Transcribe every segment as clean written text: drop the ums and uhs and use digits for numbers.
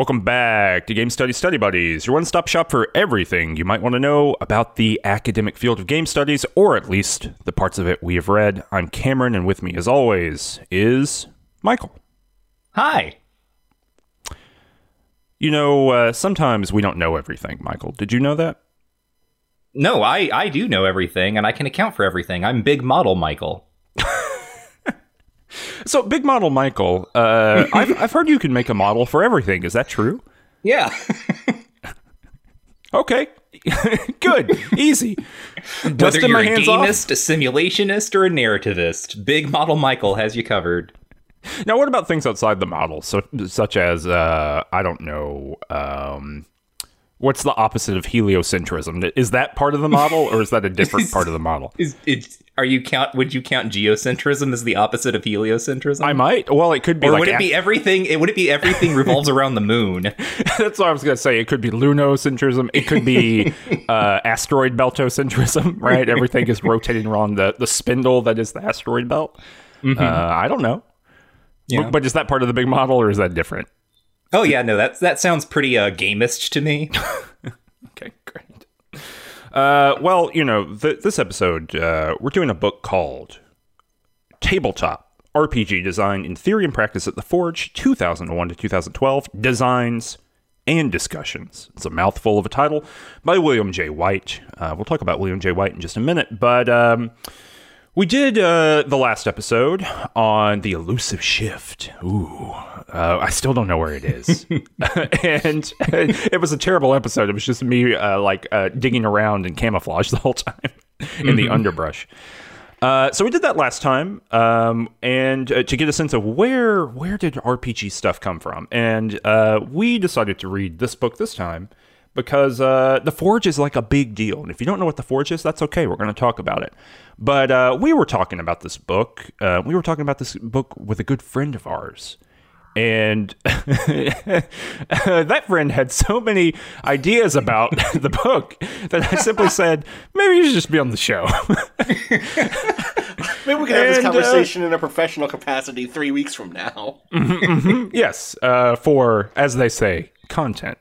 Welcome back to Game Studies Study Buddies, your one-stop shop for everything you might want to know about the academic field of game studies, or at least the parts of it we have read. I'm Cameron, and with me, as always, is Michael. Hi. You know, sometimes we don't know everything, Michael. Did you know that? No, I do know everything, and I can account for everything. I'm Big Model Michael. So, Big Model Michael, I've heard you can make a model for everything. Is that true? Yeah. Okay. Good. Easy. Whether you're a gamist, a simulationist, or a narrativist, Big Model Michael has you covered. Now, what about things outside the model, such as, I don't know, what's the opposite of heliocentrism? Is that part of the model, or is that a different part of the model? Would you count geocentrism as the opposite of heliocentrism? I might. Well, it could be. Or like would it be everything revolves around the moon? That's what I was going to say. It could be lunocentrism. It could be asteroid beltocentrism. Right? Everything is rotating around the spindle that is the asteroid belt. Mm-hmm. I don't know. Yeah. But is that part of the big model, or is that different? Oh, yeah, no, that sounds pretty gamist to me. Okay, great. Well, you know, this episode, we're doing a book called Tabletop RPG Design in Theory and Practice at the Forge, 2001 to 2012, Designs and Discussions. It's a mouthful of a title by William J. White. We'll talk about William J. White in just a minute, but we did the last episode on the elusive shift. Ooh, I still don't know where it is. And it was a terrible episode. It was just me digging around in camouflage the whole time in the underbrush. So we did that last time, and to get a sense of where did RPG stuff come from. And we decided to read this book this time, because the Forge is like a big deal. And if you don't know what the Forge is, that's okay. We're going to talk about it. But we were talking about this book. We were talking about this book with a good friend of ours. And that friend had so many ideas about the book that I simply said, maybe you should just be on the show. Maybe we can have this conversation in a professional capacity 3 weeks from now. Yes, for, as they say, content.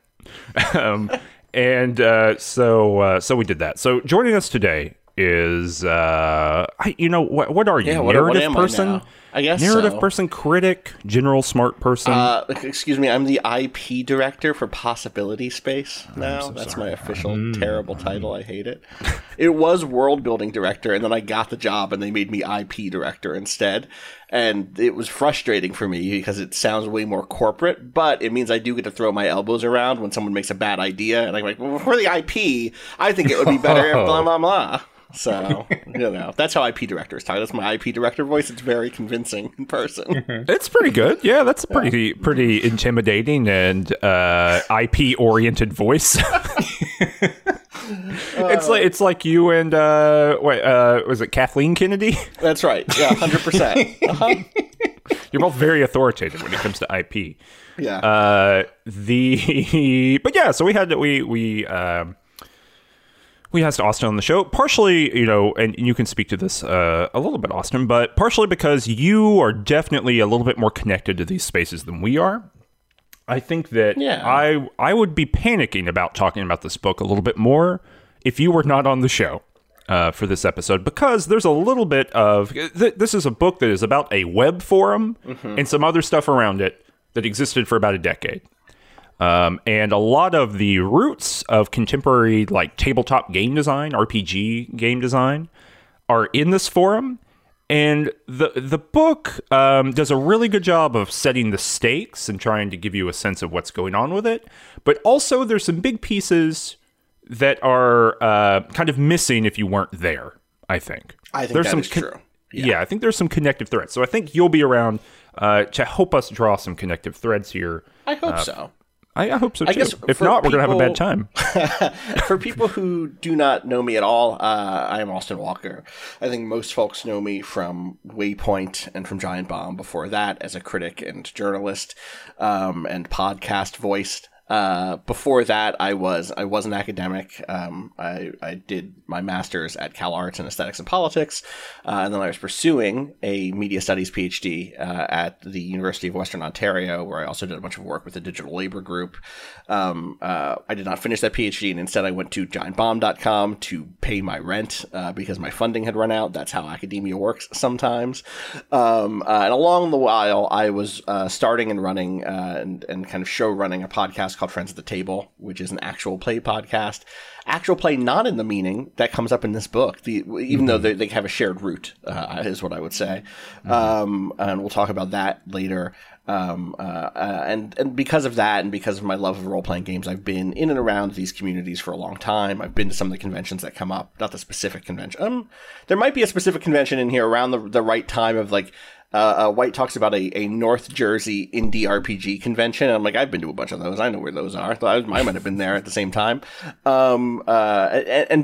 So we did that. So joining us today is, what are you? Yeah, narrative person? I guess narrative person, critic, general smart person. Excuse me, I'm the IP director for Possibility Space now. So that's my official terrible title. I hate it. It was world building director, and then I got the job, and they made me IP director instead. And it was frustrating for me because it sounds way more corporate, but it means I do get to throw my elbows around when someone makes a bad idea, and I'm like, well, for the IP, I think it would be better, blah, blah, blah. So, you know, that's how IP directors talk. That's my IP director voice. It's very convincing in person. It's pretty good. Yeah, that's a pretty intimidating and IP-oriented voice. It's like you and was it Kathleen Kennedy? That's right. Yeah, 100%. You're both very authoritative when it comes to IP. Yeah. So we asked Austin on the show, partially, you know, and you can speak to this a little bit, Austin, but partially because you are definitely a little bit more connected to these spaces than we are. I think that I would be panicking about talking about this book a little bit more if you were not on the show for this episode, because there's a little bit of this is a book that is about a web forum and some other stuff around it that existed for about a decade. And a lot of the roots of contemporary, like, tabletop game design, RPG game design, are in this forum. And the book does a really good job of setting the stakes and trying to give you a sense of what's going on with it. But also, there's some big pieces that are kind of missing if you weren't there, I think. I think that's true. Yeah, I think there's some connective threads. So I think you'll be around to help us draw some connective threads here. I hope so. I hope so, too. I guess if not, we're going to have a bad time. For people who do not know me at all, I am Austin Walker. I think most folks know me from Waypoint and from Giant Bomb before that as a critic and journalist and podcast voice. Before that, I was an academic. I did my master's at Cal Arts in Aesthetics and Politics, and then I was pursuing a media studies PhD at the University of Western Ontario, where I also did a bunch of work with the Digital Labor Group. I did not finish that PhD, and instead I went to johnbaum.com to pay my rent because my funding had run out. That's how academia works sometimes. And along the while, I was starting and running and kind of show running a podcast called Friends at the Table, which is an actual play podcast. Actual play, not in the meaning that comes up in this book, even though they have a shared root, is what I would say. And we'll talk about that later. And because of that, and because of my love of role-playing games, I've been in and around these communities for a long time. I've been to some of the conventions that come up, not the specific convention. There might be a specific convention in here around the right time of, like, White talks about a North Jersey indie RPG convention. And I'm like, I've been to a bunch of those. I know where those are. I might have been there at the same time. And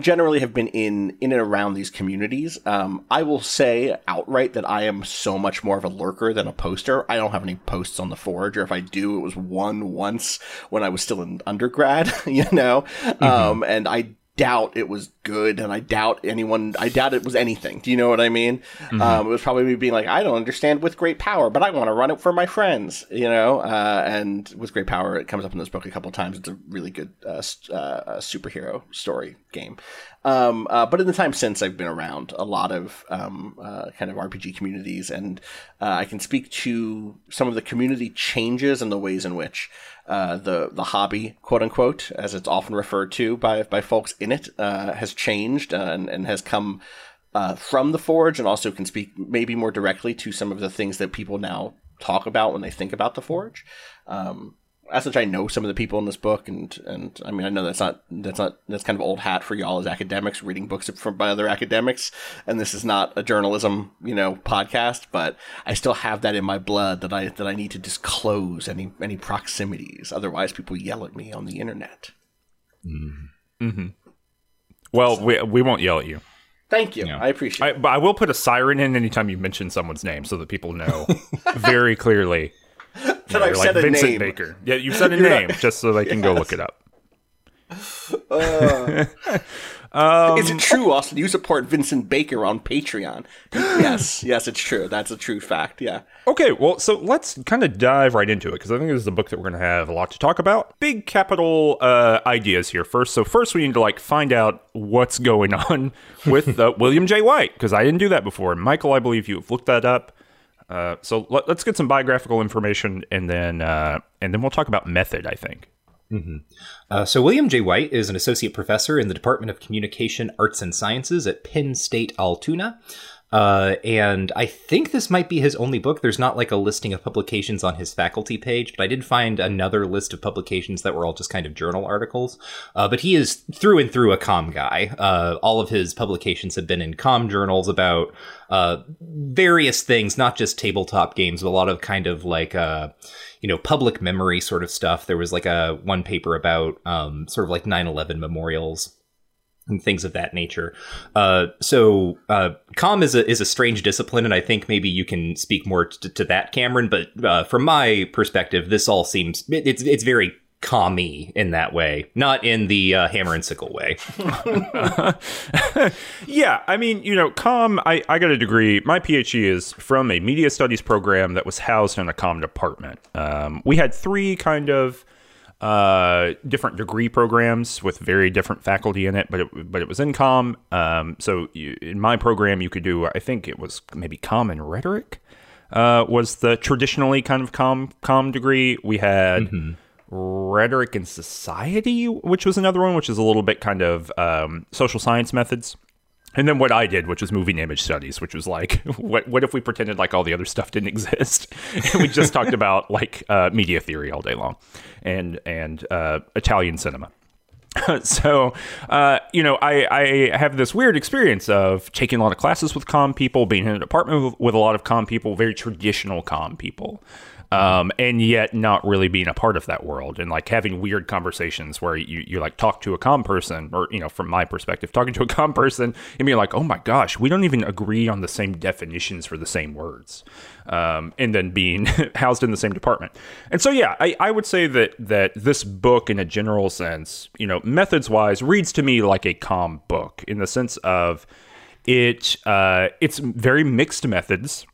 generally have been in and around these communities. I will say outright that I am so much more of a lurker than a poster. I don't have any posts on the Forge, or if I do, it was once when I was still in undergrad, you know? And I doubt it was good, and I doubt it was anything. Do you know what I mean? It was probably me being like, I don't understand with great power, but I want to run it for my friends, you know? And with great power, it comes up in this book a couple of times. It's a really good superhero story game. But in the time since, I've been around a lot of kind of RPG communities, and I can speak to some of the community changes and the ways in which the hobby, quote unquote, as it's often referred to by folks in it, has changed and has come from the Forge, and also can speak maybe more directly to some of the things that people now talk about when they think about the Forge. As such, I know some of the people in this book, and I mean, I know that's kind of old hat for y'all as academics reading books by other academics, and this is not a journalism, podcast, but I still have that in my blood that I need to disclose any proximities, otherwise people yell at me on the internet. Well, we won't yell at you. Thank you. Yeah. I appreciate it. But I will put a siren in anytime you mention someone's name so that people know very clearly. That I've said a name. Baker. Yeah, you've said a name, just so they can go look it up. Is it true, Austin? You support Vincent Baker on Patreon? Yes, it's true. That's a true fact, yeah. Okay, well, so let's kind of dive right into it, because I think this is a book that we're going to have a lot to talk about. Big capital ideas here first. So first we need to, find out what's going on with William J. White, because I didn't do that before. And Michael, I believe you have looked that up. So let's get some biographical information, and then we'll talk about method, I think. So William J. White is an associate professor in the Department of Communication, Arts, and Sciences at Penn State Altoona. And I think this might be his only book. There's not a listing of publications on his faculty page, but I did find another list of publications that were all just kind of journal articles. But he is through and through a comm guy. All of his publications have been in comm journals about various things, not just tabletop games, but a lot of kind of public memory sort of stuff. There was one paper about 9/11 memorials and things of that nature. So comm is a strange discipline, and I think maybe you can speak more to that, Cameron. But from my perspective, this all seems it's very commie in that way, not in the hammer and sickle way. Yeah, I mean, comm. I got a degree. My PhD is from a media studies program that was housed in a comm department. We had three kind of different degree programs with very different faculty in it, but it was in comm. So in my program, you could do, I think it was maybe comm and rhetoric, was the traditionally kind of comm degree. We had rhetoric and society, which was another one, which is a little bit kind of social science methods. And then what I did, which was movie and image studies, which was what if we pretended all the other stuff didn't exist? And we just talked about media theory all day long and Italian cinema. I have this weird experience of taking a lot of classes with comm people, being in a department with a lot of comm people, very traditional comm people. and yet not really being a part of that world, and like having weird conversations where you like talk to a comm person, or, you know, from my perspective, talking to a comm person and being like, oh my gosh, we don't even agree on the same definitions for the same words, and then being housed in the same department. And so, yeah, I would say that this book in a general sense, you know, methods wise, reads to me like a comm book in the sense of it's very mixed methods.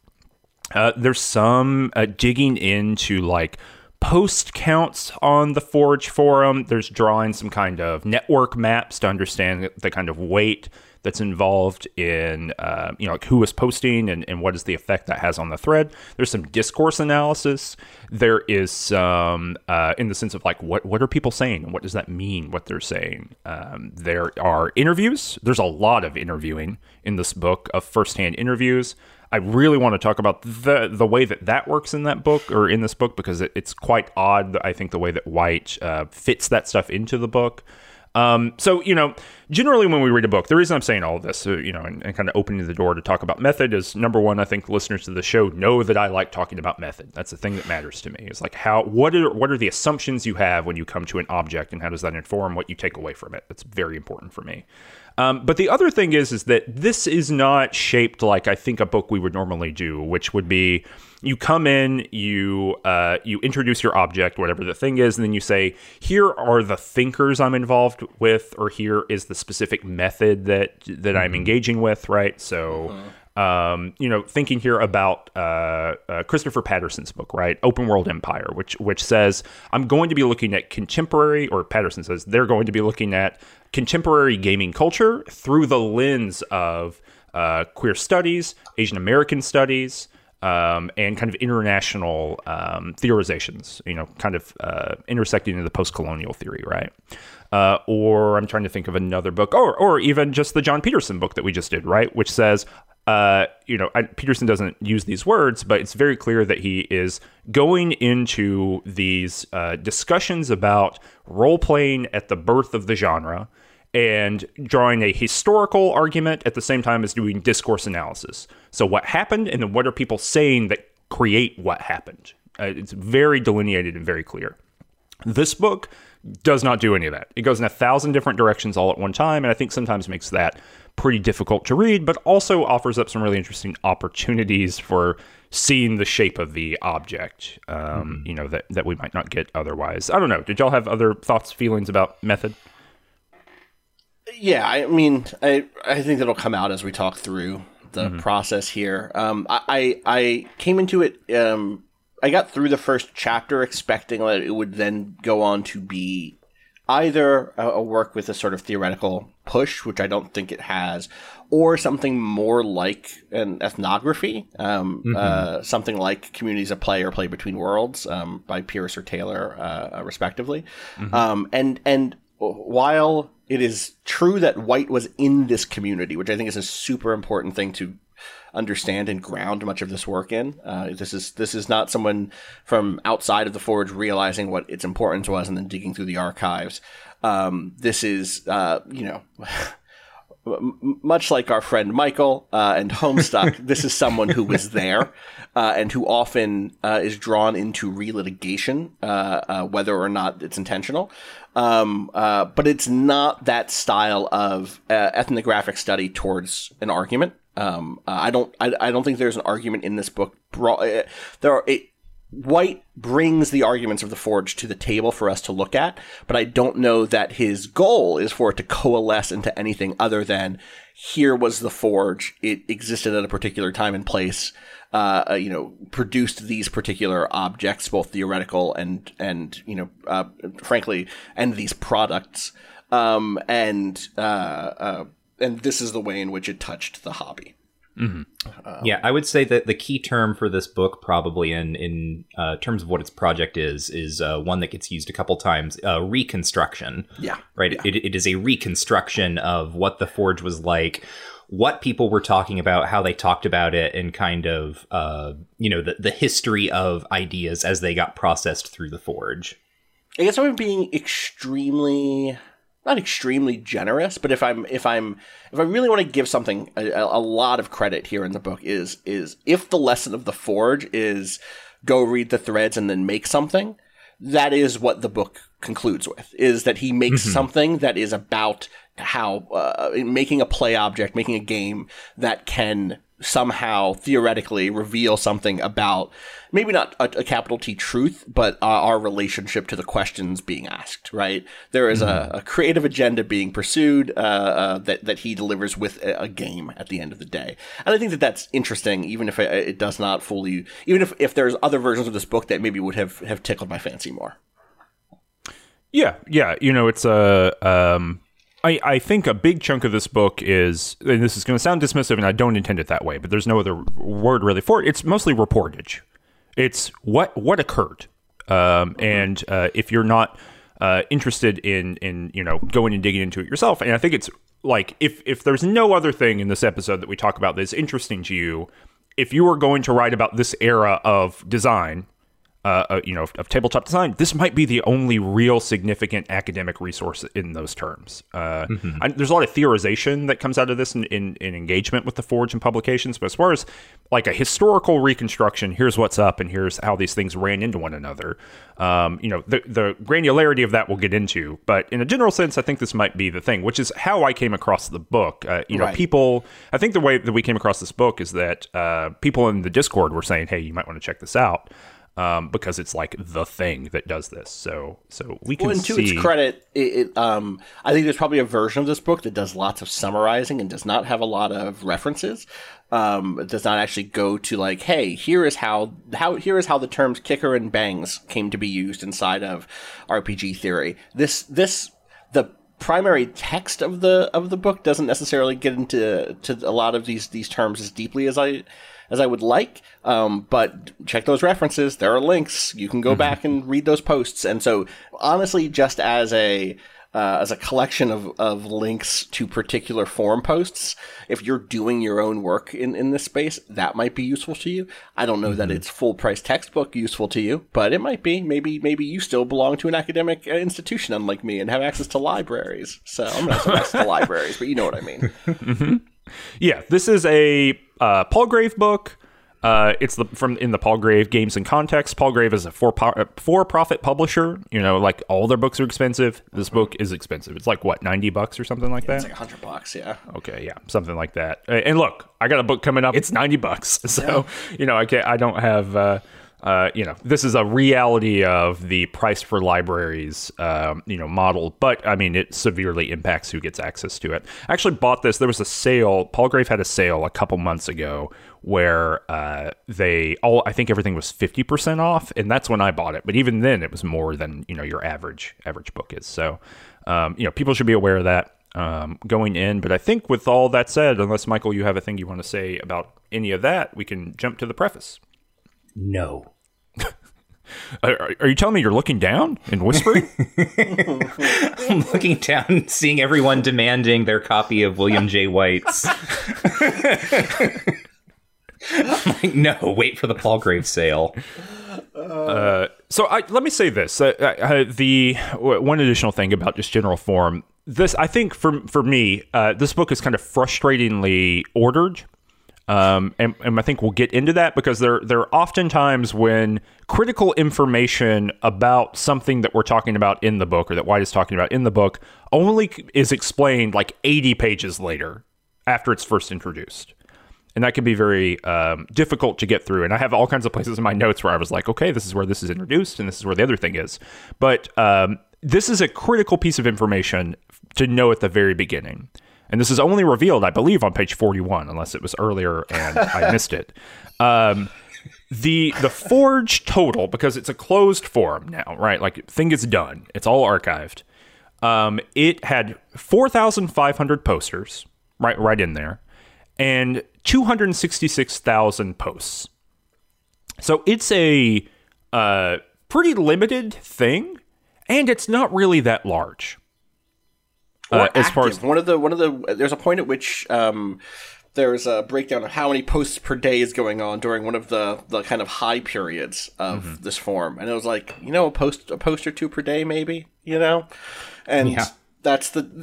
There's some digging into like post counts on the Forge forum. There's drawing some kind of network maps to understand the kind of weight that's involved in, you know, like who is posting and what is the effect that has on the thread. There's some discourse analysis. There is some, in the sense of like, what are people saying? And what does that mean, what they're saying? There are interviews. There's a lot of interviewing in this book, of firsthand interviews. I really want to talk about the way that works in that book, or in this book, because it's quite odd, I think, the way that White fits that stuff into the book. So, you know, generally when we read a book, the reason I'm saying all of this, you know, and kind of opening the door to talk about method is, number one, I think listeners to the show know that I like talking about method. That's the thing that matters to me. It's like what are the assumptions you have when you come to an object, and how does that inform what you take away from it? That's very important for me. But the other thing is that this is not shaped like I think a book we would normally do, which would be you come in, you introduce your object, whatever the thing is, and then you say, here are the thinkers I'm involved with, or here is the specific method that I'm engaging with, right? So... Mm-hmm. You know, thinking here about Christopher Patterson's book, right? Open World Empire, which says I'm going to be looking at contemporary, or Patterson says they're going to be looking at contemporary gaming culture through the lens of queer studies, Asian American studies, and kind of international theorizations, you know, kind of intersecting into the post-colonial theory, right? Or I'm trying to think of another book, or even just the John Peterson book that we just did, right? Which says, you know, Peterson doesn't use these words, but it's very clear that he is going into these discussions about role-playing at the birth of the genre, and drawing a historical argument at the same time as doing discourse analysis. So what happened, and then what are people saying that create what happened? It's very delineated and very clear. This book does not do any of that. It goes in 1,000 different directions all at one time, and I think sometimes makes that pretty difficult to read, but also offers up some really interesting opportunities for seeing the shape of the object, you know, that we might not get otherwise. I don't know. Did y'all have other thoughts, feelings about method? Yeah, I mean, I think that'll come out as we talk through the process here. I came into it, I got through the first chapter expecting that it would then go on to be either a work with a sort of theoretical push, which I don't think it has, or something more like an ethnography, something like Communities of Play or Play Between Worlds by Pierce or Taylor, respectively. And while it is true that White was in this community, which I think is a super important thing to understand and ground much of this work in. This is not someone from outside of the Forge realizing what its importance was and then digging through the archives. This is, you know, much like our friend Michael and Homestuck, this is someone who was there and who often is drawn into relitigation, whether or not it's intentional. But it's not that style of ethnographic study towards an argument. I don't think there's an argument in this book. White brings the arguments of the Forge to the table for us to look at, but I don't know that his goal is for it to coalesce into anything other than here was the Forge. It existed at a particular time and place, you know, produced these particular objects, both theoretical and you know, frankly, and these products. And this is the way in which it touched the hobby. Yeah, I would say that the key term for this book, probably in terms of what its project is one that gets used a couple times, reconstruction. Yeah. Right? Yeah. It is a reconstruction of what the Forge was like, what people were talking about, how they talked about it, and kind of, you know, the history of ideas as they got processed through the Forge. I guess I'm being extremely... not extremely generous, but if I really want to give something a lot of credit here in the book is if the lesson of the Forge is go read the threads and then make something. That is what the book concludes with, is that he makes something that is about how making a play object, making a game that can somehow theoretically reveal something about maybe not a capital T truth, but our relationship to the questions being asked, right? There is a creative agenda being pursued that he delivers with a game at the end of the day. And I think that that's interesting, even if it does not fully – even if there's other versions of this book that maybe would have tickled my fancy more. Yeah. You know, it's a I think a big chunk of this book is, and this is going to sound dismissive, and I don't intend it that way, but there's no other word really for it. It's mostly reportage. It's what occurred. And if you're not interested in you know, going and digging into it yourself, and I think it's like if there's no other thing in this episode that we talk about that's interesting to you, if you are going to write about this era of design, you know, of tabletop design, this might be the only real significant academic resource in those terms. There's a lot of theorization that comes out of this in engagement with the Forge and publications, but as far as like a historical reconstruction, here's what's up and here's how these things ran into one another. You know, the granularity of that we'll get into, but in a general sense, I think this might be the thing, which is how I came across the book. You know, people, I think the way that we came across this book is that people in the Discord were saying, hey, you might want to check this out. Because it's like the thing that does this. So we can see. To its credit, it I think there's probably a version of this book that does lots of summarizing and does not have a lot of references. It does not actually go to like, hey, here is how the terms kicker and bangs came to be used inside of RPG theory. The primary text of the book doesn't necessarily get into a lot of these terms as deeply as I would like, but check those references. There are links. You can go back and read those posts. And so, honestly, just as a collection of links to particular forum posts, if you're doing your own work in this space, that might be useful to you. I don't know that it's full price textbook useful to you, but it might be. Maybe you still belong to an academic institution, unlike me, and have access to libraries. So I'm not access to libraries, but you know what I mean. Yeah, this is a Palgrave book. It's from the Palgrave Games and Context. Palgrave is a for-profit publisher. You know, like all their books are expensive. This book is expensive. It's like what, $90 or something like that. It's like $100. Yeah. Okay. Yeah, something like that. And look, I got a book coming up. It's $90. So yeah. You know, I don't have. You know, this is a reality of the price for libraries, you know, model. But I mean, it severely impacts who gets access to it. I actually bought this. There was a sale. Palgrave had a sale a couple months ago where I think everything was 50% off. And that's when I bought it. But even then, it was more than, you know, your average book is. So, you know, people should be aware of that going in. But I think with all that said, unless, Michael, you have a thing you want to say about any of that, we can jump to the preface. No. Are you telling me you're looking down and whispering? I'm looking down and seeing everyone demanding their copy of William J. White's. I'm like, no, wait for the Palgrave sale. So let me say this. The one additional thing about just general form. This, I think for me, this book is kind of frustratingly ordered. And I think we'll get into that because there are often times when critical information about something that we're talking about in the book or that White is talking about in the book only is explained like 80 pages later after it's first introduced. And that can be very difficult to get through. And I have all kinds of places in my notes where I was like, okay, this is where this is introduced and this is where the other thing is. But this is a critical piece of information to know at the very beginning. And this is only revealed, I believe, on page 41, unless it was earlier and I missed it. The Forge total, because it's a closed forum now, right? Like, thing is done. It's all archived. It had 4,500 posters right in there and 266,000 posts. So it's a pretty limited thing, and it's not really that large. As far as one of the there's a point at which there's a breakdown of how many posts per day is going on during one of the kind of high periods of this forum, and it was like, you know, a post or two per day maybe, you know, and yeah.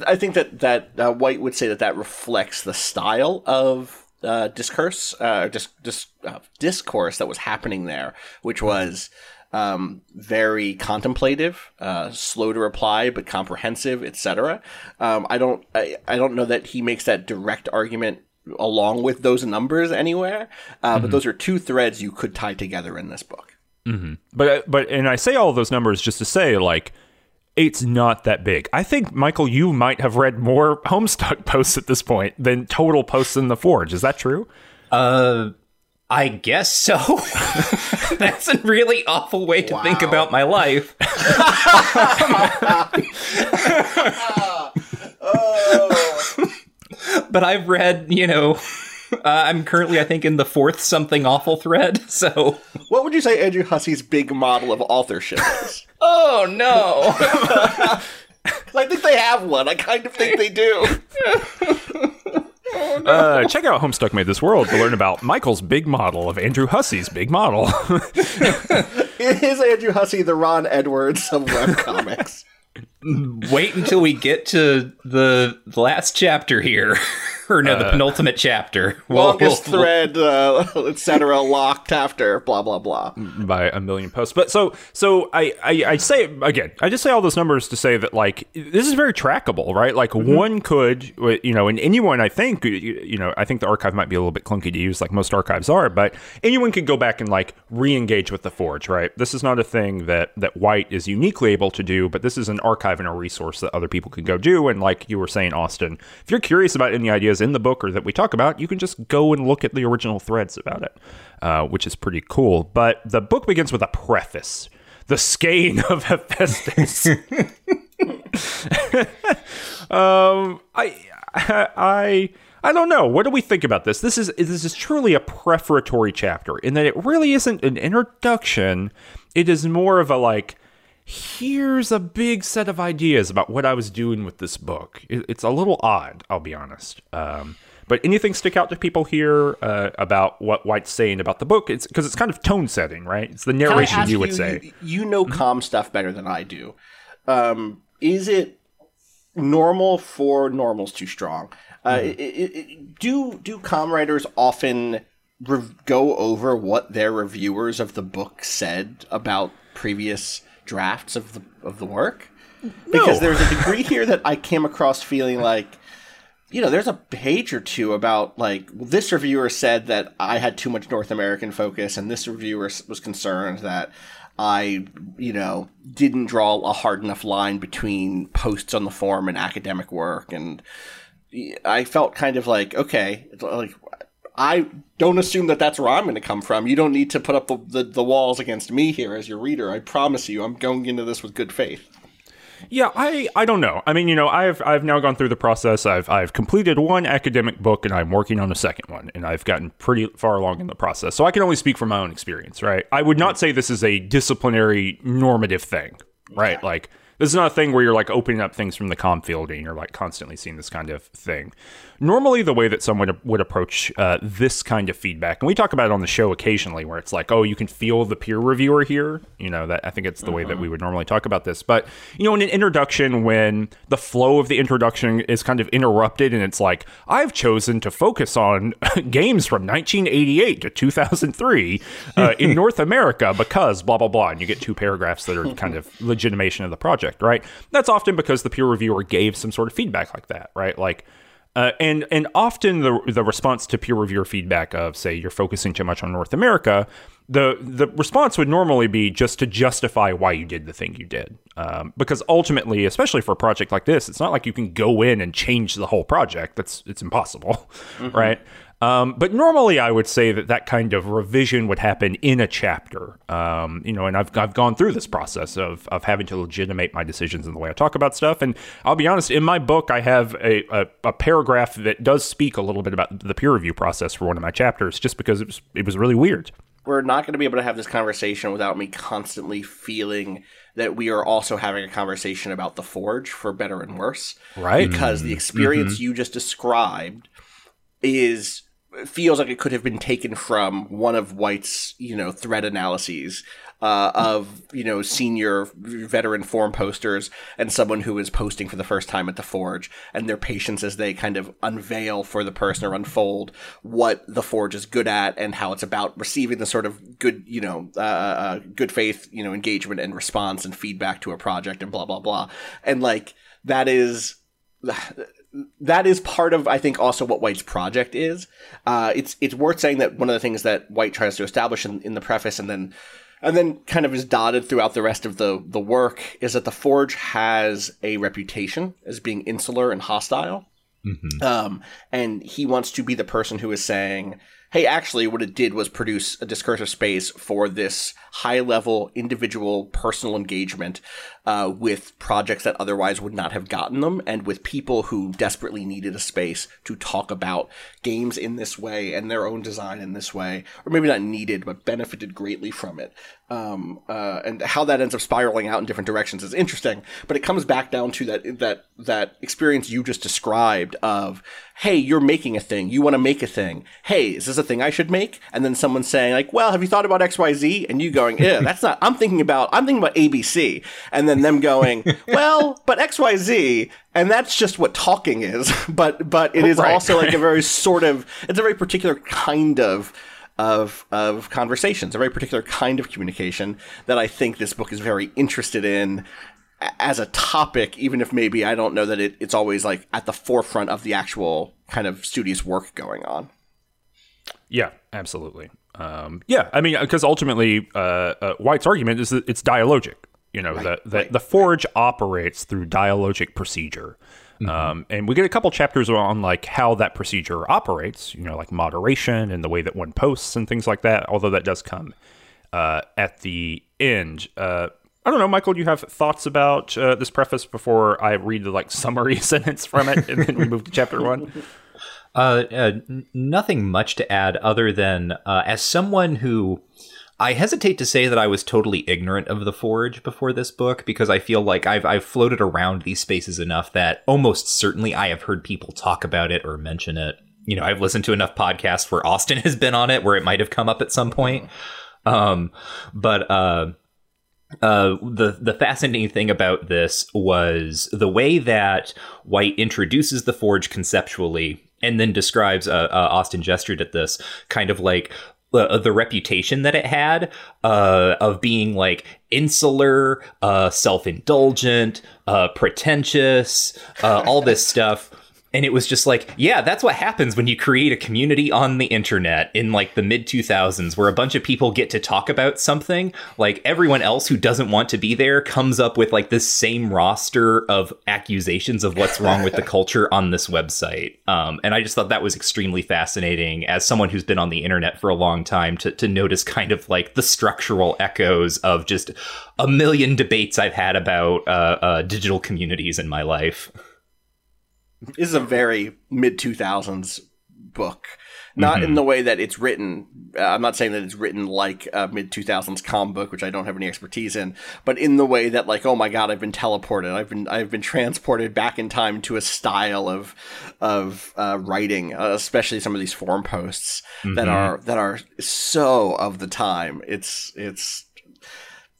I think that White would say that reflects the style of discourse that was happening there, which was very contemplative, slow to reply but comprehensive, etc. I don't know that he makes that direct argument along with those numbers anywhere, but those are two threads you could tie together in this book. Mm-hmm. But and I say all those numbers just to say, like, it's not that big. I think, Michael, you might have read more Homestuck posts at this point than total posts in the Forge. Is that true? I guess so. That's a really awful way to think about my life. But I've read, you know, I'm currently, I think, in the fourth something awful thread. So, what would you say Andrew Hussey's big model of authorship is? Oh, no. I think they have one. I kind of think they do. Oh, no. Check out Homestuck Made This World to learn about Michael's big model of Andrew Hussey's big model. Is Andrew Hussey the Ron Edwards of webcomics? Wait until we get to the last chapter here. Or no, the penultimate chapter. Longest thread, etc. locked after blah, blah, blah. By a million posts. But so I say, again, I just say all those numbers to say that, like, this is very trackable, right? Like, one could, you know, and anyone, I think, you know, I think the archive might be a little bit clunky to use, like most archives are, but anyone could go back and, like, re-engage with the Forge, right? This is not a thing that White is uniquely able to do, but this is an archive and a resource that other people could go do. And like you were saying, Austin, if you're curious about any ideas in the book or that we talk about, you can just go and look at the original threads about it, which is pretty cool. But the book begins with a preface: the skein of Hephaestus. I don't know. What do we think about this? This is truly a prefatory chapter in that it really isn't an introduction. It is more of a, like, here's a big set of ideas about what I was doing with this book. It's a little odd, I'll be honest. But anything stick out to people here about what White's saying about the book? It's because it's kind of tone setting, right? It's the narration you would say. You know comm stuff better than I do. Is it normal for normal's too strong? Do comm writers often go over what their reviewers of the book said about previous drafts of the work? Because there's a degree here that I came across feeling like, you know, there's a page or two about, like, this reviewer said that I had too much North American focus, and this reviewer was concerned that I, you know, didn't draw a hard enough line between posts on the forum and academic work. And I felt kind of like, okay, like, I don't assume that that's where I'm going to come from. You don't need to put up the walls against me here as your reader. I promise you, I'm going into this with good faith. Yeah, I don't know. I mean, you know, I've now gone through the process. I've completed one academic book, and I'm working on a second one, and I've gotten pretty far along in the process. So I can only speak from my own experience, right? I would not say this is a disciplinary normative thing, right? Yeah. Like, this is not a thing where you're, like, opening up things from the comm field and you're, like, constantly seeing this kind of thing. Normally, the way that someone would approach this kind of feedback, and we talk about it on the show occasionally, where it's like, oh, you can feel the peer reviewer here. You know, that I think it's the way that we would normally talk about this. But, you know, in an introduction, when the flow of the introduction is kind of interrupted and it's like, I've chosen to focus on games from 1988 to 2003 in North America because blah, blah, blah. And you get two paragraphs that are kind of legitimation of the project. Right, that's often because the peer reviewer gave some sort of feedback like that, right? Like, and often the response to peer reviewer feedback of, say, you're focusing too much on North America, the response would normally be just to justify why you did the thing you did, because ultimately, especially for a project like this, it's not like you can go in and change the whole project. It's impossible, right? But normally I would say that kind of revision would happen in a chapter, you know, and I've gone through this process of having to legitimate my decisions in the way I talk about stuff. And I'll be honest, in my book, I have a paragraph that does speak a little bit about the peer review process for one of my chapters, just because it was really weird. We're not going to be able to have this conversation without me constantly feeling that we are also having a conversation about the Forge, for better and worse. Right. Because the experience you just described is feels like it could have been taken from one of White's, you know, thread analyses of, you know, senior veteran forum posters and someone who is posting for the first time at the Forge and their patience as they kind of unveil for the person or unfold what the Forge is good at and how it's about receiving the sort of good, you know, good faith, you know, engagement and response and feedback to a project and blah, blah, blah. And like, that is part of, I think, also what White's project is. It's worth saying that one of the things that White tries to establish in the preface and then kind of is dotted throughout the rest of the work is that the Forge has a reputation as being insular and hostile. Mm-hmm. And he wants to be the person who is saying, hey, actually what it did was produce a discursive space for this high level individual personal engagement with projects that otherwise would not have gotten them and with people who desperately needed a space to talk about games in this way and their own design in this way, or maybe not needed but benefited greatly from it. And how that ends up spiraling out in different directions is interesting, but it comes back down to that experience you just described of, hey, you're making a thing. You want to make a thing. Hey, is this a thing I should make? And then someone saying like, well, have you thought about XYZ? And you going, yeah, that's not, I'm thinking about ABC. And then them going, well, but XYZ. And that's just what talking is. But it is also like a very sort of, it's a very particular kind of conversations, a very particular kind of communication that I think this book is very interested in as a topic, even if maybe I don't know that it's always like at the forefront of the actual kind of studious work going on. Yeah, absolutely. I mean, because ultimately White's argument is that it's dialogic, you know, the Forge operates through dialogic procedure. Mm-hmm. And we get a couple chapters on like how that procedure operates, you know, like moderation and the way that one posts and things like that. Although that does come at the end. I don't know, Michael, do you have thoughts about this preface before I read the like summary sentence from it and then we move to chapter one? Nothing much to add other than as someone who, I hesitate to say that I was totally ignorant of the Forge before this book, because I feel like I've floated around these spaces enough that almost certainly I have heard people talk about it or mention it. You know, I've listened to enough podcasts where Austin has been on it, where it might have come up at some point. The fascinating thing about this was the way that White introduces the Forge conceptually and then describes, Austin gestured at this, kind of like the reputation that it had of being like insular, self-indulgent, pretentious, all this stuff. And it was just like, yeah, that's what happens when you create a community on the internet in like the mid 2000s where a bunch of people get to talk about something. Like everyone else who doesn't want to be there comes up with like this same roster of accusations of what's wrong with the culture on this website. And I just thought that was extremely fascinating as someone who's been on the internet for a long time to notice kind of like the structural echoes of just a million debates I've had about digital communities in my life. This is a very mid-2000s book, not in the way that it's written. I'm not saying that it's written like a mid-2000s comic book, which I don't have any expertise in, but in the way that like, oh my God, I've been teleported. I've been transported back in time to a style of writing, especially some of these forum posts that are so of the time. It's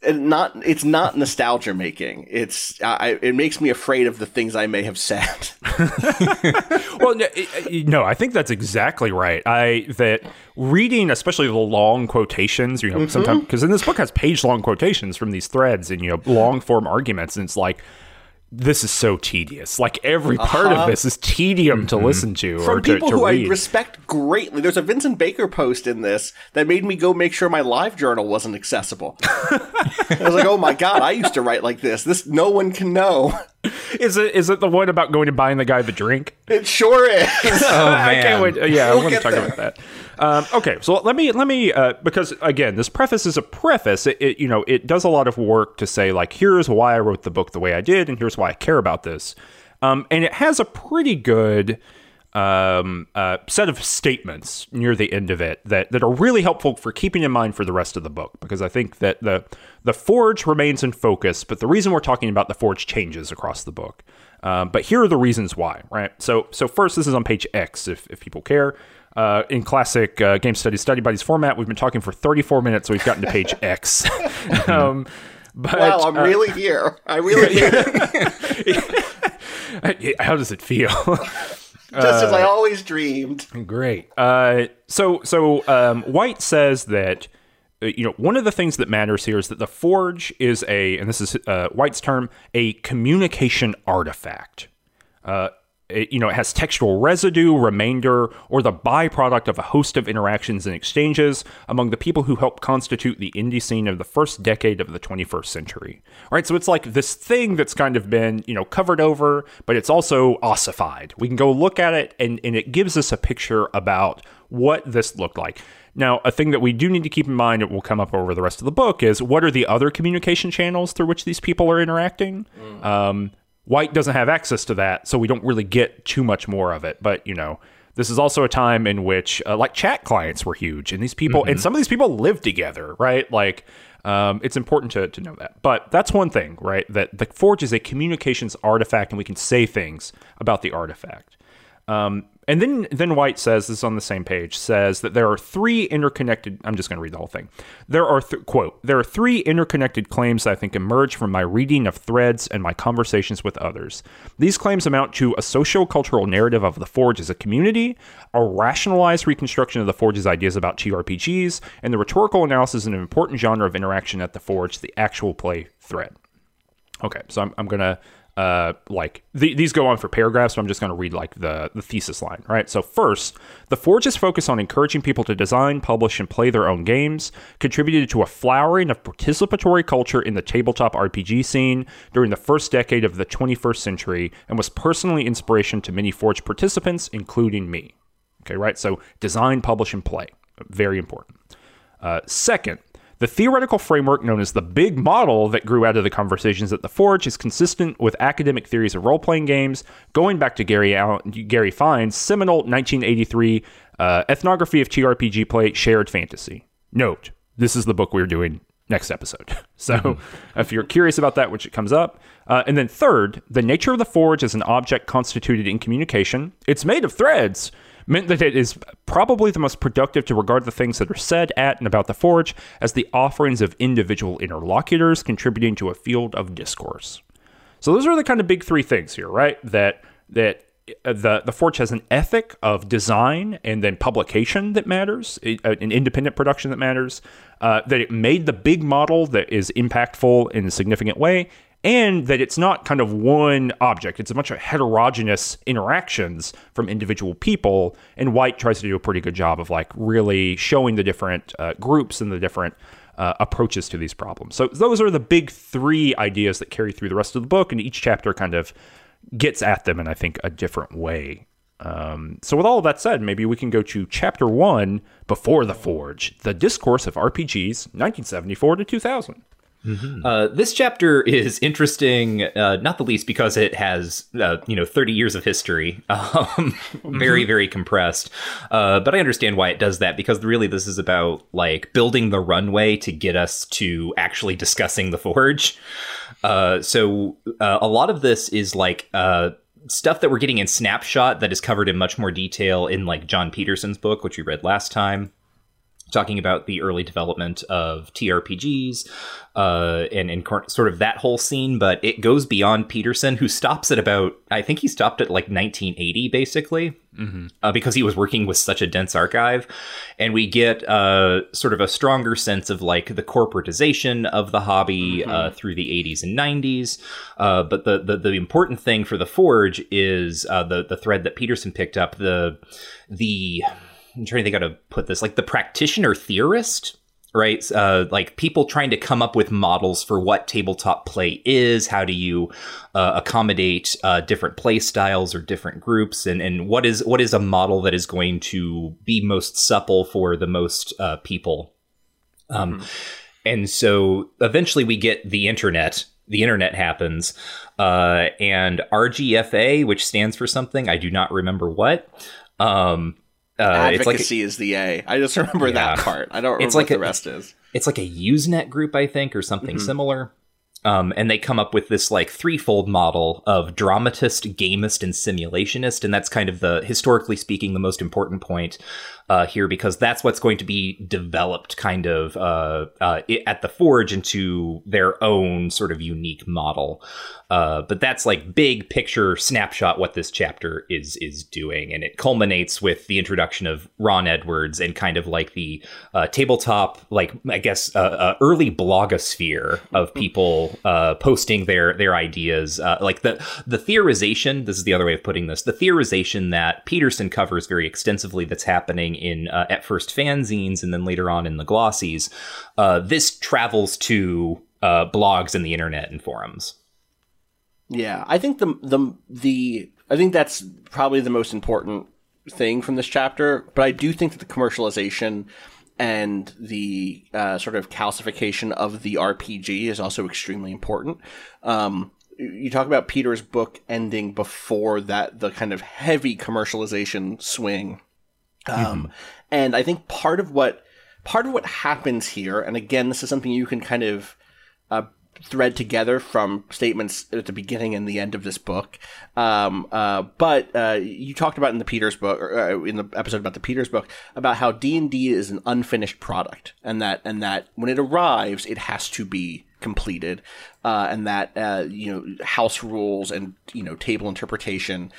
not nostalgia making. It makes me afraid of the things I may have said. Well, no, I think that's exactly right. That reading, especially the long quotations, you know, sometimes because in this book has page-long quotations from these threads and, you know, long-form arguments, and it's like, this is so tedious. Like every part of this is tedium to listen to or to read. From people who I respect greatly. There's a Vincent Baker post in this that made me go make sure my live journal wasn't accessible. I was like, oh my God, I used to write like this. This no one can know. Is it the one about going and buying the guy the drink? It sure is. Oh man, I can't wait. Yeah, I want to talk about that. Okay, so let me because again, this preface is a preface. It you know, it does a lot of work to say like, here's why I wrote the book the way I did, and here's why I care about this. And it has a pretty good set of statements near the end of it that are really helpful for keeping in mind for the rest of the book, because I think that the Forge remains in focus, but the reason we're talking about the Forge changes across the book. But here are the reasons why, right? So first, this is on page X, if people care. in classic game study buddies format. We've been talking for 34 minutes, so we've gotten to page X. But, wow, I'm really here. I really am. How does it feel? Just as I always dreamed. Great. So White says that, you know, one of the things that matters here is that the Forge is and this is White's term, a communication artifact. It has textual residue, remainder, or the byproduct of a host of interactions and exchanges among the people who helped constitute the indie scene of the first decade of the 21st century. All right, so it's like this thing that's kind of been, you know, covered over, but it's also ossified. We can go look at it, and it gives us a picture about what this looked like. Now, a thing that we do need to keep in mind, it will come up over the rest of the book, is what are the other communication channels through which these people are interacting? White doesn't have access to that, so we don't really get too much more of it. But, you know, this is also a time in which, like, chat clients were huge. And these people, and some of these people live together, right? Like, it's important to know that. But that's one thing, right? That the Forge is a communications artifact, and we can say things about the artifact. And then White says, this is on the same page, says that there are three interconnected, I'm just going to read the whole thing. There are three interconnected claims that I think emerge from my reading of threads and my conversations with others. These claims amount to a socio-cultural narrative of the Forge as a community, a rationalized reconstruction of the Forge's ideas about TRPGs, and the rhetorical analysis of an important genre of interaction at the Forge, the actual play thread. Okay, so I'm going to... these go on for paragraphs, but I'm just going to read like the thesis line, right? So first, the Forge's focus on encouraging people to design, publish, and play their own games contributed to a flowering of participatory culture in the tabletop RPG scene during the first decade of the 21st century and was personally inspiration to many Forge participants, including me. Okay, right? So design, publish, and play. Very important. Second, the theoretical framework known as the Big Model that grew out of the conversations at the Forge is consistent with academic theories of role-playing games, going back to Gary Fine's seminal 1983 Ethnography of TRPG Play, Shared Fantasy. Note, this is the book we're doing next episode. So if you're curious about that, which it comes up. And then third, the nature of the Forge as an object constituted in communication. It's made of threads. Meant that it is probably the most productive to regard the things that are said at and about the Forge as the offerings of individual interlocutors contributing to a field of discourse. So those are the kind of big three things here, right? That the Forge has an ethic of design and then publication that matters, an independent production that matters, that it made the Big Model that is impactful in a significant way, and that it's not kind of one object. It's a bunch of heterogeneous interactions from individual people, and White tries to do a pretty good job of like really showing the different groups and the different approaches to these problems. So those are the big three ideas that carry through the rest of the book, and each chapter kind of gets at them in, I think, a different way. So with all of that said, maybe we can go to chapter 1, Before the Forge, The Discourse of RPGs, 1974 to 2000. This chapter is interesting, not the least because it has, 30 years of history, very, very compressed. But I understand why it does that, because really this is about like building the runway to get us to actually discussing the Forge. So a lot of this is like stuff that we're getting in Snapshot that is covered in much more detail in like John Peterson's book, which we read last time, talking about the early development of TRPGs and sort of that whole scene. But it goes beyond Peterson, who stops at about, I think he stopped at like 1980, basically, because he was working with such a dense archive. And we get sort of a stronger sense of like the corporatization of the hobby through the 80s and 90s. But the important thing for the Forge is the thread that Peterson picked up, I'm trying to think how to put this, like the practitioner theorist, right? Like people trying to come up with models for what tabletop play is. How do you accommodate different play styles or different groups? And what is a model that is going to be most supple for the most people? And so eventually we get the internet. The internet happens, and RGFA, which stands for something, I do not remember what, advocacy is the A. I just remember that part. I don't remember what the rest is. It's like a Usenet group, I think, or something similar. And they come up with this like threefold model of dramatist, gamist, and simulationist. And that's kind of the, historically speaking, the most important point here, because that's what's going to be developed kind of at the Forge into their own sort of unique model. But that's like big picture snapshot what this chapter is doing. And it culminates with the introduction of Ron Edwards and kind of like the tabletop, like, I guess, early blogosphere of people posting their ideas, like the theorization. This is the other way of putting this. The theorization that Peterson covers very extensively that's happening in at first fanzines and then later on in the glossies. This travels to blogs and the internet and forums. Yeah, I think I think that's probably the most important thing from this chapter. But I do think that the commercialization and the sort of calcification of the RPG is also extremely important. You talk about Peter's book ending before that, the kind of heavy commercialization swing. And I think part of what happens here, and again, this is something you can kind of thread together from statements at the beginning and the end of this book. But you talked about in the Peters book, or, in the episode about the Peters book, about how D&D is an unfinished product, and that when it arrives, it has to be completed, and that house rules and table interpretation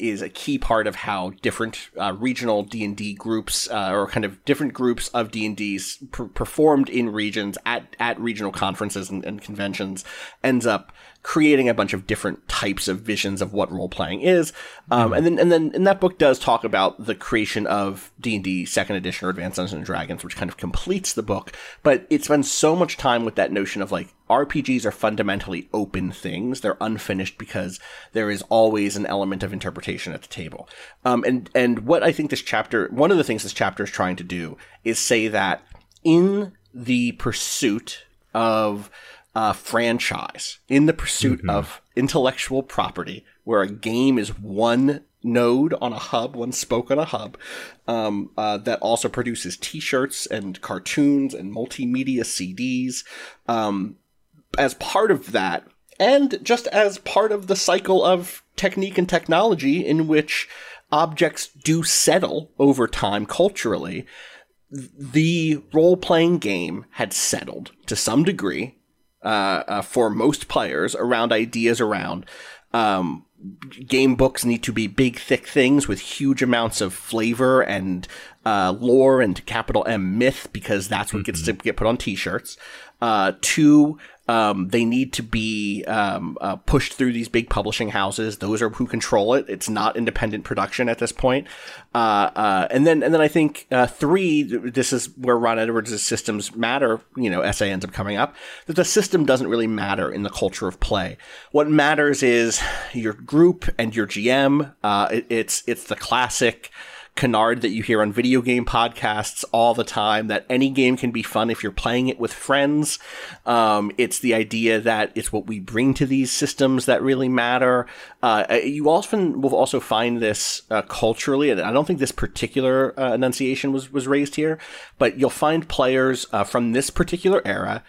is a key part of how different regional D&D groups or kind of different groups of D&Ds performed in regions at regional conferences and conventions ends up creating a bunch of different types of visions of what role-playing is. And that book does talk about the creation of D&D 2nd Edition or Advanced Dungeons & Dragons, which kind of completes the book. But it spends so much time with that notion of, like, RPGs are fundamentally open things. They're unfinished because there is always an element of interpretation at the table. And what I think this chapter – one of the things this chapter is trying to do is say that in the pursuit of – franchise, in the pursuit of intellectual property, where a game is one node on a hub, one spoke on a hub, that also produces t-shirts and cartoons and multimedia CDs. As part of that, and just as part of the cycle of technique and technology in which objects do settle over time culturally, the role-playing game had settled to some degree for most players around ideas around game books need to be big, thick things with huge amounts of flavor and lore and capital M myth, because that's what gets to get put on t-shirts. They need to be pushed through these big publishing houses. Those are who control it. It's not independent production at this point. And then I think three, this is where Ron Edwards' systems matter, essay ends up coming up, that the system doesn't really matter in the culture of play. What matters is your group and your GM. It's the classic canard that you hear on video game podcasts all the time, that any game can be fun if you're playing it with friends. It's the idea that it's what we bring to these systems that really matter. You often will also find this culturally, and I don't think this particular enunciation was raised here, but you'll find players from this particular era,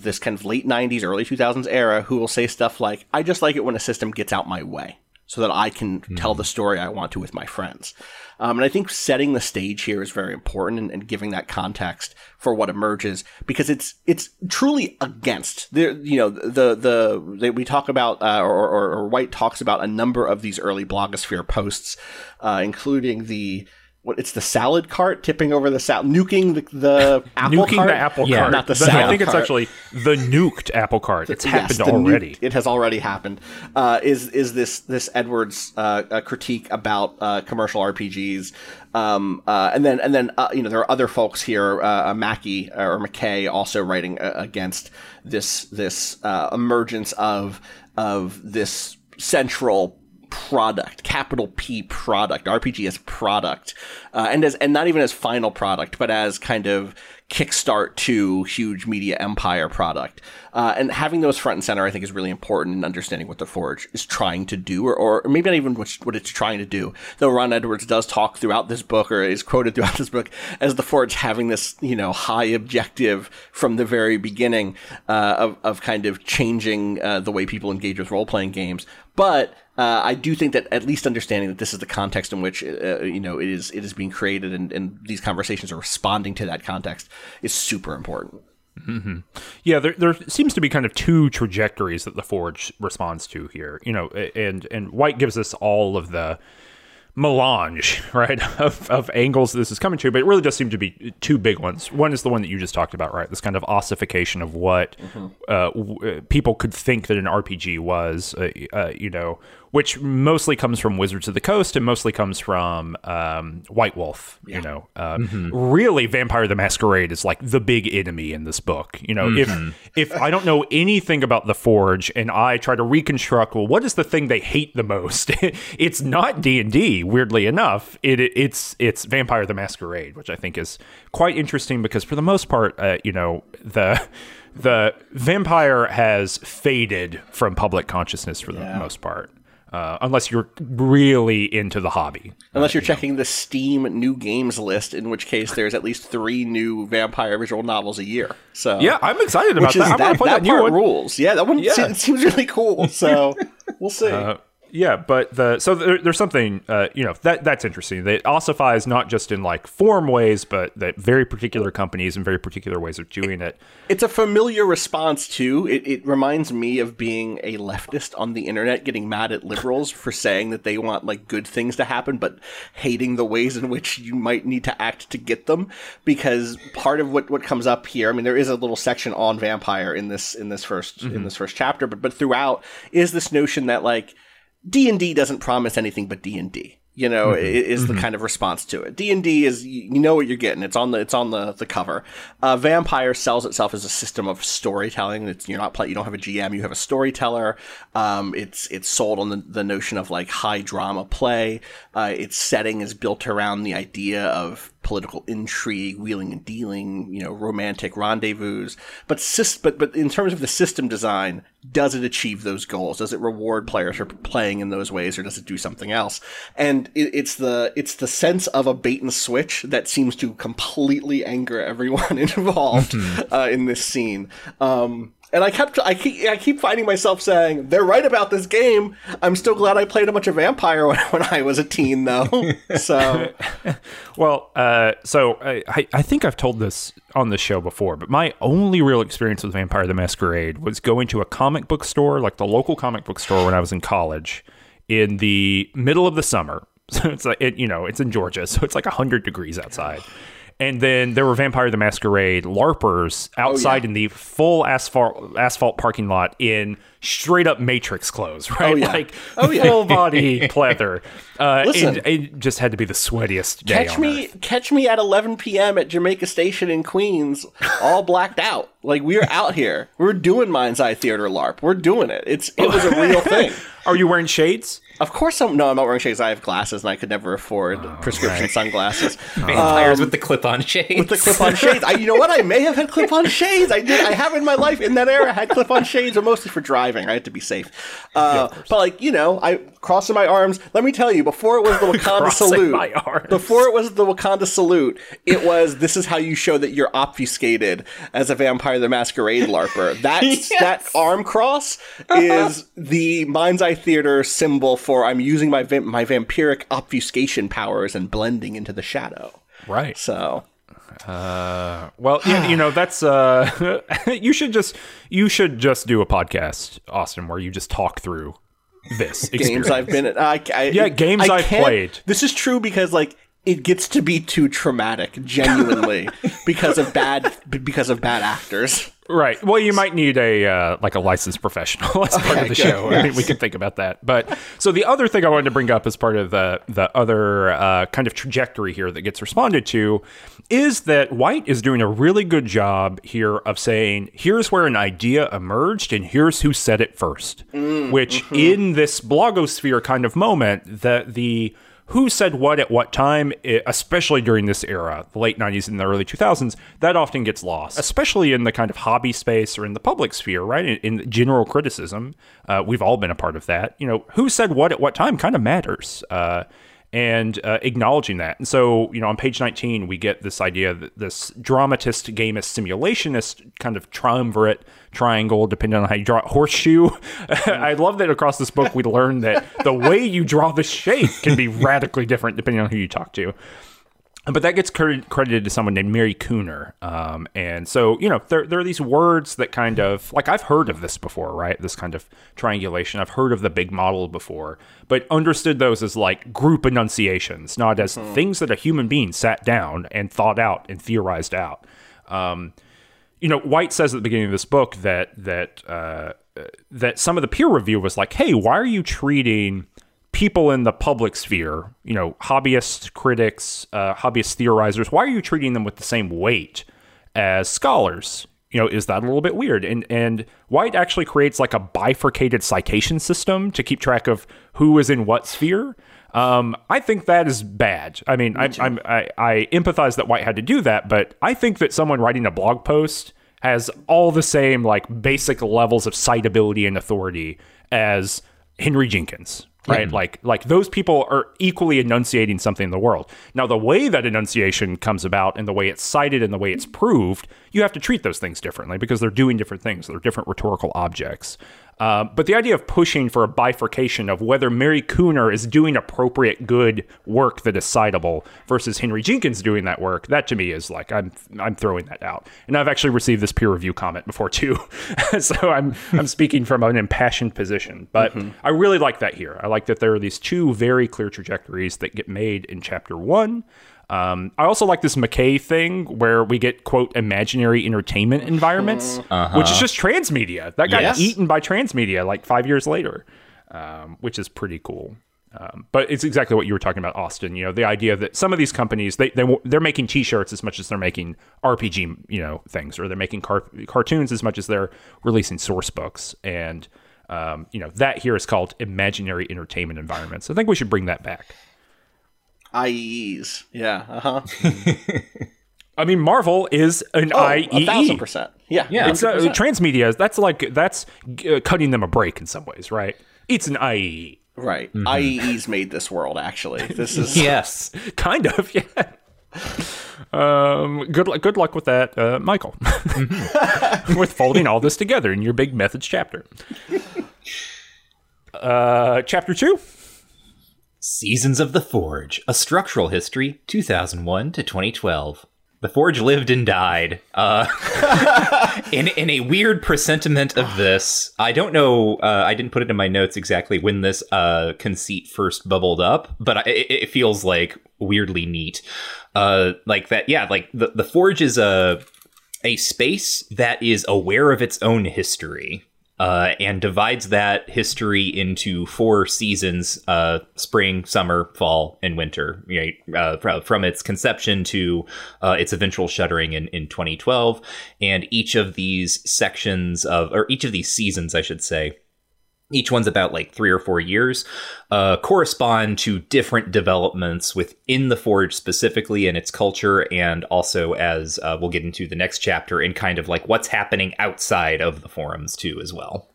this kind of late 90s, early 2000s era, who will say stuff like, I just like it when a system gets out my way, so that I can tell the story I want to with my friends. And I think setting the stage here is very important and giving that context for what emerges, because it's truly against we talk about or White talks about a number of these early blogosphere posts, including the salad cart tipping over the salad, nuking the apple nuking cart. The apple cart. Yeah, not the salad I think it's cart. Actually the nuked apple cart. It's happened already. It has already happened. Is this Edwards critique about commercial RPGs? And then there are other folks here, Mackey or McKay, also writing against this emergence of this central product, capital P product, RPG as product, and not even as final product, but as kind of kickstart to huge media empire product. And having those front and center, I think, is really important in understanding what The Forge is trying to do, or maybe not even what it's trying to do. Though Ron Edwards does talk throughout this book, or is quoted throughout this book, as The Forge having this, you know, high objective from the very beginning of kind of changing the way people engage with role-playing games. But I do think that at least understanding that this is the context in which you know, it is being created, and these conversations are responding to that context, is super important. Mm-hmm. Yeah, there seems to be kind of two trajectories that The Forge responds to here, you know, and White gives us all of the melange, right, of angles this is coming to, but it really does seem to be two big ones. One is the one that you just talked about, right? This kind of ossification of what people could think that an RPG was, you know, which mostly comes from Wizards of the Coast and mostly comes from White Wolf, you know. Really, Vampire the Masquerade is like the big enemy in this book. You know, if I don't know anything about The Forge and I try to reconstruct, well, what is the thing they hate the most? It's not D&D. Weirdly enough, it's Vampire the Masquerade, which I think is quite interesting because for the most part, you know, the vampire has faded from public consciousness for the most part, unless you're really into the hobby. Unless you're checking the Steam new games list, in which case there's at least 3 new vampire visual novels a year. So yeah, I'm excited about that. I'm going to play that new one. Rules. Yeah, that one seems really cool. So we'll see. Yeah, but there's something, you know, that's interesting. It ossifies not just in like form ways, but that very particular companies and very particular ways of doing it. It's a familiar response too. It reminds me of being a leftist on the internet, getting mad at liberals for saying that they want like good things to happen, but hating the ways in which you might need to act to get them. Because part of what comes up here, I mean, there is a little section on vampire in this first chapter, but throughout is this notion that like, D&D doesn't promise anything but D&D, you know, is the kind of response to it. D&D is, you know what you're getting. It's on the cover. Vampire sells itself as a system of storytelling. You don't have a GM, you have a storyteller. It's sold on the notion of like high drama play. Its setting is built around the idea of political intrigue, wheeling and dealing, you know, romantic rendezvous. But in terms of the system design, does it achieve those goals? Does it reward players for playing in those ways, or does it do something else? And it's the sense of a bait and switch that seems to completely anger everyone involved in this scene. And I keep finding myself saying, they're right about this game. I'm still glad I played a bunch of Vampire when I was a teen, though. So, well, so I think I've told this on the show before, but my only real experience with Vampire the Masquerade was going to a comic book store, like the local comic book store when I was in college, in the middle of the summer. So it's like, you know, it's in Georgia, so it's like 100 degrees outside. And then there were Vampire the Masquerade LARPers outside in the full asphalt parking lot in straight up Matrix clothes, right? Like full body pleather. Listen, it just had to be the sweatiest day on earth. Catch me at 11 p.m. at Jamaica Station in Queens, all blacked out. Like, we're out here. We're doing Mind's Eye Theater LARP. We're doing it. It was a real thing. Are you wearing shades? Of course, I'm not wearing shades. I have glasses, and I could never afford prescription sunglasses. Vampires with the clip-on shades. With the clip-on shades. You know what? I may have had clip-on shades. I did. I have in my life in that era. I had clip-on shades, but mostly for driving. I had to be safe. But like, you know, I crossing my arms. Let me tell you, before it was the Wakanda salute. It was this is how you show that you're obfuscated as a Vampire the Masquerade LARPer. That arm cross is the Mind's Eye Theater symbol for. I'm using my vampiric obfuscation powers and blending into the shadow. Right. So, well, you know, that's you should just do a podcast, Austin, where you just talk through this experience. Games I've been at. Games I've played. This is true because like it gets to be too traumatic, genuinely, because of bad actors. Right. Well, you might need a like a licensed professional as part of the show. Yes. I mean, we can think about that. But so the other thing I wanted to bring up as part of the other kind of trajectory here that gets responded to is that White is doing a really good job here of saying, here's where an idea emerged and here's who said it first, which in this blogosphere kind of moment, the who said what at what time, especially during this era, the late 90s and the early 2000s, that often gets lost, especially in the kind of hobby space or in the public sphere, right? In general criticism, we've all been a part of that. You know, who said what at what time kind of matters. And acknowledging that. And so, you know, on page 19, we get this idea that this dramatist, gamist, simulationist kind of triumvirate triangle, depending on how you draw it, horseshoe. I love that across this book, we learn that the way you draw the shape can be radically different depending on who you talk to. But that gets credited to someone named Mary Cooner. And so, you know, there are these words that kind of, like, I've heard of this before, right? This kind of triangulation. I've heard of the big model before, but understood those as like group enunciations, not as things that a human being sat down and thought out and theorized out. You know, White says at the beginning of this book that some of the peer review was like, hey, why are you treating people in the public sphere, you know, hobbyist critics, hobbyist theorizers, why are you treating them with the same weight as scholars? You know, is that a little bit weird? And White actually creates like a bifurcated citation system to keep track of who is in what sphere. I think that is bad. I mean, I empathize that White had to do that, but I think that someone writing a blog post has all the same like basic levels of citability and authority as Henry Jenkins. Right, like those people are equally enunciating something in the world. Now, the way that enunciation comes about and the way it's cited and the way it's proved, you have to treat those things differently because they're doing different things. They're different rhetorical objects. But the idea of pushing for a bifurcation of whether Mary Cooner is doing appropriate good work that is citable versus Henry Jenkins doing that work, that to me is like, I'm throwing that out. And I've actually received this peer review comment before too. So I'm speaking from an impassioned position, but I really like that here. I like that there are these two very clear trajectories that get made in chapter one. I also like this McKay thing where we get, quote, imaginary entertainment environments, which is just transmedia. That got eaten by transmedia like 5 years later, which is pretty cool. But it's exactly what you were talking about, Austin. You know, the idea that some of these companies, they're making T-shirts as much as they're making RPG, you know, things, or they're making cartoons as much as they're releasing source books. And, you know, that here is called imaginary entertainment environments. I think we should bring that back. IEEs. Yeah. I mean, Marvel is an IEE. 1,000%. Yeah. Yeah. It's, transmedia, that's cutting them a break in some ways, right? It's an IEE. Right. Mm-hmm. IEEs made this world, actually. This is yes. Kind of, yeah. Good luck with that, Michael. With folding all this together in your big methods chapter. Chapter 2. Seasons of the Forge, A Structural History, 2001 to 2012. The Forge lived and died. In a weird presentiment of this, I don't know, I didn't put it in my notes exactly when this conceit first bubbled up, but it feels like weirdly neat. Like that, yeah, like the Forge is a space that is aware of its own history. And divides that history into four seasons, spring, summer, fall, and winter, right? From its conception to its eventual shuttering in 2012. And each of these sections of, or each of these seasons, I should say, each one's about like 3 or 4 years, correspond to different developments within the Forge specifically in its culture, and also as we'll get into the next chapter, and kind of like what's happening outside of the forums too as well.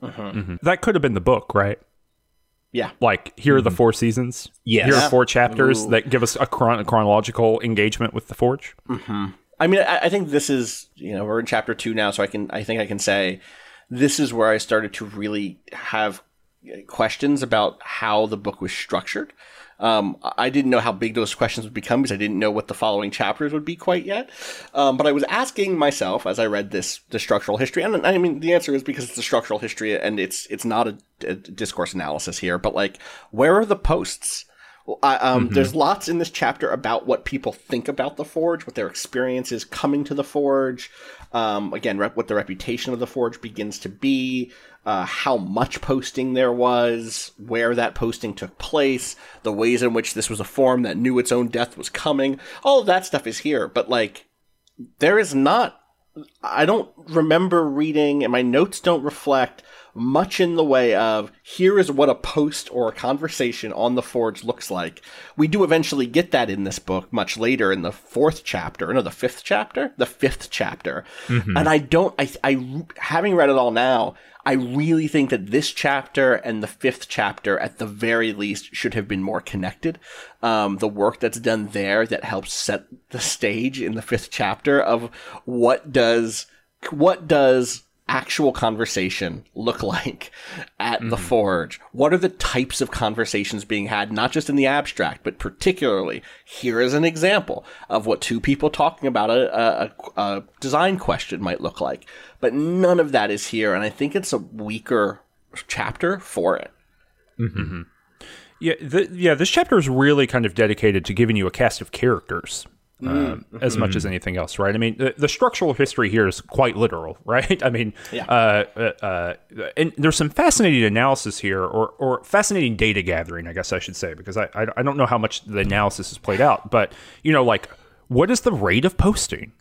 That could have been the book, right? Yeah. Like, here are the four seasons. Yes. Here are four chapters that give us a chronological engagement with the Forge. I mean, I think this is, you know, we're in chapter 2 now, so I think I can say this is where I started to really have questions about how the book was structured. I didn't know how big those questions would become because I didn't know what the following chapters would be quite yet. But I was asking myself as I read the structural history, and I mean, the answer is because it's a structural history and it's not a discourse analysis here, but like, where are the posts? There's lots in this chapter about what people think about the Forge, what their experience is coming to the Forge. Again, what the reputation of the Forge begins to be, how much posting there was, where that posting took place, the ways in which this was a forum that knew its own death was coming. All of that stuff is here, but like, there is not, I don't remember reading, and my notes don't reflect much in the way of, here is what a post or a conversation on the Forge looks like. We do eventually get that in this book much later in the fifth chapter. Mm-hmm. And I having read it all now, I really think that this chapter and the fifth chapter at the very least should have been more connected. The work that's done there that helps set the stage in the fifth chapter of what does actual conversation look like at the Forge? What are the types of conversations being had, not just in the abstract, but particularly here is an example of what two people talking about a design question might look like. But none of that is here, and I think it's a weaker chapter for it. Mm-hmm. Yeah, this chapter is really kind of dedicated to giving you a cast of characters. As much as anything else, right? I mean, the structural history here is quite literal, right? I mean, yeah. And there's some fascinating analysis here, or fascinating data gathering, I guess I should say, because I don't know how much the analysis is played out, but, you know, like, what is the rate of posting?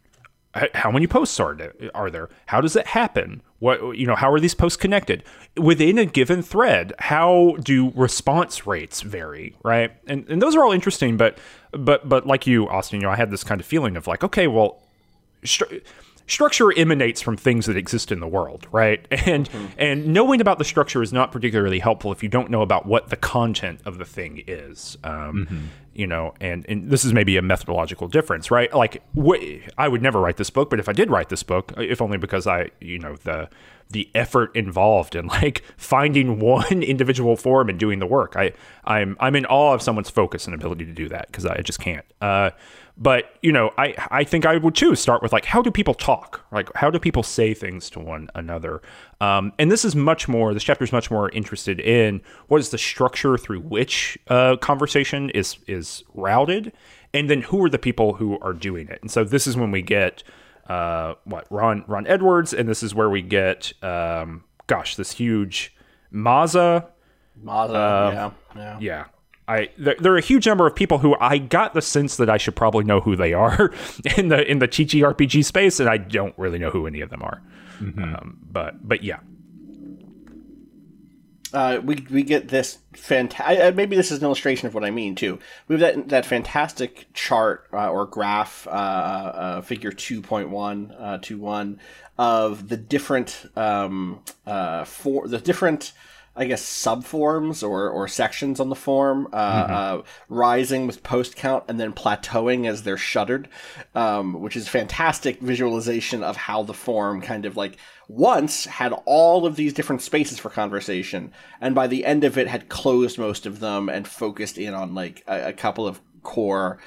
How many posts are there? How does it happen? What, you know, how are these posts connected within a given thread? How do response rates vary, right? And those are all interesting, but like you, Austin, you know, I had this kind of feeling of like, okay, well, structure emanates from things that exist in the world, right? And knowing about the structure is not particularly helpful if you don't know about what the content of the thing is. You know, and this is maybe a methodological difference, right? Like, I would never write this book, but if I did write this book, if only because I, you know, the effort involved in like finding one individual form and doing the work, I'm in awe of someone's focus and ability to do that because I just can't. But you know, I think I would start with like, how do people talk? Like, how do people say things to one another? And this chapter is much more interested in what is the structure through which conversation is routed, and then who are the people who are doing it. And so this is when we get Ron Edwards, and this is where we get this huge Maza. Yeah. There are a huge number of people who I got the sense that I should probably know who they are in the Chi-Chi RPG space, and I don't really know who any of them are. But yeah. We get this fantastic, maybe this is an illustration of what I mean too. We have that fantastic chart or graph, figure 2.121 of the different I guess subforms or sections on the form, rising with post count and then plateauing as they're shuttered, which is fantastic visualization of how the form kind of like once had all of these different spaces for conversation, and by the end of it had closed most of them and focused in on like a couple of core,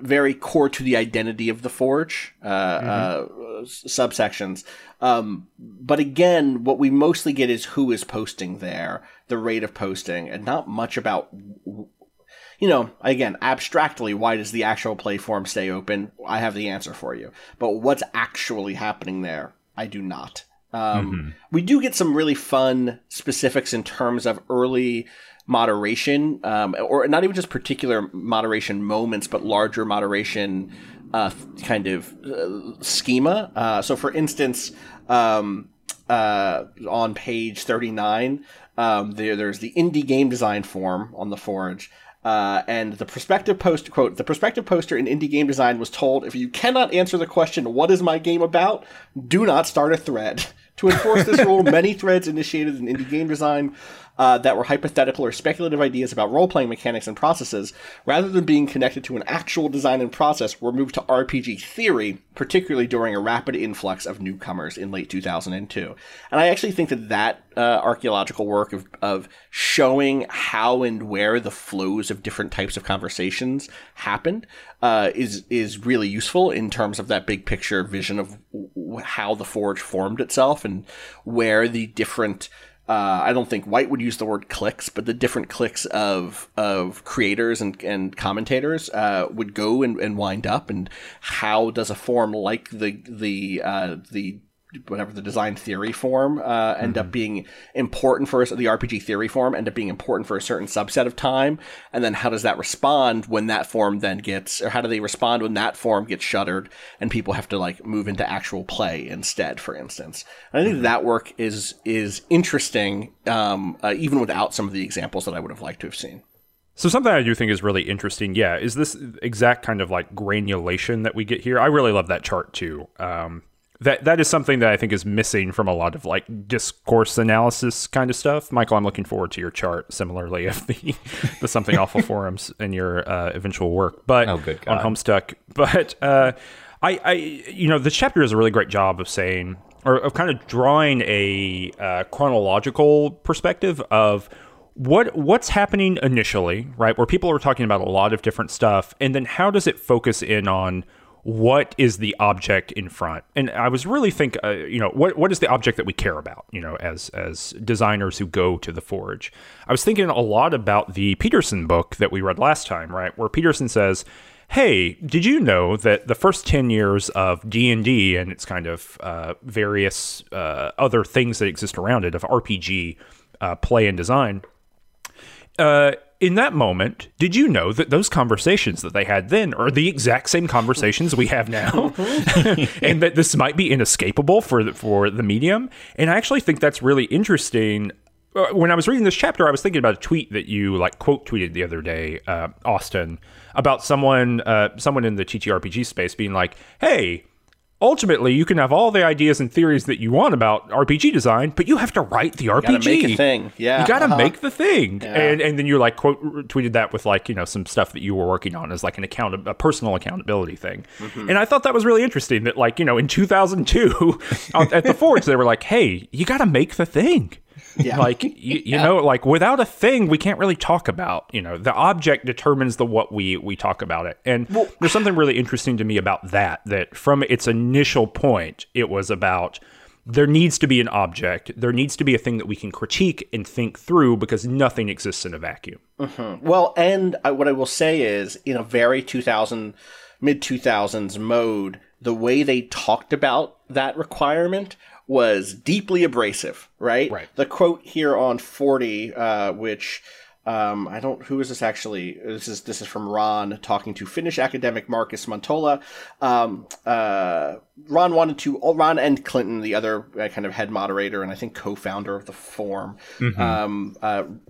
very core to the identity of the Forge subsections. But again, what we mostly get is who is posting there, the rate of posting, and not much about, you know, again, abstractly, why does the actual play form stay open? I have the answer for you. But what's actually happening there, I do not. We do get some really fun specifics in terms of early moderation, or not even just particular moderation moments, but larger moderation schema. So for instance, on page 39, there's the indie game design form on the Forge. And the prospective poster, quote, the prospective poster in indie game design was told, if you cannot answer the question, what is my game about? Do not start a thread. To enforce this rule, many threads initiated in indie game design that were hypothetical or speculative ideas about role-playing mechanics and processes, rather than being connected to an actual design and process, were moved to RPG theory, particularly during a rapid influx of newcomers in late 2002. And I actually think that archaeological work of showing how and where the flows of different types of conversations happened is really useful in terms of that big picture vision of how the Forge formed itself and where the different I don't think White would use the word cliques, but the different cliques of creators and commentators would go and wind up, and how does a form like the whatever the design theory form end up being important for us, the RPG theory form end up being important for a certain subset of time, and then how does that respond when that form then gets, or how do they respond when that form gets shuttered and people have to like move into actual play instead, for instance. And I think that work is interesting, even without some of the examples that I would have liked to have seen. So something I do think is really interesting, yeah, is this exact kind of like granulation that we get here. I really love that chart too. That is something that I think is missing from a lot of like discourse analysis kind of stuff. Michael, I'm looking forward to your chart similarly of the Something Awful forums and your eventual work, but oh, good God, on Homestuck. But I you know, this chapter does a really great job of saying, or of kind of drawing a chronological perspective of what's happening initially, right? Where people are talking about a lot of different stuff, and then how does it focus in on what is the object in front? And I was really thinking, you know, what is the object that we care about, you know, as designers who go to the Forge? I was thinking a lot about the Peterson book that we read last time, right? Where Peterson says, hey, did you know that the first 10 years of D&D and its kind of various other things that exist around it, of RPG play and design, in that moment, did you know that those conversations that they had then are the exact same conversations we have now? And that this might be inescapable for the medium? And I actually think that's really interesting. When I was reading this chapter, I was thinking about a tweet that you like quote tweeted the other day, Austin, about someone in the TTRPG space being like, hey, ultimately, you can have all the ideas and theories that you want about RPG design, but you have to write the RPG. You gotta make a thing. Yeah. You gotta make the thing. Yeah. And then you like quote tweeted that with like, you know, some stuff that you were working on as like a personal accountability thing. Mm-hmm. And I thought that was really interesting that like, you know, in 2002 at the Forge, they were like, hey, you gotta make the thing. Yeah. Like, you know, like without a thing, we can't really talk about, you know, the object determines the what we talk about it. And well, there's something really interesting to me about that from its initial point, it was about there needs to be an object. There needs to be a thing that we can critique and think through because nothing exists in a vacuum. Mm-hmm. Well, and what I will say is in a very mid-2000s mode, the way they talked about that requirement was deeply abrasive, right? The quote here on 40, which I don't, who is this actually? This is from Ron talking to Finnish academic Marcus Montola. Ron and Clinton, the other kind of head moderator and I think co-founder of the forum,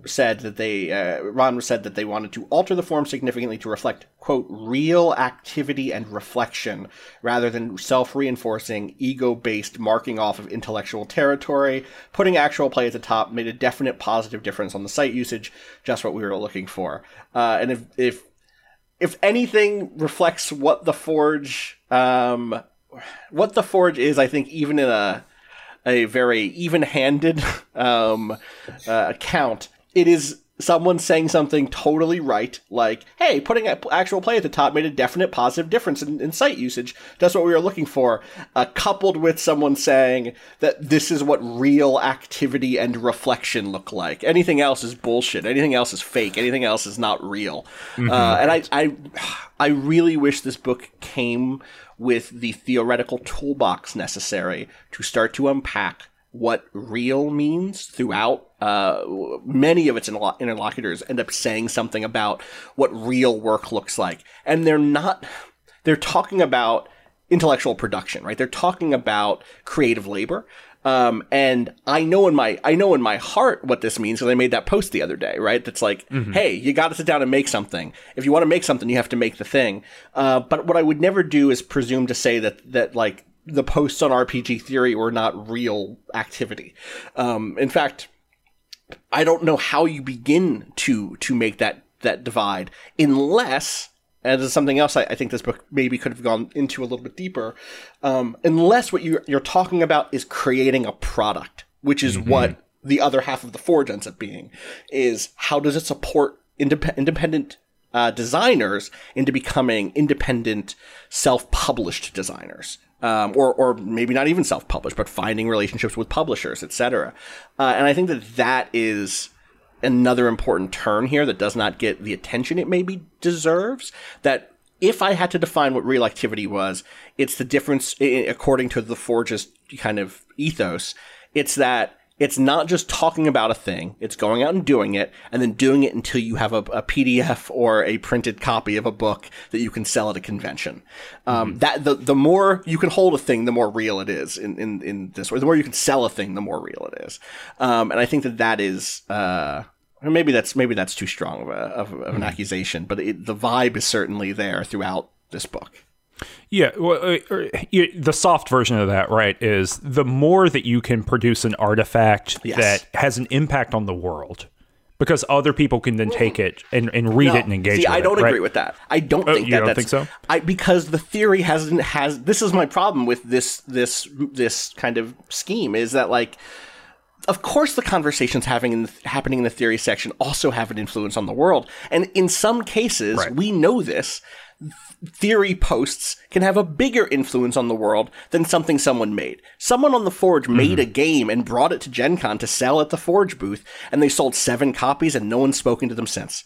said that Ron said that they wanted to alter the forum significantly to reflect, quote, real activity and reflection rather than self-reinforcing, ego-based marking off of intellectual territory. Putting actual play at the top made a definite positive difference on the site usage, just what we were looking for. And if anything reflects what the Forge is, I think even in a very even-handed account, it is someone saying something totally right, like, hey, putting actual play at the top made a definite positive difference in site usage. That's what we were looking for, coupled with someone saying that this is what real activity and reflection look like. Anything else is bullshit. Anything else is fake. Anything else is not real. And I really wish this book came with the theoretical toolbox necessary to start to unpack what real means throughout. Many of its interlocutors end up saying something about what real work looks like. And they're talking about intellectual production, right? They're talking about creative labor. And I know in my heart what this means because I made that post the other day, right? That's like, hey, you got to sit down and make something. If you want to make something, you have to make the thing. But what I would never do is presume to say that like, the posts on RPG theory were not real activity. In fact, I don't know how you begin to make that divide unless, and this is something else I think this book maybe could have gone into a little bit deeper, unless what you're talking about is creating a product, which is what the other half of the Forge ends up being, is how does it support independent designers into becoming independent, self-published designers. Or maybe not even self-published, but finding relationships with publishers, etc. And I think that is another important turn here that does not get the attention it maybe deserves, that if I had to define what real activity was, it's the difference, according to the Forge's kind of ethos, it's that it's not just talking about a thing, it's going out and doing it, and then doing it until you have a PDF or a printed copy of a book that you can sell at a convention. That the more you can hold a thing, the more real it is in this way. The more you can sell a thing, the more real it is. And I think that is maybe that's too strong of an accusation, but the vibe is certainly there throughout this book. Yeah, well, the soft version of that, right, is the more that you can produce an artifact that has an impact on the world, because other people can then take it and read it and engage. See, with I don't agree with that. I don't think that. You don't think so? Because the theory has. This is my problem with this kind of scheme is that, like, of course, the conversations happening in the theory section also have an influence on the world, and in some cases, we know this. Theory posts can have a bigger influence on the world than something someone made. Someone on the Forge made a game and brought it to Gen Con to sell at the Forge booth, and they sold 7 copies and no one's spoken to them since.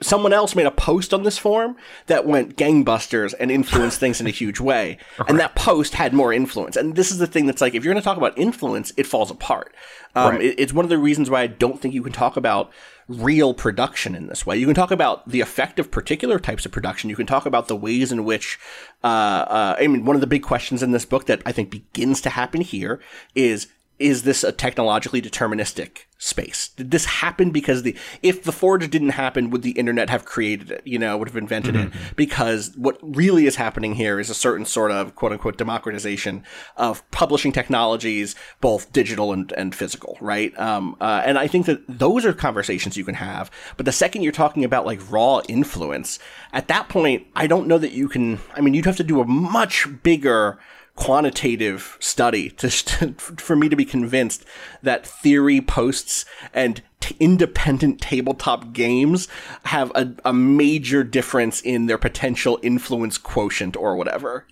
Someone else made a post on this forum that went gangbusters and influenced things in a huge way, and that post had more influence. And this is the thing that's like, if you're going to talk about influence, it falls apart. It's one of the reasons why I don't think you can talk about real production in this way. You can talk about the effect of particular types of production. You can talk about the ways in which one of the big questions in this book that I think begins to happen here is this a technologically deterministic space? Did this happen because if the Forge didn't happen, would the internet have created it, would have invented it? Because what really is happening here is a certain sort of quote unquote democratization of publishing technologies, both digital and physical, right? And I think that those are conversations you can have. But the second you're talking about like raw influence, at that point, I don't know that you can, you'd have to do a much bigger quantitative study for me to be convinced that theory posts and independent tabletop games have a major difference in their potential influence quotient or whatever,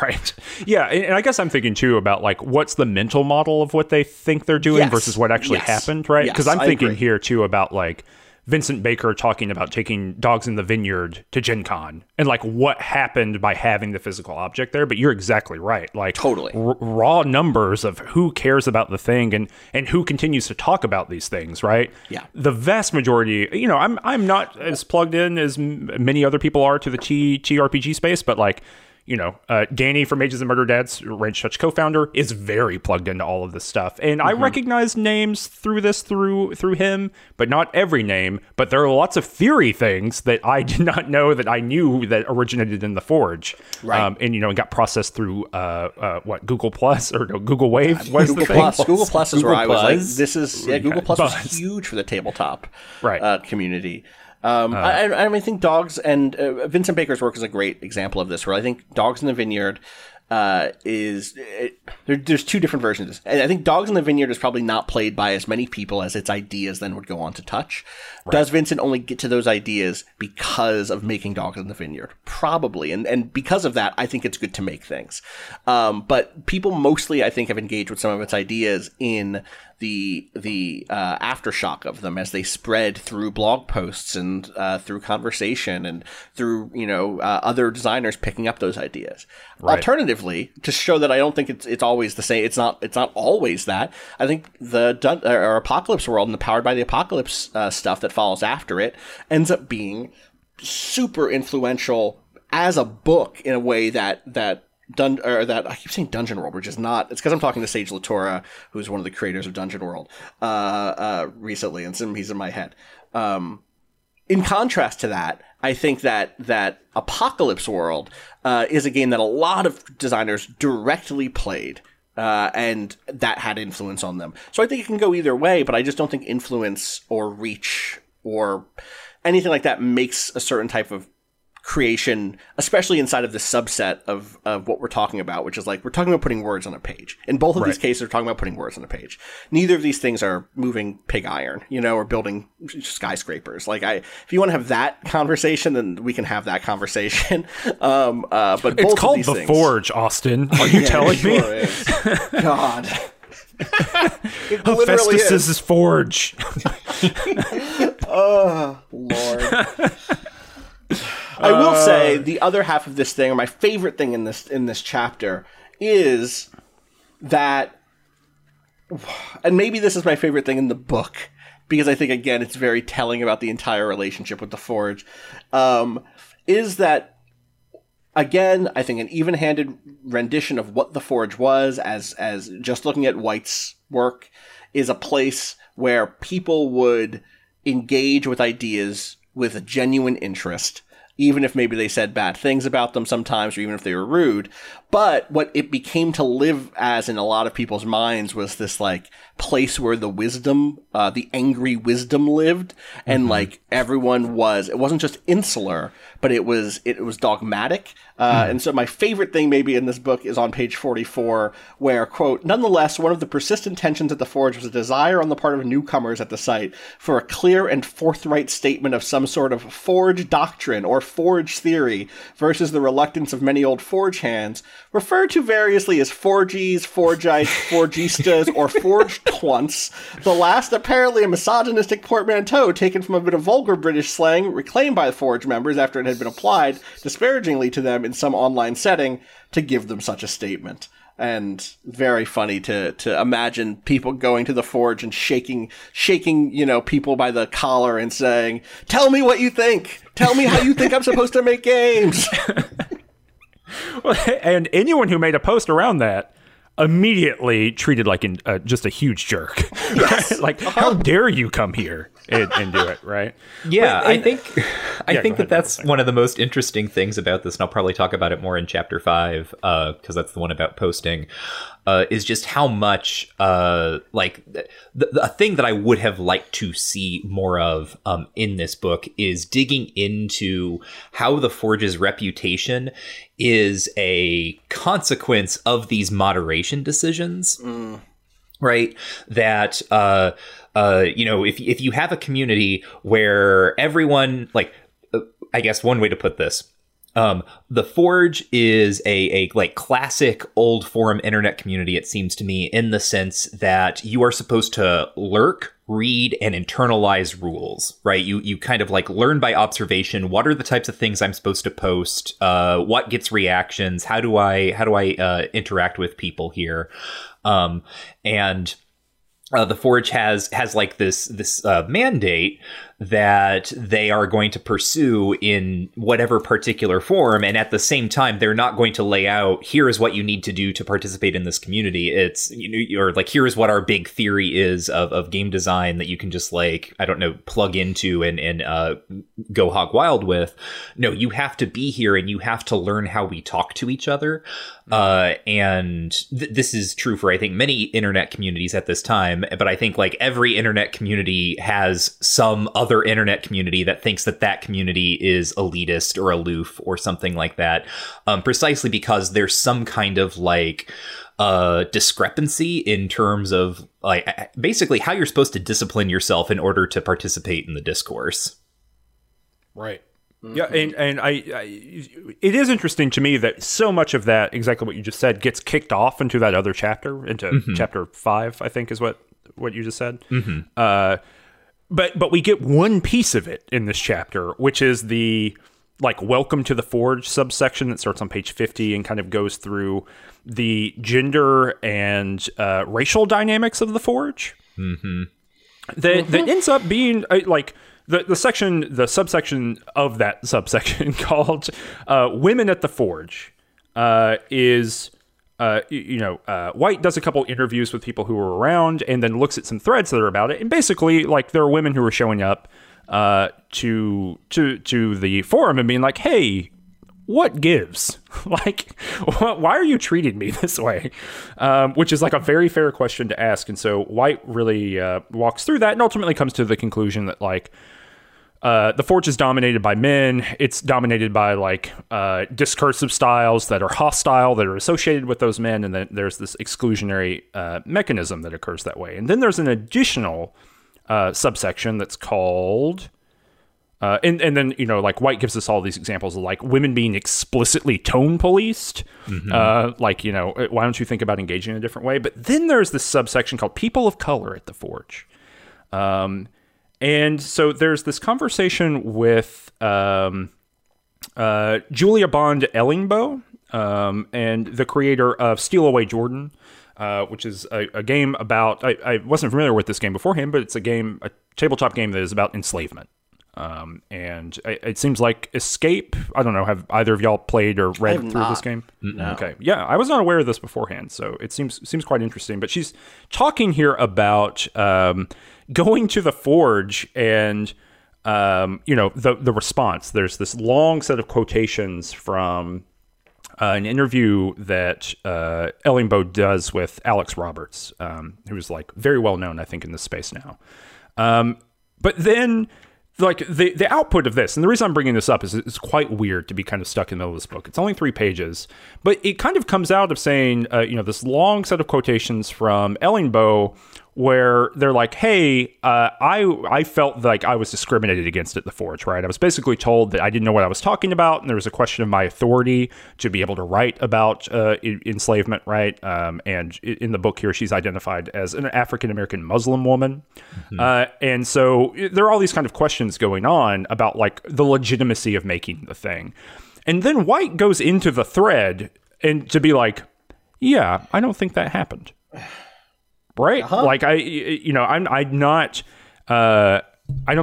Right. Yeah. And I guess I'm thinking too about like, what's the mental model of what they think they're doing versus what actually happened, right? Because I'm thinking here too about like Vincent Baker talking about taking Dogs in the Vineyard to Gen Con and like what happened by having the physical object there. But you're exactly right. Like totally raw numbers of who cares about the thing and who continues to talk about these things. Right. Yeah. The vast majority, I'm not as plugged in as many other people are to the TRPG space, but like, Danny from Ages of Murder Dad's Range Touch co-founder is very plugged into all of this stuff. And I recognize names through him, but not every name. But there are lots of theory things that I did not know that I knew that originated in the Forge. Right. And got processed through Google Plus or no, Google Wave? What is Google the Plus. Thing? Google Plus is Google where Plus. I was like, this is, yeah, Google Plus Buzz. Was huge for the tabletop community. I think Dogs and Vincent Baker's work is a great example of this, where I think Dogs in the Vineyard there's two different versions of this. And I think Dogs in the Vineyard is probably not played by as many people as its ideas then would go on to touch. Right. Does Vincent only get to those ideas because of making Dogs in the Vineyard? Probably. And because of that, I think it's good to make things. But people mostly, I think, have engaged with some of its ideas in the aftershock of them as they spread through blog posts and through conversation and through other designers picking up those ideas. Right. Alternatively, to show that I don't think it's always the same. It's not always that. I think the Apocalypse World and the Powered by the Apocalypse stuff that follows after it ends up being super influential as a book in a way that. I keep saying Dungeon World, which is not. It's because I'm talking to Sage Latora, who's one of the creators of Dungeon World, recently, and he's in my head. In contrast to that, I think that Apocalypse World is a game that a lot of designers directly played, and that had influence on them. So I think it can go either way, but I just don't think influence or reach or anything like that makes a certain type of creation, especially inside of the subset of what we're talking about, which is like we're talking about putting words on a page. In both of these cases, we're talking about putting words on a page. Neither of these things are moving pig iron, or building skyscrapers. Like if you want to have that conversation, then we can have that conversation. But it's both called of these the things, Forge, Austin. Are you telling me? Is. God. It literally is Forge. Oh Lord. I will say the other half of this thing, or my favorite thing in this chapter, is that, and maybe this is my favorite thing in the book, because I think, again, it's very telling about the entire relationship with the Forge, is that, again, I think an even-handed rendition of what the Forge was, as just looking at White's work, is a place where people would engage with ideas with a genuine interest, even if maybe they said bad things about them sometimes, or even if they were rude. But what it became to live as in a lot of people's minds was this, like, place where the wisdom, the angry wisdom lived. And like everyone was, it wasn't just insular, but it was dogmatic. And so my favorite thing maybe in this book is on page 44, where, quote, "Nonetheless, one of the persistent tensions at the Forge was a desire on the part of newcomers at the site for a clear and forthright statement of some sort of Forge doctrine or Forge theory versus the reluctance of many old Forge hands, referred to variously as Forgies, Forgites, Forgistas, or Forge Twants, the last apparently a misogynistic portmanteau taken from a bit of vulgar British slang reclaimed by the Forge members after it had been applied disparagingly to them in some online setting to give them such a statement." And very funny to imagine people going to the Forge and shaking, you know, people by the collar and saying, "Tell me what you think. Tell me how you think I'm supposed to make games." Well, and anyone who made a post around that immediately treated like just a huge jerk. Yes. Like, how dare you come here and do it, right? Yeah, but, I think that's one of the most interesting things about this, and I'll probably talk about it more in Chapter 5, because that's the one about posting, is just how much, like, the thing that I would have liked to see more of in this book is digging into how the Forge's reputation is a consequence of these moderation decisions, right? That, you know, if you have a community where everyone, like, I guess one way to put this, the Forge is a like classic old forum internet community, it seems to me, in the sense that you are supposed to lurk, read, and internalize rules, right? You kind of like learn by observation. What are the types of things I'm supposed to post? What gets reactions? How do I interact with people here? The Forge has like this mandate that they are going to pursue in whatever particular form, and at the same time, they're not going to lay out, here is what you need to do to participate in this community. It's, you know, or like, here is what our big theory is of game design that you can just, like, I don't know, plug into and go hog wild with. No, you have to be here, and you have to learn how we talk to each other. And this is true for, I think, many internet communities at this time, but I think, like, every internet community has some other internet community that thinks that community is elitist or aloof or something like that, precisely because there's some kind of, like, discrepancy in terms of, like, basically how you're supposed to discipline yourself in order to participate in the discourse. Right. Mm-hmm. Yeah, and it is interesting to me that so much of that, exactly what you just said, gets kicked off into that other chapter, into Chapter 5, I think is what you just said. Mm-hmm. But we get one piece of it in this chapter, which is the, like, Welcome to the Forge subsection that starts on page 50 and kind of goes through the gender and racial dynamics of the Forge. Mm-hmm. That ends up being, like... The subsection of that subsection called Women at the Forge is, White does a couple interviews with people who were around and then looks at some threads that are about it. And basically, like, there are women who are showing up to the forum and being like, hey, what gives? Like, why are you treating me this way? Which is, like, a very fair question to ask. And so White really walks through that and ultimately comes to the conclusion that, like, the Forge is dominated by men. It's dominated by, like, discursive styles that are hostile, that are associated with those men. And then there's this exclusionary mechanism that occurs that way. And then there's an additional subsection that's called... And then, you know, like, White gives us all these examples of, like, women being explicitly tone policed. Mm-hmm. Like, you know, why don't you think about engaging in a different way? But then there's this subsection called People of Color at the Forge. And so there's this conversation with Julia Bond Ellingbo, and the creator of Steal Away Jordan, which is a game about, I wasn't familiar with this game beforehand, but it's a game, a tabletop game that is about enslavement. And it seems like Escape, I don't know, have either of y'all played or read through this game? No. Okay. Yeah, I was not aware of this beforehand, so it seems quite interesting. But she's talking here about going to the forge and, you know, the response. There's this long set of quotations from an interview that Ellingbo does with Alex Roberts, who's like very well known, I think, in this space now. But then, like, the output of this, and the reason I'm bringing this up is it's quite weird to be kind of stuck in the middle of this book. It's only 3 pages, but it kind of comes out of saying, you know, this long set of quotations from Ellingbo where they're like, hey, I felt like I was discriminated against at the Forge, right? I was basically told that I didn't know what I was talking about, and there was a question of my authority to be able to write about enslavement, right? And in the book here, she's identified as an African-American Muslim woman. Mm-hmm. And so there are all these kind of questions going on about, like, the legitimacy of making the thing. And then White goes into the thread and to be like, yeah, I don't think that happened. Right? Uh-huh. Like, I don't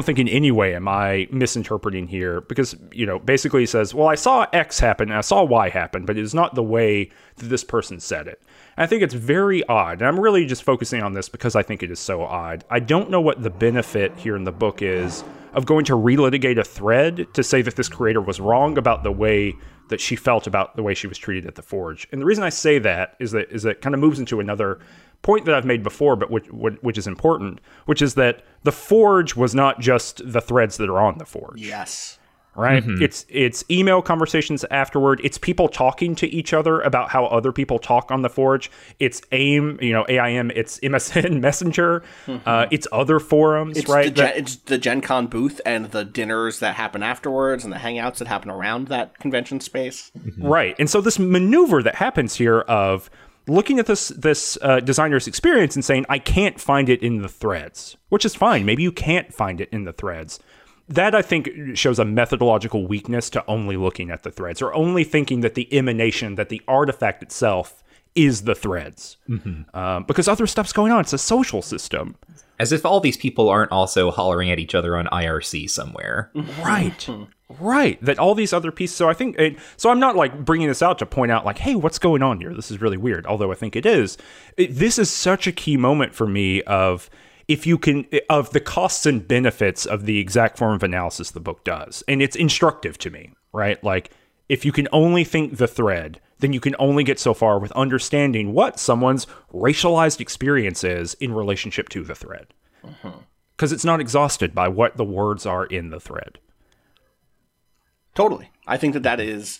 think in any way am I misinterpreting here, because, you know, basically he says, well, I saw X happen, and I saw Y happen, but it's not the way that this person said it. And I think it's very odd, and I'm really just focusing on this because I think it is so odd. I don't know what the benefit here in the book is of going to relitigate a thread to say that this creator was wrong about the way that she felt about the way she was treated at the Forge. And the reason I say that is that it kind of moves into another point that I've made before, but which is important, which is that the Forge was not just the threads that are on the Forge. Yes. Right? Mm-hmm. It's email conversations afterward. It's people talking to each other about how other people talk on the Forge. It's AIM, you know, AIM, it's MSN Messenger. Mm-hmm. It's other forums, right? It's the Gen Con booth and the dinners that happen afterwards and the hangouts that happen around that convention space. Mm-hmm. Right. And so this maneuver that happens here of looking at this designer's experience and saying, I can't find it in the threads, which is fine. Maybe you can't find it in the threads. That, I think, shows a methodological weakness to only looking at the threads or only thinking that the emanation, that the artifact itself is the threads. Mm-hmm. Because other stuff's going on. It's a social system. As if all these people aren't also hollering at each other on IRC somewhere. Right. Right. That all these other pieces. So I think, so I'm not like bringing this out to point out like, hey, what's going on here? This is really weird. Although I think it is. This is such a key moment for me of, if you can, of the costs and benefits of the exact form of analysis the book does. And it's instructive to me, right? Like, if you can only think the thread, then you can only get so far with understanding what someone's racialized experience is in relationship to the thread. Because it's not exhausted by what the words are in the thread. Totally. I think that is...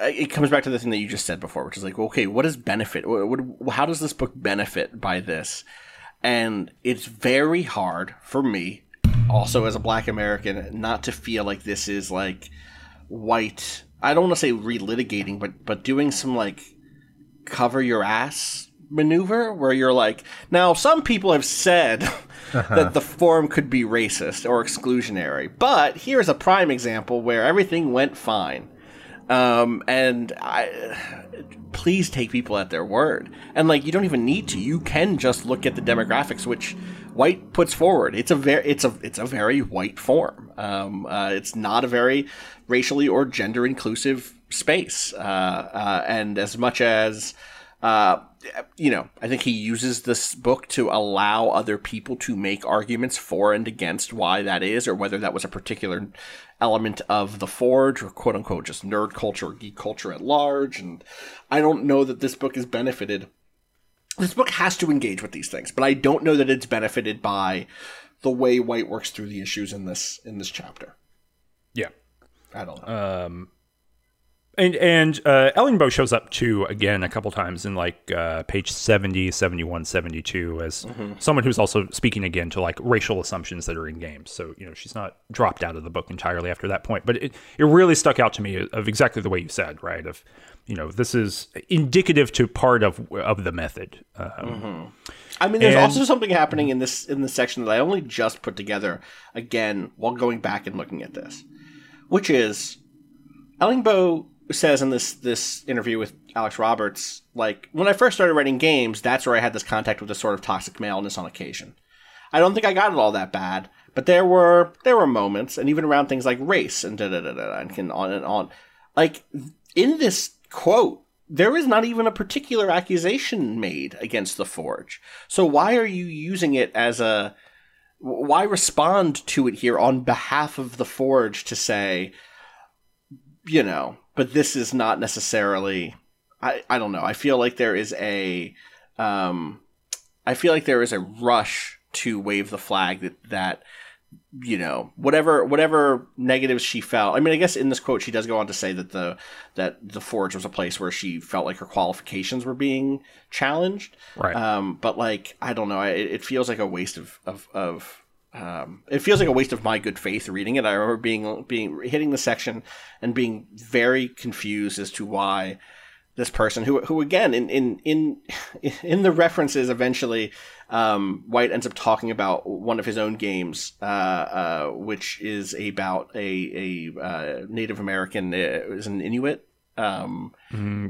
it comes back to the thing that you just said before, which is like, okay, what is benefit? How does this book benefit by this? And it's very hard for me, also as a Black American, not to feel like this is like white. I don't want to say relitigating, but doing some like cover your ass maneuver where you're like, now some people have said that the form could be racist or exclusionary, but here's a prime example where everything went fine. Please take people at their word. And like, you don't even need to. You can just look at the demographics, which White puts forward. It's a very white form. It's not a very racially or gender inclusive space. And as much as, you know, I think he uses this book to allow other people to make arguments for and against why that is, or whether that was a particular element of the Forge or quote unquote just nerd culture or geek culture at large. And I don't know that this book is benefited. This book has to engage with these things, but I don't know that it's benefited by the way White works through the issues in this chapter. Yeah. I don't know. And Ellingbo shows up too again a couple times in like page 70, 71, 72 as someone who's also speaking again to like racial assumptions that are in games. So, you know, she's not dropped out of the book entirely after that point. But it really stuck out to me of exactly the way you said, right? Of, you know, this is indicative to part of the method. I mean, there's also something happening in this section that I only just put together again while going back and looking at this, which is, Ellingbo says in this interview with Alex Roberts, like, when I first started writing games, that's where I had this contact with a sort of toxic maleness on occasion. I don't think I got it all that bad, but there were moments, and even around things like race and da-da-da-da, and on and on. Like, in this quote, there is not even a particular accusation made against the Forge. So why are you using it as a... Why respond to it here on behalf of the Forge to say, you know, but this is not necessarily... I don't know. I feel like there is a... I feel like there is a rush to wave the flag that you know, whatever negatives she felt. I mean, I guess in this quote she does go on to say that the Forge was a place where she felt like her qualifications were being challenged. Right. But like, I don't know. It feels like a waste it feels like a waste of my good faith reading it. I remember being hitting the section and being very confused as to why this person who again in the references eventually White ends up talking about one of his own games which is about a Native American is an Inuit. I don't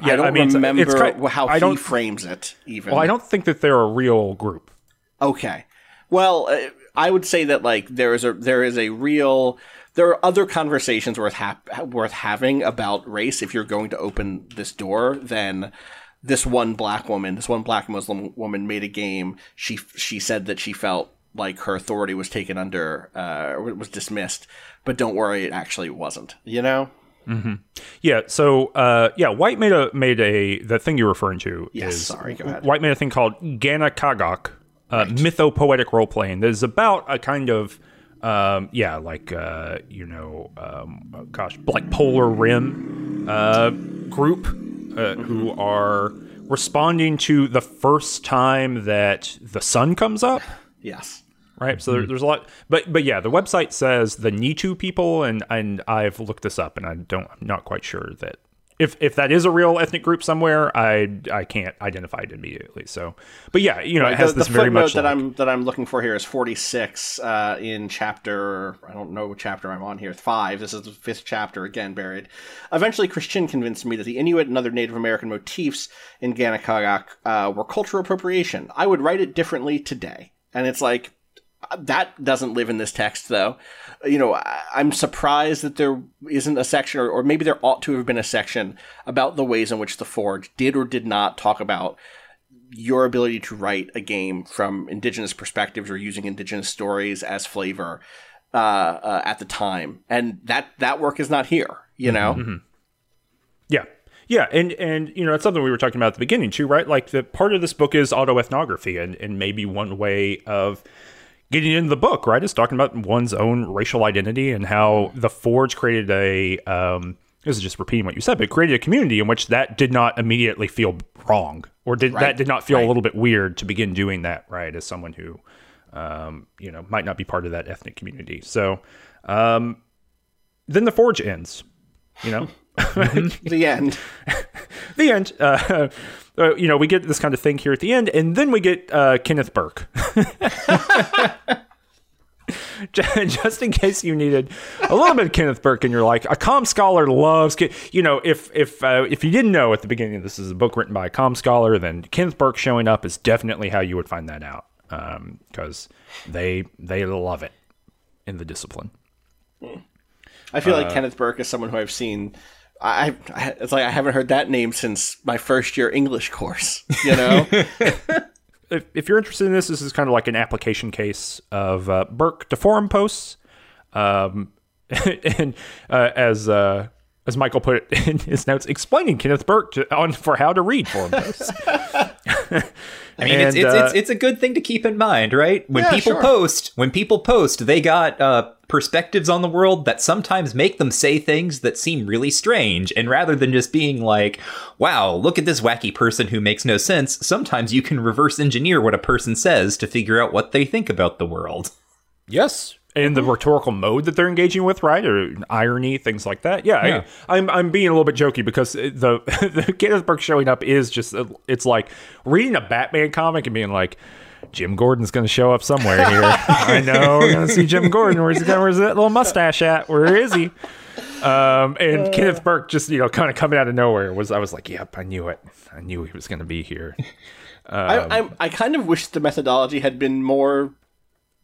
remember how he frames it even. Well, I don't think that they're a real group. Okay. Well, I would say that like there is a real. There are other conversations worth having about race. If you're going to open this door, then this one black Muslim woman made a game. She said that she felt like her authority was taken under, was dismissed. But don't worry, it actually wasn't. You know? Mm-hmm. Yeah. So White made a the thing you're referring to. Yes. Is, sorry. Go ahead. White made a thing called Gana Kagak, right. Mythopoetic role playing. There's about a kind of. Like Polar Rim group who are responding to the first time that the sun comes up. Yes. Right? So there's a lot. But yeah, the website says the Nitu people, and I've looked this up, and I'm not quite sure that if that is a real ethnic group somewhere, I can't identify it immediately. So, but yeah, you know, right, it has the, this the very much that like, I'm looking for here is 46 in chapter. I don't know what chapter I'm on here. 5. This is the 5th chapter again buried. Eventually, Christian convinced me that the Inuit and other Native American motifs in Gana Kagak were cultural appropriation. I would write it differently today, and it's like. That doesn't live in this text, though. You know, I'm surprised that there isn't a section, or maybe there ought to have been a section about the ways in which the Forge did or did not talk about your ability to write a game from indigenous perspectives or using indigenous stories as flavor at the time. And that work is not here, you know? Mm-hmm. Yeah. Yeah, and you know, it's something we were talking about at the beginning, too, right? Like, the part of this book is autoethnography, and maybe one way of... getting into the book, right, is talking about one's own racial identity and how the Forge created a, this is just repeating what you said, but created a community in which that did not immediately feel wrong or did right. That did not feel right. A little bit weird to begin doing that, right, as someone who, you know, might not be part of that ethnic community. So then the Forge ends, you know. The end. The end. You know, we get this kind of thing here at the end, and then we get Kenneth Burke. Just in case you needed a little bit of Kenneth Burke, and you're like, a comm scholar loves, you know, if you didn't know at the beginning this is a book written by a comm scholar, then Kenneth Burke showing up is definitely how you would find that out, because they love it in the discipline. I feel like Kenneth Burke is someone who I've seen. It's like I haven't heard that name since my first year English course, you know? If you're interested in this, this is kind of like an application case of Burke to forum posts. As Michael put it in his notes, explaining Kenneth Burke for how to read forum posts. I mean, and, it's a good thing to keep in mind, right? When people post, they got perspectives on the world that sometimes make them say things that seem really strange. And rather than just being like, wow, look at this wacky person who makes no sense, sometimes you can reverse engineer what a person says to figure out what they think about the world. Yes. And the rhetorical mode that they're engaging with, right? Or irony, things like that. Yeah, yeah. I'm being a little bit jokey because the Kenneth Burke showing up is just, it's like reading a Batman comic and being like, Jim Gordon's going to show up somewhere here. I know we're going to see Jim Gordon. Where's that little mustache at? Where is he? And Kenneth Burke just, you know, kind of coming out of nowhere I was like, yep, I knew it. I knew he was going to be here. I kind of wish the methodology had been more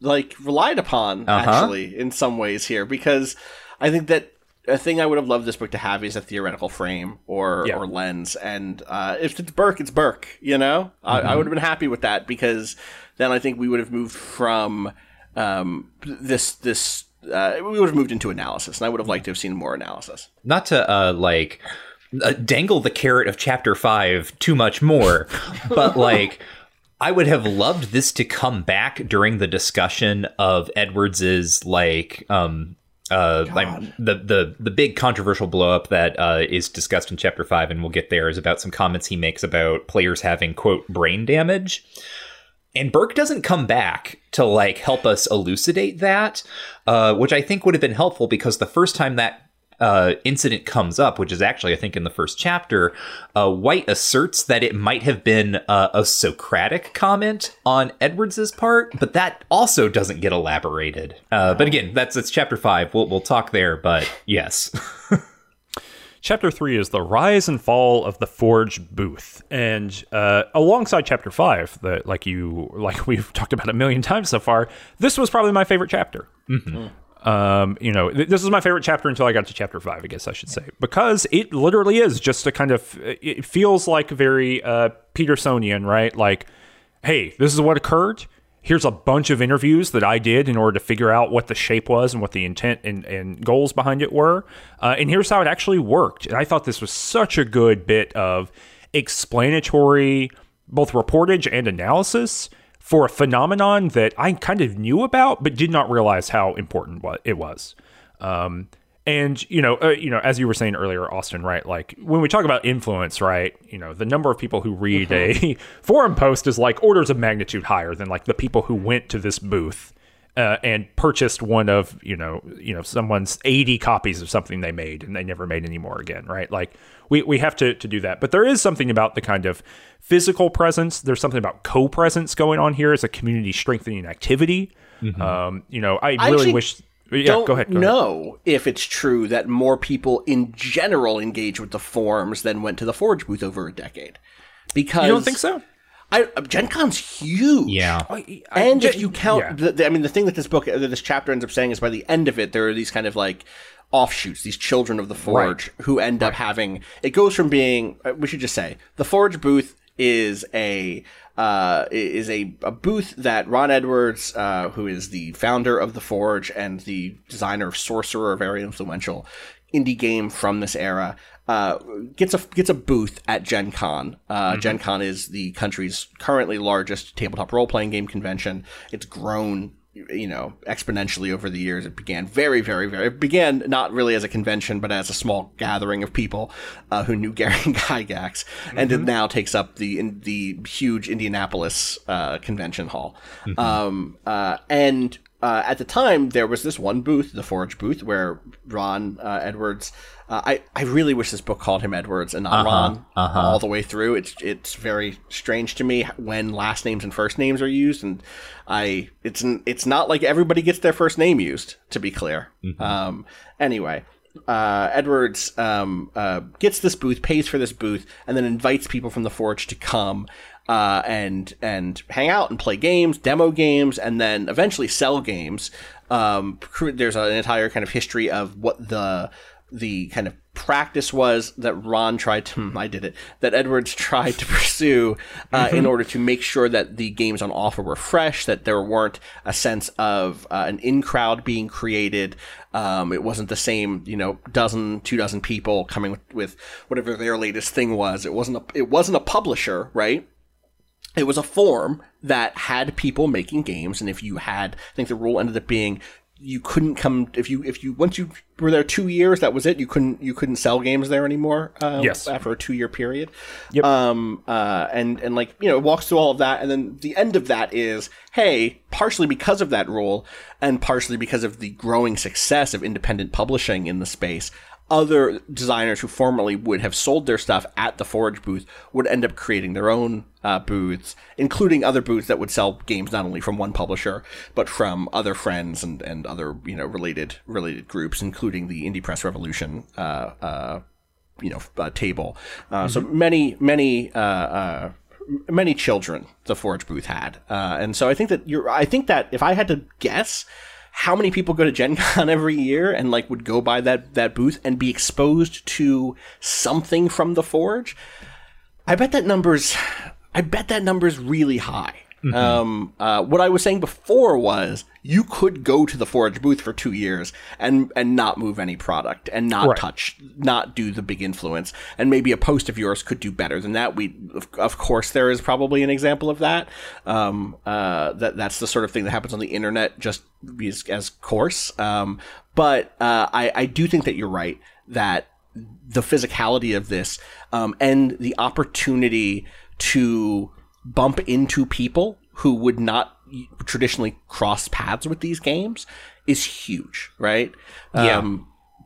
like relied upon actually in some ways here, because I think that a thing I would have loved this book to have is a theoretical frame or lens. And if it's Burke, it's Burke, you know? Mm-hmm. I would have been happy with that, because then I think we would have moved from we would have moved into analysis, and I would have liked to have seen more analysis. Not to dangle the carrot of chapter 5 too much more, but like I would have loved this to come back during the discussion of Edwards's the big controversial blow up that is discussed in chapter 5, and we'll get there, is about some comments he makes about players having, quote, brain damage. And Burke doesn't come back to like help us elucidate that, which I think would have been helpful, because the first time that incident comes up, which is actually, I think, in the first chapter, White asserts that it might have been a Socratic comment on Edwards's part, but that also doesn't get elaborated. But again, that's chapter 5. We'll talk there, but yes. Chapter 3 is the rise and fall of the Forge Booth, and alongside chapter 5, that like we've talked about a million times so far, this was probably my favorite chapter. Mm-hmm. Mm. This is my favorite chapter until I got to chapter 5, I guess I should say, because it literally is just a kind of, it feels like very Petersonian, right? Like, hey, this is what occurred. Here's a bunch of interviews that I did in order to figure out what the shape was and what the intent and goals behind it were. And here's how it actually worked. And I thought this was such a good bit of explanatory, both reportage and analysis, for a phenomenon that I kind of knew about, but did not realize how important it was. And, as you were saying earlier, Austin, right? Like when we talk about influence, right? You know, the number of people who read a forum post is like orders of magnitude higher than like the people who went to this booth and purchased one of, someone's 80 copies of something they made and they never made any more again, right? Like we have to do that. But there is something about the kind of physical presence. There's something about co-presence going on here as a community strengthening activity. Mm-hmm. I really wish... Yeah, go ahead. If it's true that more people in general engage with the forums than went to the Forge booth over a decade. Because... You don't think so? Gen Con's huge. Yeah. And if you count... Yeah. The thing that this chapter ends up saying is by the end of it, there are these kind of like... offshoots, these children of the Forge, right, who end up having, it goes from being, we should just say, the Forge booth is a booth that Ron Edwards, who is the founder of the Forge and the designer of Sorcerer, a very influential indie game from this era, gets a booth at Gen Con. Mm-hmm. Gen Con is the country's currently largest tabletop role-playing game convention. It's grown exponentially over the years. It began very, very not really as a convention, but as a small gathering of people who knew Gary Gygax, and it now takes up the huge Indianapolis convention hall. Mm-hmm. At the time, there was this one booth, the Forge booth, where Ron Edwards. I really wish this book called him Edwards and not Ron all the way through. It's very strange to me when last names and first names are used, and it's not like everybody gets their first name used, to be clear. Mm-hmm. Edwards gets this booth, pays for this booth, and then invites people from the Forge to come. And hang out and play games, demo games, and then eventually sell games. There's an entire kind of history of what the kind of practice was that Ron tried to, that Edwards tried to pursue in order to make sure that the games on offer were fresh, that there weren't a sense of an in-crowd being created. It wasn't the same, two dozen people coming with whatever their latest thing was. It wasn't a publisher, right? It was a forum that had people making games, and if you had, I think the rule ended up being you couldn't come if you once you were there 2 years, that was it. You couldn't sell games there anymore. Yes, after a 2-year period. Yep. It walks through all of that, and then the end of that is, hey, partially because of that rule, and partially because of the growing success of independent publishing in the space, other designers who formerly would have sold their stuff at the Forge booth would end up creating their own booths, including other booths that would sell games not only from one publisher, but from other friends and other, you know, related groups, including the Indie Press Revolution table. So many children the Forge booth had. And so I think that if I had to guess how many people go to Gen Con every year and like would go by that booth and be exposed to something from the Forge, I bet that number's really high. Mm-hmm. What I was saying before was you could go to the Forge booth for 2 years and not move any product and not touch, not do the big influence. And maybe a post of yours could do better than that. Of course, there is probably an example of that. That's the sort of thing that happens on the internet, just as coarse. But I do think that you're right that the physicality of this and the opportunity to bump into people who would not traditionally cross paths with these games is huge, right? Yeah.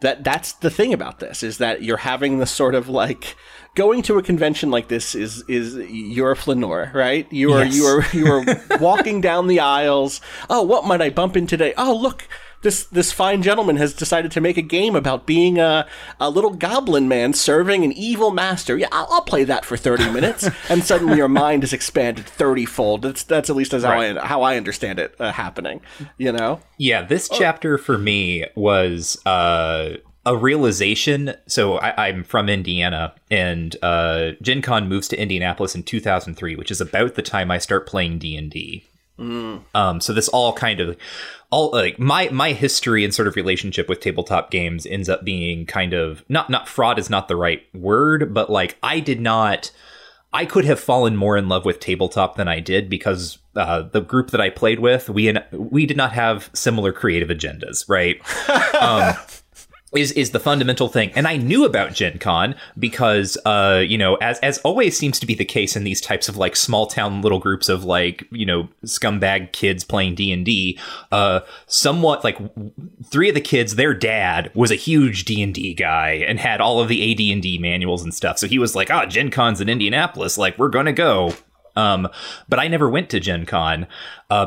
That's the thing about this, is that you're having this sort of like, going to a convention like this is you're a flaneur, right? You are walking down the aisles. Oh, what might I bump in today? Oh, look, This fine gentleman has decided to make a game about being a little goblin man serving an evil master. Yeah, I'll play that for 30 minutes. And suddenly your mind is expanded 30-fold. That's at least as how I understand it happening, you know? Yeah, this chapter for me was a realization. So I'm from Indiana, and Gen Con moves to Indianapolis in 2003, which is about the time I start playing D&D. Mm. So this my history and sort of relationship with tabletop games ends up being kind of not fraud is not the right word, but like I could have fallen more in love with tabletop than I did because the group that I played with, we did not have similar creative agendas, right? Is the fundamental thing. And I knew about Gen Con because, as always seems to be the case in these types of like small town little groups of like, you know, scumbag kids playing D&D, somewhat like three of the kids, their dad was a huge D&D guy and had all of the AD&D manuals and stuff. So he was like, Gen Con's in Indianapolis, like we're going to go. But I never went to Gen Con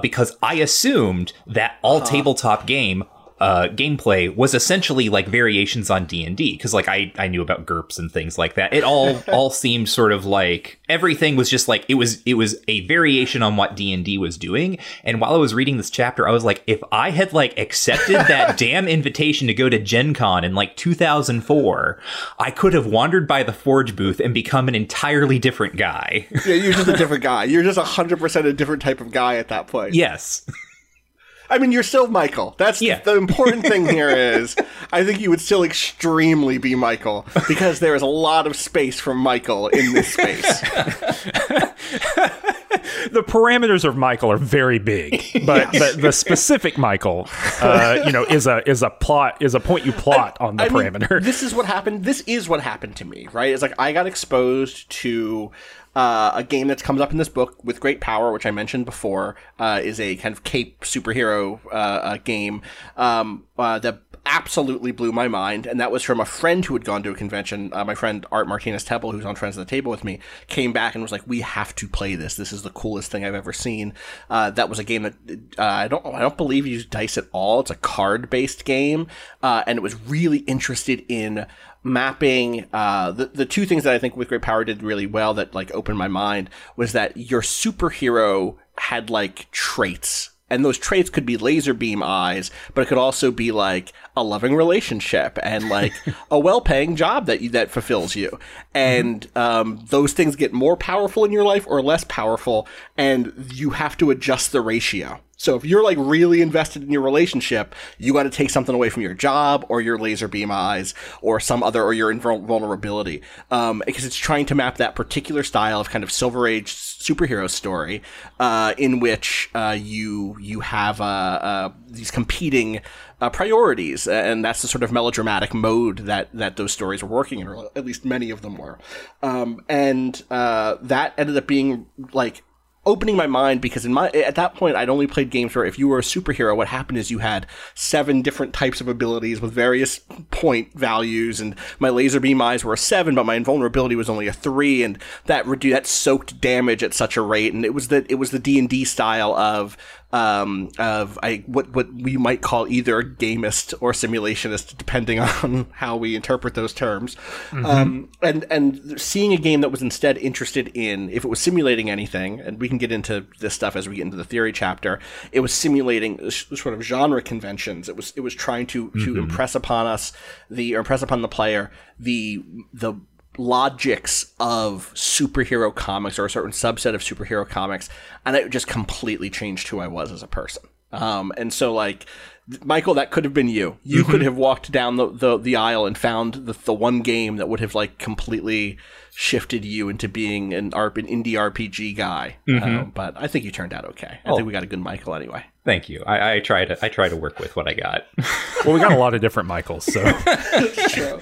because I assumed that all tabletop gameplay was essentially like variations on D&D, because like I knew about GURPS and things like that. It all seemed sort of like everything was just like it was a variation on what D&D was doing. And while I was reading this chapter, I was like, if I had like accepted that damn invitation to go to Gen Con in like 2004, I could have wandered by the Forge booth and become an entirely different guy. Yeah, you're just a different guy. You're just 100% a different type of guy at that point. Yes. I mean, you're still Michael. That's the important thing here is I think you would still extremely be Michael, because there is a lot of space for Michael in this space. The parameters of Michael are very big, but, but the specific Michael, is a point you plot on the parameter. Mean, this is what happened. This is what happened to me, right? It's like I got exposed to a game that comes up in this book, With Great Power, which I mentioned before, is a kind of cape superhero game that absolutely blew my mind. And that was from a friend who had gone to a convention. My friend Art Martinez-Teppel, who's on Friends at the Table with me, came back and was like, we have to play this. This is the coolest thing I've ever seen. That was a game that I don't believe used dice at all. It's a card-based game. And it was really interested in mapping the two things that I think With Great Power did really well that like opened my mind was that your superhero had like traits, and those traits could be laser beam eyes, but it could also be like a loving relationship and like a well-paying job that fulfills you, and those things get more powerful in your life or less powerful, and you have to adjust the ratio. So if you're like really invested in your relationship, you got to take something away from your job or your laser beam eyes or some other, or your invulnerability, because it's trying to map that particular style of kind of Silver Age superhero story, in which you have these competing priorities, and that's the sort of melodramatic mode that those stories were working in, or at least many of them were, and that ended up being like opening my mind, because at that point I'd only played games where if you were a superhero, what happened is you had 7 different types of abilities with various point values, and my laser beam eyes were a 7, but my invulnerability was only a 3, and that soaked damage at such a rate, and it was the D&D style of what we might call either gamist or simulationist, depending on how we interpret those terms. Mm-hmm. And seeing a game that was instead interested in, if it was simulating anything, and we can get into this stuff as we get into the theory chapter, it was simulating sort of genre conventions. It was trying to impress upon the player the logics of superhero comics, or a certain subset of superhero comics, and it just completely changed who I was as a person. And so, like, Michael, that could have been you. You could have walked down the aisle and found the one game that would have, like, completely shifted you into being an indie RPG guy. But I think you turned out okay. I think we got a good Michael anyway. Thank you. I try to work with what I got. Well, we got a lot of different Michaels. So that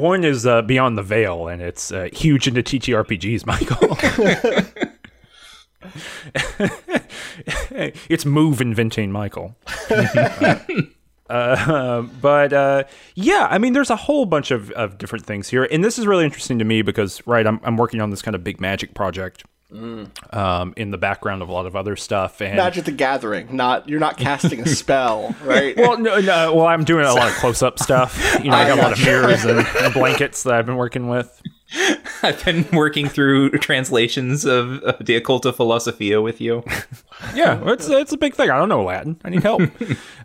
one is Beyond the Veil, and it's huge into TTRPGs, Michael. It's move inventing Michael. Yeah, I mean, there's a whole bunch of different things here, and this is really interesting to me because, right, I'm working on this kind of big Magic project in the background of a lot of other stuff. And Magic the Gathering, you're not casting a spell, right? Well, no. Well, I'm doing a lot of close-up stuff. You know, I got a lot of mirrors and blankets that I've been working with. I've been working through translations of De Occulta Philosophia with you. Yeah, it's a big thing. I don't know Latin. I need help.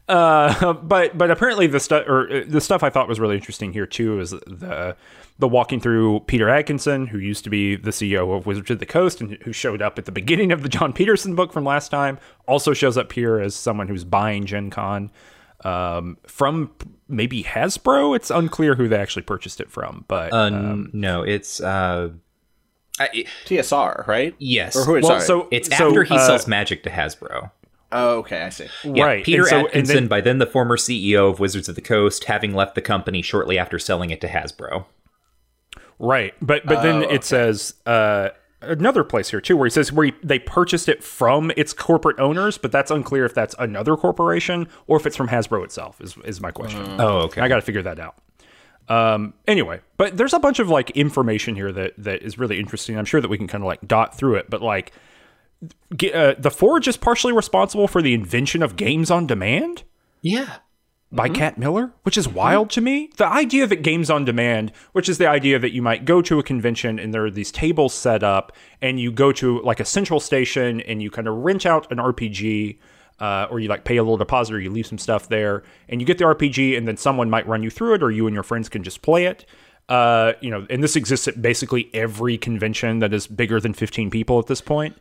But apparently the stuff I thought was really interesting here too is the walking through Peter Atkinson, who used to be the CEO of Wizards of the Coast and who showed up at the beginning of the John Peterson book from last time, also shows up here as someone who's buying Gen Con from maybe Hasbro. It's unclear who they actually purchased it from, but no, it's TSR, right? Yes. Or who? Well, so it's after he sells Magic to Hasbro. Oh, okay, I see. Yeah, right. Peter Atkinson, by then the former CEO of Wizards of the Coast, having left the company shortly after selling it to Hasbro. Right, but then it says another place here too where he says they purchased it from its corporate owners, but that's unclear if that's another corporation or if it's from Hasbro itself is my question. Oh, okay. I gotta figure that out. Anyway, but there's a bunch of like information here that is really interesting. I'm sure that we can kind of like dot through it, but like the Forge is partially responsible for the invention of games on demand. Yeah. By Cat Miller, which is wild to me. The idea that games on demand, which is the idea that you might go to a convention and there are these tables set up and you go to like a central station and you kind of rent out an RPG or you like pay a little deposit or you leave some stuff there and you get the RPG and then someone might run you through it or you and your friends can just play it. You know, and this exists at basically every convention that is bigger than 15 people at this point.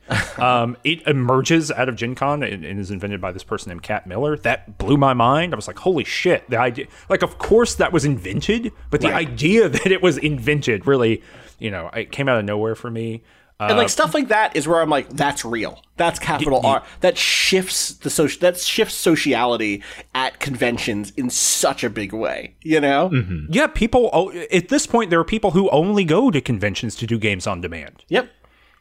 It emerges out of Gen Con and is invented by this person named Cat Miller. That blew my mind. I was like, holy shit. The idea, like, of course that was invented, but the idea that it was invented really, you know, it came out of nowhere for me. And like stuff like that is where I'm like, that's real. That's capital R. That shifts that shifts sociality at conventions in such a big way, you know? Mm-hmm. Yeah, people at this point there are people who only go to conventions to do games on demand. Yep.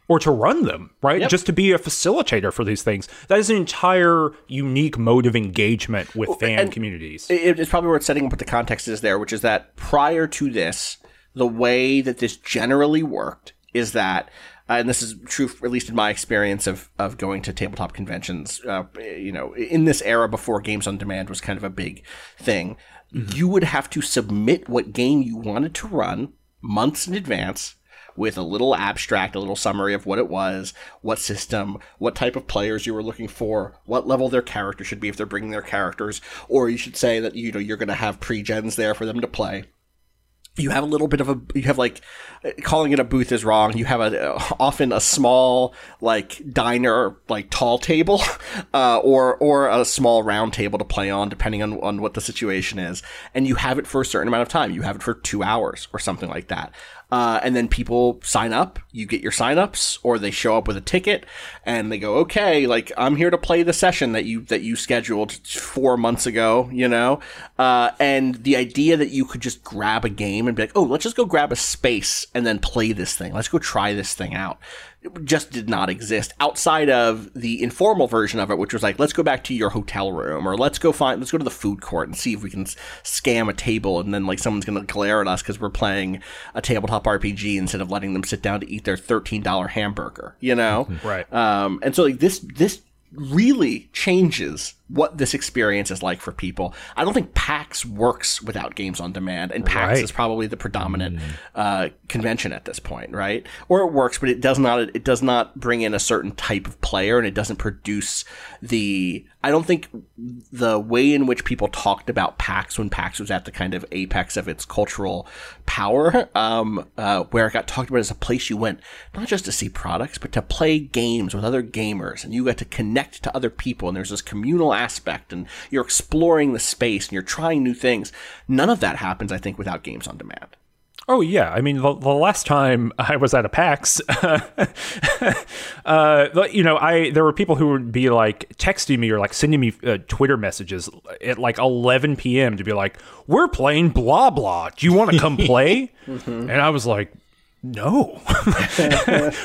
Or to run them, right? Yep. Just to be a facilitator for these things. That is an entire unique mode of engagement with fan communities. It's probably worth setting up what the context is there, which is that prior to this, the way that this generally worked is that and this is true, at least in my experience of going to tabletop conventions, you know, in this era before games on demand was kind of a big thing, you would have to submit what game you wanted to run months in advance with a little abstract, a little summary of what it was, what system, what type of players you were looking for, what level their character should be if they're bringing their characters, or you should say that, you know, you're going to have pre-gens there for them to play. You have a little bit of a – you have like – calling it a booth is wrong. You have often a small like diner, like tall table or a small round table to play on depending on what the situation is. And you have it for a certain amount of time. You have it for 2 hours or something like that. And then people sign up, you get your signups, or they show up with a ticket and they go, okay, like, I'm here to play the session that you scheduled 4 months ago, you know? And the idea that you could just grab a game and be like, oh, let's just go grab a space and then play this thing. Let's go try this thing out. It just did not exist outside of the informal version of it, which was like, let's go back to your hotel room, or let's go to the food court and see if we can scam a table. And then like someone's going to glare at us because we're playing a tabletop RPG instead of letting them sit down to eat their $13 hamburger, you know? Right. And so like this really changes what this experience is like for people. I don't think PAX works without games on demand, and PAX is probably the predominant convention at this point, right? Or it works, but it does not bring in a certain type of player, and it doesn't produce the – I don't think the way in which people talked about PAX when PAX was at the kind of apex of its cultural power, where it got talked about as a place you went not just to see products, but to play games with other gamers, and you got to connect to other people, and there's this communal aspect, and you're exploring the space, and you're trying new things. None of that happens, I think, without games on demand. Oh, yeah. I mean, the last time I was at a PAX, there were people who would be like texting me or like sending me Twitter messages at like 11 p.m. to be like, we're playing blah, blah. Do you want to come play? Mm-hmm. And I was like, no.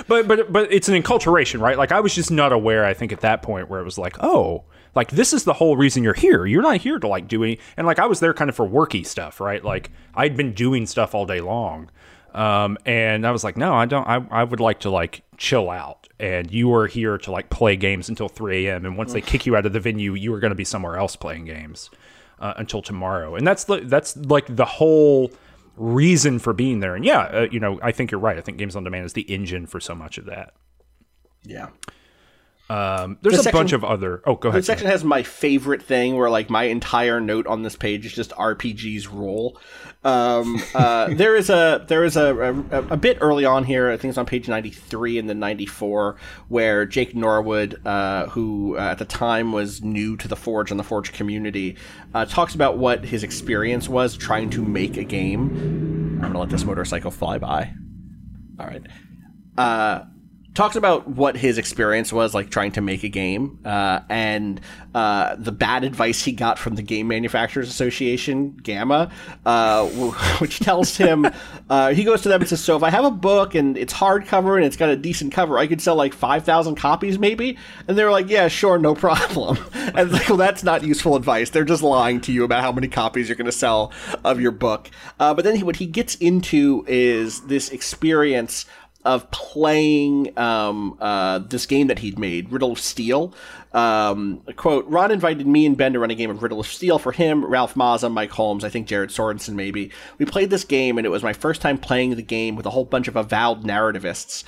but it's an enculturation, right? Like I was just not aware, I think, at that point where it was like, oh, like, this is the whole reason you're here. You're not here to, like, do any... And, like, I was there kind of for worky stuff, right? Like, I'd been doing stuff all day long. And I was like, no, I don't... I would like to, like, chill out. And you were here to, like, play games until 3 a.m. And once they kick you out of the venue, you were going to be somewhere else playing games until tomorrow. And that's the whole reason for being there. And, yeah, I think you're right. I think Games on Demand is the engine for so much of that. Yeah. There's a bunch of other... Oh, go ahead. This section has my favorite thing where, like, my entire note on this page is just RPGs rule. There is a bit early on here, I think it's on page 93 and then 94, where Jake Norwood, who at the time was new to the Forge and the Forge community, talks about what his experience was trying to make a game. I'm going to let this motorcycle fly by. All right. Talks about what his experience was like trying to make a game and the bad advice he got from the Game Manufacturers Association, GAMA, which tells him, he goes to them and says, so if I have a book and it's hardcover and it's got a decent cover, I could sell like 5,000 copies maybe? And they're like, yeah, sure, no problem. And like, well, that's not useful advice. They're just lying to you about how many copies you're going to sell of your book. But then what he gets into is this experience of playing this game that he'd made, Riddle of Steel. Quote, Ron invited me and Ben to run a game of Riddle of Steel for him, Ralph Mazza, Mike Holmes, I think Jared Sorensen maybe. We played this game, and it was my first time playing the game with a whole bunch of avowed narrativists.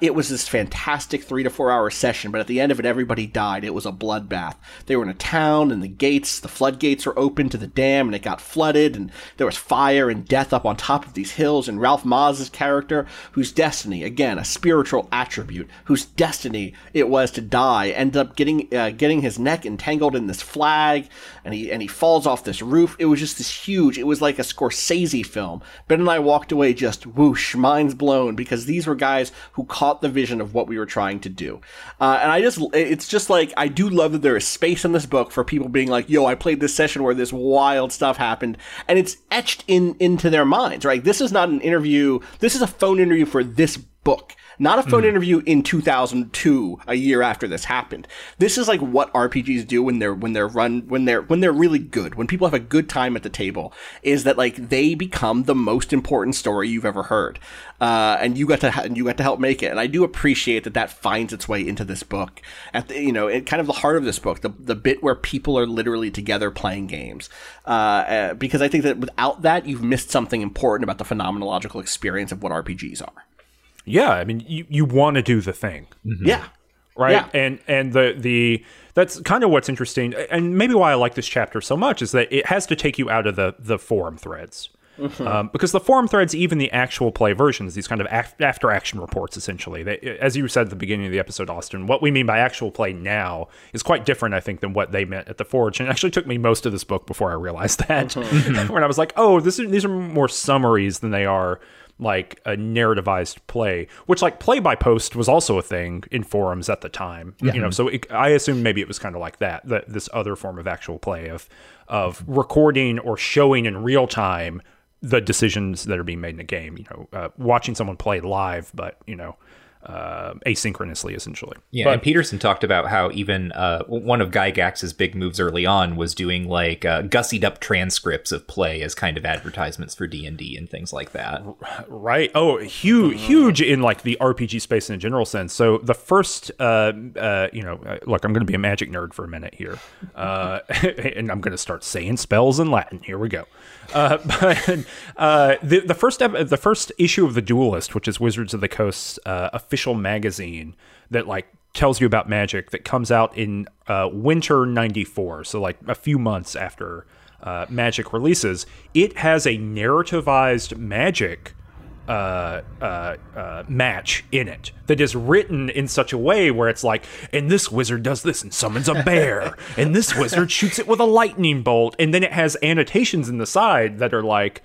It was this fantastic 3 to 4 hour session, but at the end of it, everybody died. It was a bloodbath. They were in a town, and the floodgates were open to the dam, and it got flooded, and there was fire and death up on top of these hills, and Ralph Mazza's character, whose destiny, again, a spiritual attribute, whose destiny it was to die, ended up getting his neck entangled in this flag, and he falls off this roof. It was just this huge, it was like a Scorsese film. Ben and I walked away just whoosh, minds blown, because these were guys who caught the vision of what we were trying to do. It's just like, I do love that there is space in this book for people being like, yo, I played this session where this wild stuff happened, and it's etched into their minds, right? This is not an interview, this is a phone interview for this book. Not a phone interview in 2002, a year after this happened. This is like what RPGs do when they're really good, when people have a good time at the table, is that like they become the most important story you've ever heard, and you got to help make it. And I do appreciate that finds its way into this book, at the, kind of the heart of this book, the bit where people are literally together playing games, because I think that without that, you've missed something important about the phenomenological experience of what RPGs are. Yeah, I mean, you want to do the thing, yeah, right. Yeah. And the that's kind of what's interesting, and maybe why I like this chapter so much is that it has to take you out of the forum threads, because the forum threads, even the actual play versions, these kind of after action reports, essentially, they, as you said at the beginning of the episode, Austin, what we mean by actual play now is quite different, I think, than what they meant at the Forge. And it actually took me most of this book before I realized that, when I was like, oh, these are more summaries than they are like a narrativized play, which like play by post was also a thing in forums at the time, yeah. You know, so I assume maybe it was kind of like that this other form of actual play of recording or showing in real time the decisions that are being made in a game, you know, watching someone play live, but, you know, asynchronously, essentially. Yeah, but, and Peterson talked about how even one of Gygax's big moves early on was doing like gussied up transcripts of play as kind of advertisements for D&D and things like that. Right. Oh, huge in like the RPG space in a general sense. So the first, you know, look, I'm going to be a magic nerd for a minute here, and I'm going to start saying spells in Latin. Here we go. But the first issue of The Duelist, which is Wizards of the Coast's official magazine that like tells you about magic, that comes out in winter 94, so like a few months after Magic releases, it has a narrativized Magic match in it that is written in such a way where it's like, and this wizard does this and summons a bear, and this wizard shoots it with a lightning bolt, and then it has annotations in the side that are like,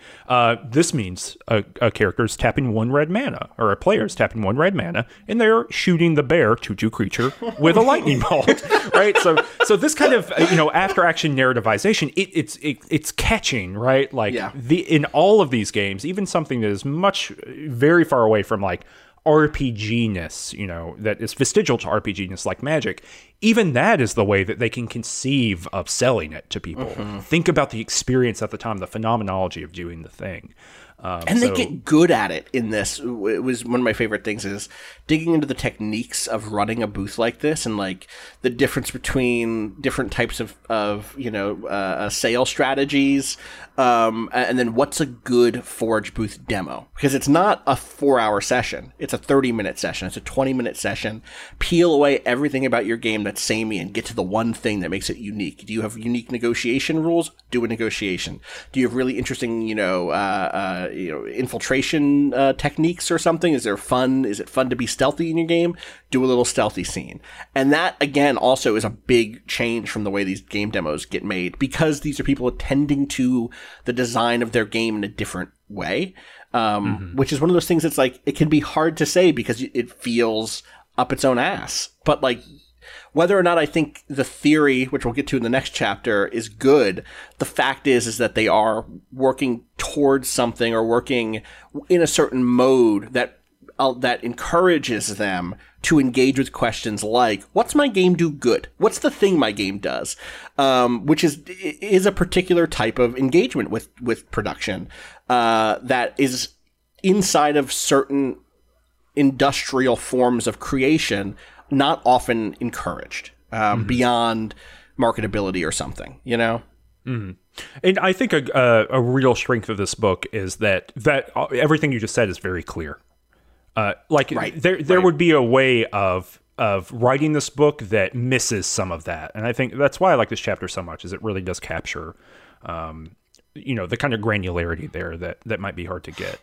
this means a character's tapping one red mana, or a player's tapping one red mana, and they're shooting the bear 2/2 creature with a lightning bolt, right? So this kind of, you know, after action narrativization, it's catching, right? Like yeah. In all of these games, even something that is much very far away from like RPG-ness, you know, that is vestigial to RPG-ness like Magic, even that is the way that they can conceive of selling it to people. Mm-hmm. Think about the experience at the time, the phenomenology of doing the thing. And they get good at it in this. It was one of my favorite things is digging into the techniques of running a booth like this and like the difference between different types of you know, sale strategies. And then what's a good Forge booth demo? Because it's not a 4-hour session. It's a 30-minute session. It's a 20-minute session. Peel away everything about your game that's samey and get to the one thing that makes it unique. Do you have unique negotiation rules? Do a negotiation. Do you have really interesting, you know, infiltration techniques or something? Is there fun? Is it fun to be stealthy in your game? Do a little stealthy scene. And that, again, also is a big change from the way these game demos get made, because these are people attending to the design of their game in a different way, mm-hmm. which is one of those things that's like, it can be hard to say because it feels up its own ass. But like, whether or not I think the theory, which we'll get to in the next chapter, is good, the fact is that they are working towards something or working in a certain mode that encourages them to engage with questions like, what's my game do good? What's the thing my game does? Which is a particular type of engagement with production that is inside of certain industrial forms of creation, not often encouraged mm-hmm. beyond marketability or something, you know? Mm-hmm. And I think a real strength of this book is that everything you just said is very clear. Like right, there would be a way of writing this book that misses some of that, and I think that's why I like this chapter so much. Is it really does capture, you know, the kind of granularity there that might be hard to get.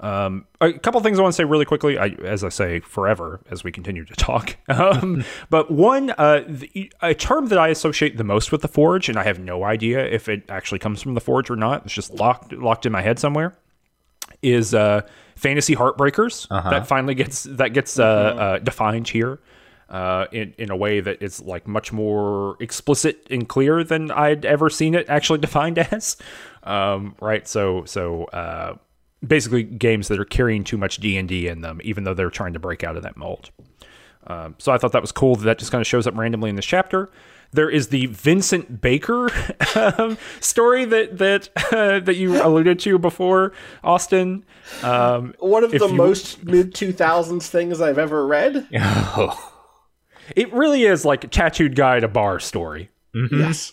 A couple things I want to say really quickly. As I say forever as we continue to talk, but one, a term that I associate the most with the Forge, and I have no idea if it actually comes from the Forge or not. It's just locked in my head somewhere. Is fantasy heartbreakers uh-huh. that finally gets mm-hmm. Defined here in a way that is like much more explicit and clear than I'd ever seen it actually defined as. Right, so basically games that are carrying too much D&D in them, even though they're trying to break out of that mold. So I thought that was cool that just kind of shows up randomly in this chapter. There is the Vincent Baker story that you alluded to before, Austin. One of the most mid-2000s things I've ever read. Oh. It really is like a tattooed guy at a bar story. Mm-hmm. Yes.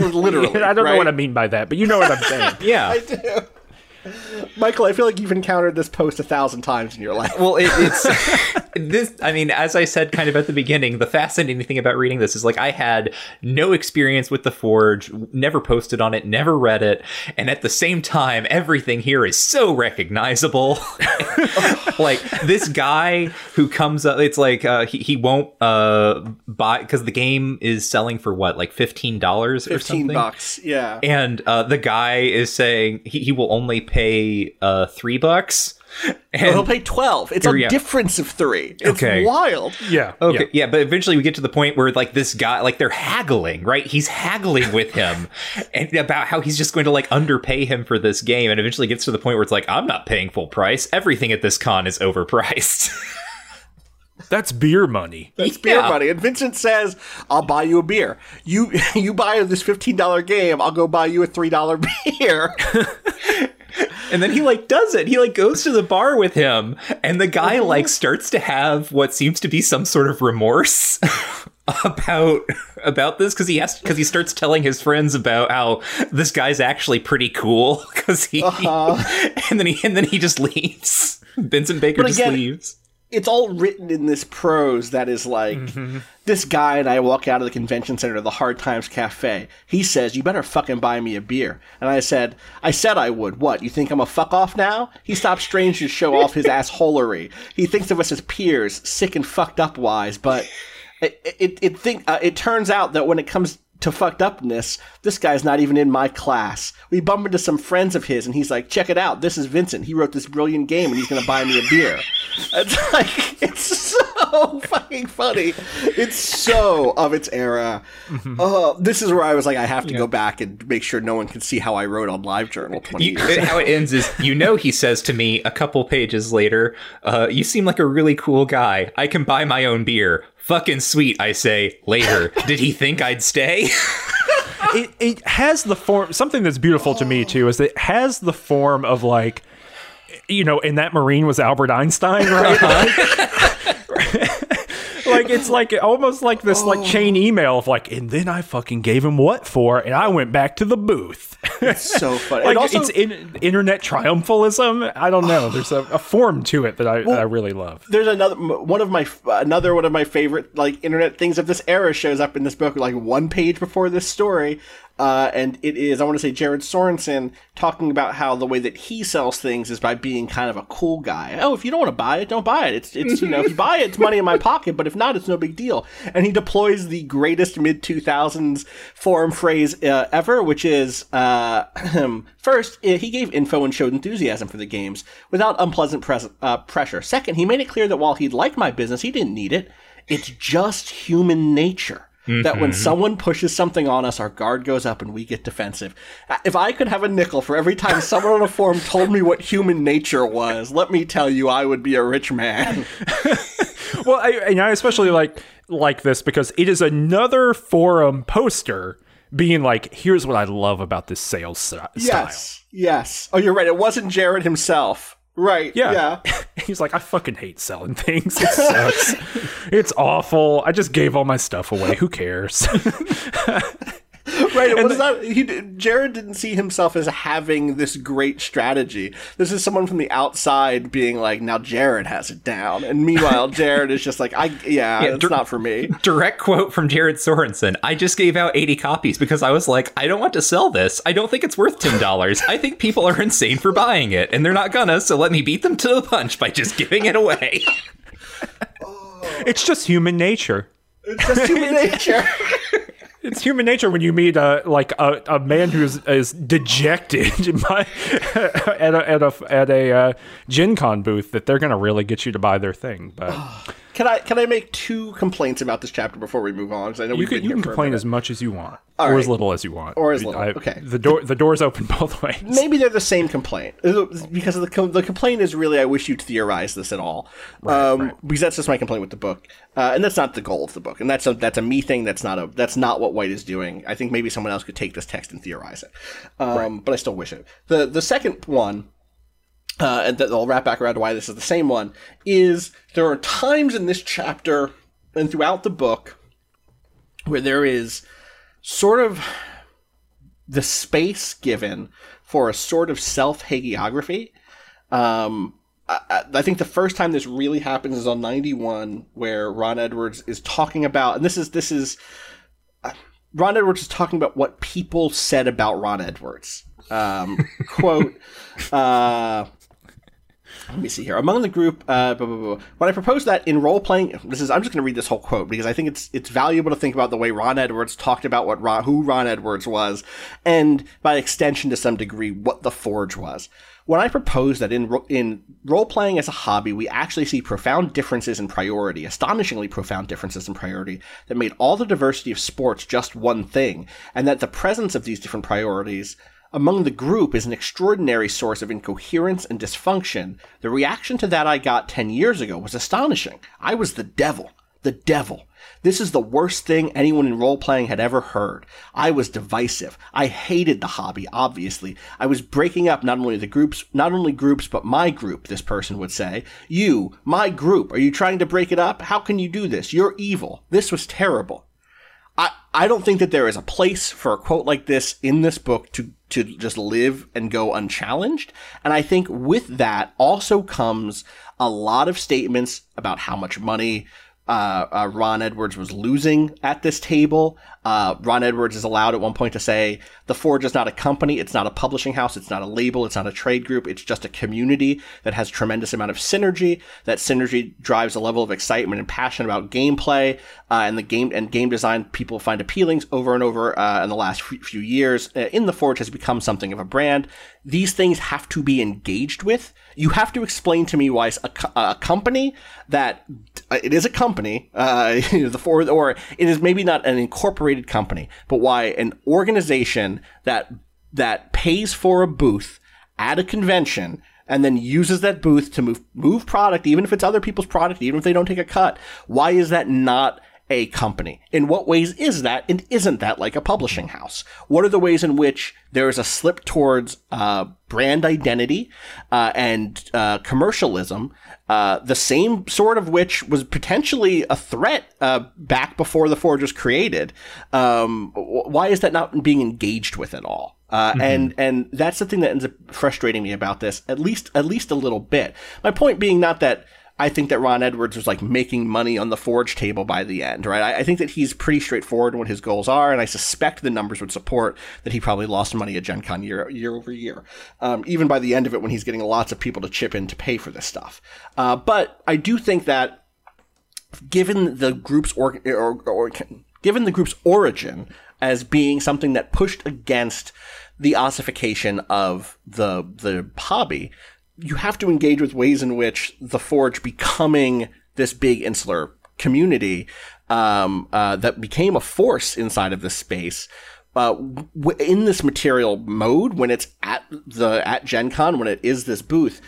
Literally. I don't know what I mean by that, but you know what I'm saying. Yeah. I do. Michael, I feel like you've encountered this post 1,000 times in your life. Well, it's... this, I mean, as I said kind of at the beginning, the fascinating thing about reading this is, like, I had no experience with the Forge, never posted on it, never read it. And at the same time, everything here is so recognizable. Like, this guy who comes up, it's like, he won't buy, because the game is selling for what, like $15 or something? $15, yeah. And the guy is saying he will only pay $3. And he'll pay 12. It's a difference of 3. It's wild. Yeah. Okay. Yeah. But eventually we get to the point where, like, this guy, like, they're haggling, right? He's haggling with him and about how he's just going to, like, underpay him for this game. And eventually gets to the point where it's like, I'm not paying full price. Everything at this con is overpriced. That's beer money. That's beer money. And Vincent says, I'll buy you a beer. You buy this $15 game, I'll go buy you a $3 beer. And then he, like, does it. He, like, goes to the bar with him, and the guy, like, starts to have what seems to be some sort of remorse about this, because he starts telling his friends about how this guy's actually pretty cool, because he and then he just leaves. Vincent Baker just leaves. It's all written in this prose that is like, this guy and I walk out of the convention center of the Hard Times Cafe. He says, you better fucking buy me a beer. And I said I would. What, you think I'm a fuck off now? He stops trying to show off his assholery. He thinks of us as peers, sick and fucked up wise, but it turns out that when it comes to fucked upness, this guy's not even in my class. We bump into some friends of his, and he's like, check it out, this is Vincent. He wrote this brilliant game, and he's going to buy me a beer. It's like, it's so fucking funny. It's so of its era. This is where I was like, I have to go back and make sure no one can see how I wrote on LiveJournal 20 years ago. How it ends is, he says to me a couple pages later, you seem like a really cool guy. I can buy my own beer. Fucking sweet, I say. Later. Did he think I'd stay? It has the form. Something that's beautiful to me, too, is that it has the form of, like, and that Marine was Albert Einstein, right? Like, it's like almost like this like chain email of like, and then I fucking gave him what for, and I went back to the booth. It's so funny. Like, also, it's internet triumphalism. I don't know. There's a form to it that I really love. There's another one of my favorite, like, internet things of this era shows up in this book, like, one page before this story. And it is, I want to say, Jared Sorensen talking about how the way that he sells things is by being kind of a cool guy. Oh, if you don't want to buy it, don't buy it. It's if you buy it, it's money in my pocket, but if not, it's no big deal. And he deploys the greatest mid-2000s forum phrase ever, which is, first, he gave info and showed enthusiasm for the games without unpleasant pressure. Second, he made it clear that while he'd like my business, he didn't need it. It's just human nature. That when someone pushes something on us, our guard goes up and we get defensive. If I could have a nickel for every time someone on a forum told me what human nature was, let me tell you, I would be a rich man. Well, I especially like this because it is another forum poster being like, here's what I love about this sales style. Yes. Oh, you're right. It wasn't Jared himself. Right. Yeah. He's like, I fucking hate selling things. It sucks. It's awful. I just gave all my stuff away. Who cares? Right. It was not. Jared didn't see himself as having this great strategy. This is someone from the outside being like, now Jared has it down, and meanwhile Jared is just like, it's not for me. Direct quote from Jared Sorensen: I just gave out 80 copies because I was like, I don't want to sell this. I don't think it's worth $10. I think people are insane for buying it, and they're not gonna. So let me beat them to the punch by just giving it away. It's just human nature. It's just human nature. It's human nature when you meet a man who is dejected at a Gen Con booth that they're going to really get you to buy their thing. But can I make two complaints about this chapter before we move on? Because I know you can complain as much as you want, or as little as you want, or as little. Okay, the door's open both ways. Maybe they're the same complaint because the complaint is really, I wish you'd theorize this at all, right. Because that's just my complaint with the book, and that's not the goal of the book, and that's a me thing. That's not what White is doing. I think maybe someone else could take this text and theorize it, right. But I still wish it. The second one, and I'll wrap back around to why this is the same one, is there are times in this chapter and throughout the book where there is sort of the space given for a sort of self-hagiography I think the first time this really happens is on 91, where Ron Edwards is talking about, and this is Ron Edwards is talking about what people said about Ron Edwards. Quote, let me see here. Among the group, when I proposed that in role-playing, I'm just going to read this whole quote because I think it's valuable to think about the way Ron Edwards talked about who Ron Edwards was, and by extension to some degree, what the Forge was. When I proposed that in role-playing as a hobby, we actually see profound differences in priority, astonishingly profound differences in priority, that made all the diversity of sports just one thing, and that the presence of these different priorities among the group is an extraordinary source of incoherence and dysfunction. The reaction to that I got 10 years ago was astonishing. I was the devil. The devil. This is the worst thing anyone in role-playing had ever heard. I was divisive. I hated the hobby, obviously. I was breaking up not only groups, but my group, this person would say. You, my group, are you trying to break it up? How can you do this? You're evil. This was terrible. I don't think that there is a place for a quote like this in this book to just live and go unchallenged. And I think with that also comes a lot of statements about how much money Ron Edwards was losing at this table. Ron Edwards is allowed at one point to say, the Forge is not a company, it's not a publishing house, it's not a label, it's not a trade group, it's just a community that has tremendous amount of synergy. That synergy drives a level of excitement and passion about gameplay and game design people find appealing over and over in the last few years. In the Forge has become something of a brand. These things have to be engaged with. You have to explain to me why a company that it is a company, the Forge, or it is maybe not an incorporated company, but why an organization that pays for a booth at a convention and then uses that booth to move product, even if it's other people's product, even if they don't take a cut. Why is that not a company? In what ways is that, and isn't that like a publishing house? What are the ways in which there is a slip towards brand identity and commercialism, the same sort of which was potentially a threat back before the Forge was created? Why is that not being engaged with at all? And that's the thing that ends up frustrating me about this, at least a little bit. My point being not that I think that Ron Edwards was like making money on the Forge table by the end, right? I think that he's pretty straightforward in what his goals are, and I suspect the numbers would support that he probably lost money at Gen Con year over year, even by the end of it when he's getting lots of people to chip in to pay for this stuff. But I do think that given the group's given the group's origin as being something that pushed against the ossification of the hobby, you have to engage with ways in which the Forge becoming this big insular community that became a force inside of this space in this material mode when it's at Gen Con, when it is this booth.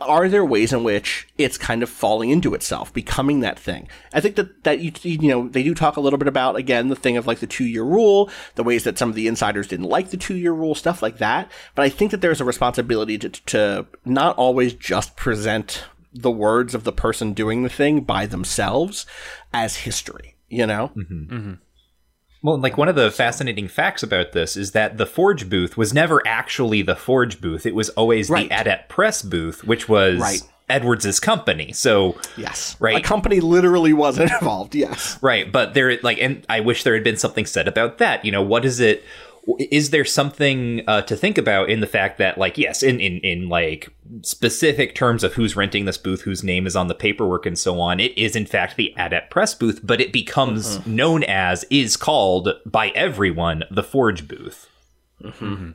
Are there ways in which it's kind of falling into itself, becoming that thing? I think that you know, they do talk a little bit about, again, the thing of like the 2-year rule, the ways that some of the insiders didn't like the 2-year rule, stuff like that. But I think that there's a responsibility to not always just present the words of the person doing the thing by themselves as history, you know? Mm-hmm. Mm-hmm. Well, like one of the fascinating facts about this is that the Forge booth was never actually the Forge booth. It was always the Adept Press booth, which was Edwards's company. So yes, right, a company literally wasn't involved. Yes, right. But there, and I wish there had been something said about that. You know, what is it? Is there something to think about in the fact that, yes, in like specific terms of who's renting this booth, whose name is on the paperwork and so on, it is in fact the Adept Press booth, but it becomes known as, is called by everyone, the Forge booth. Mm-hmm.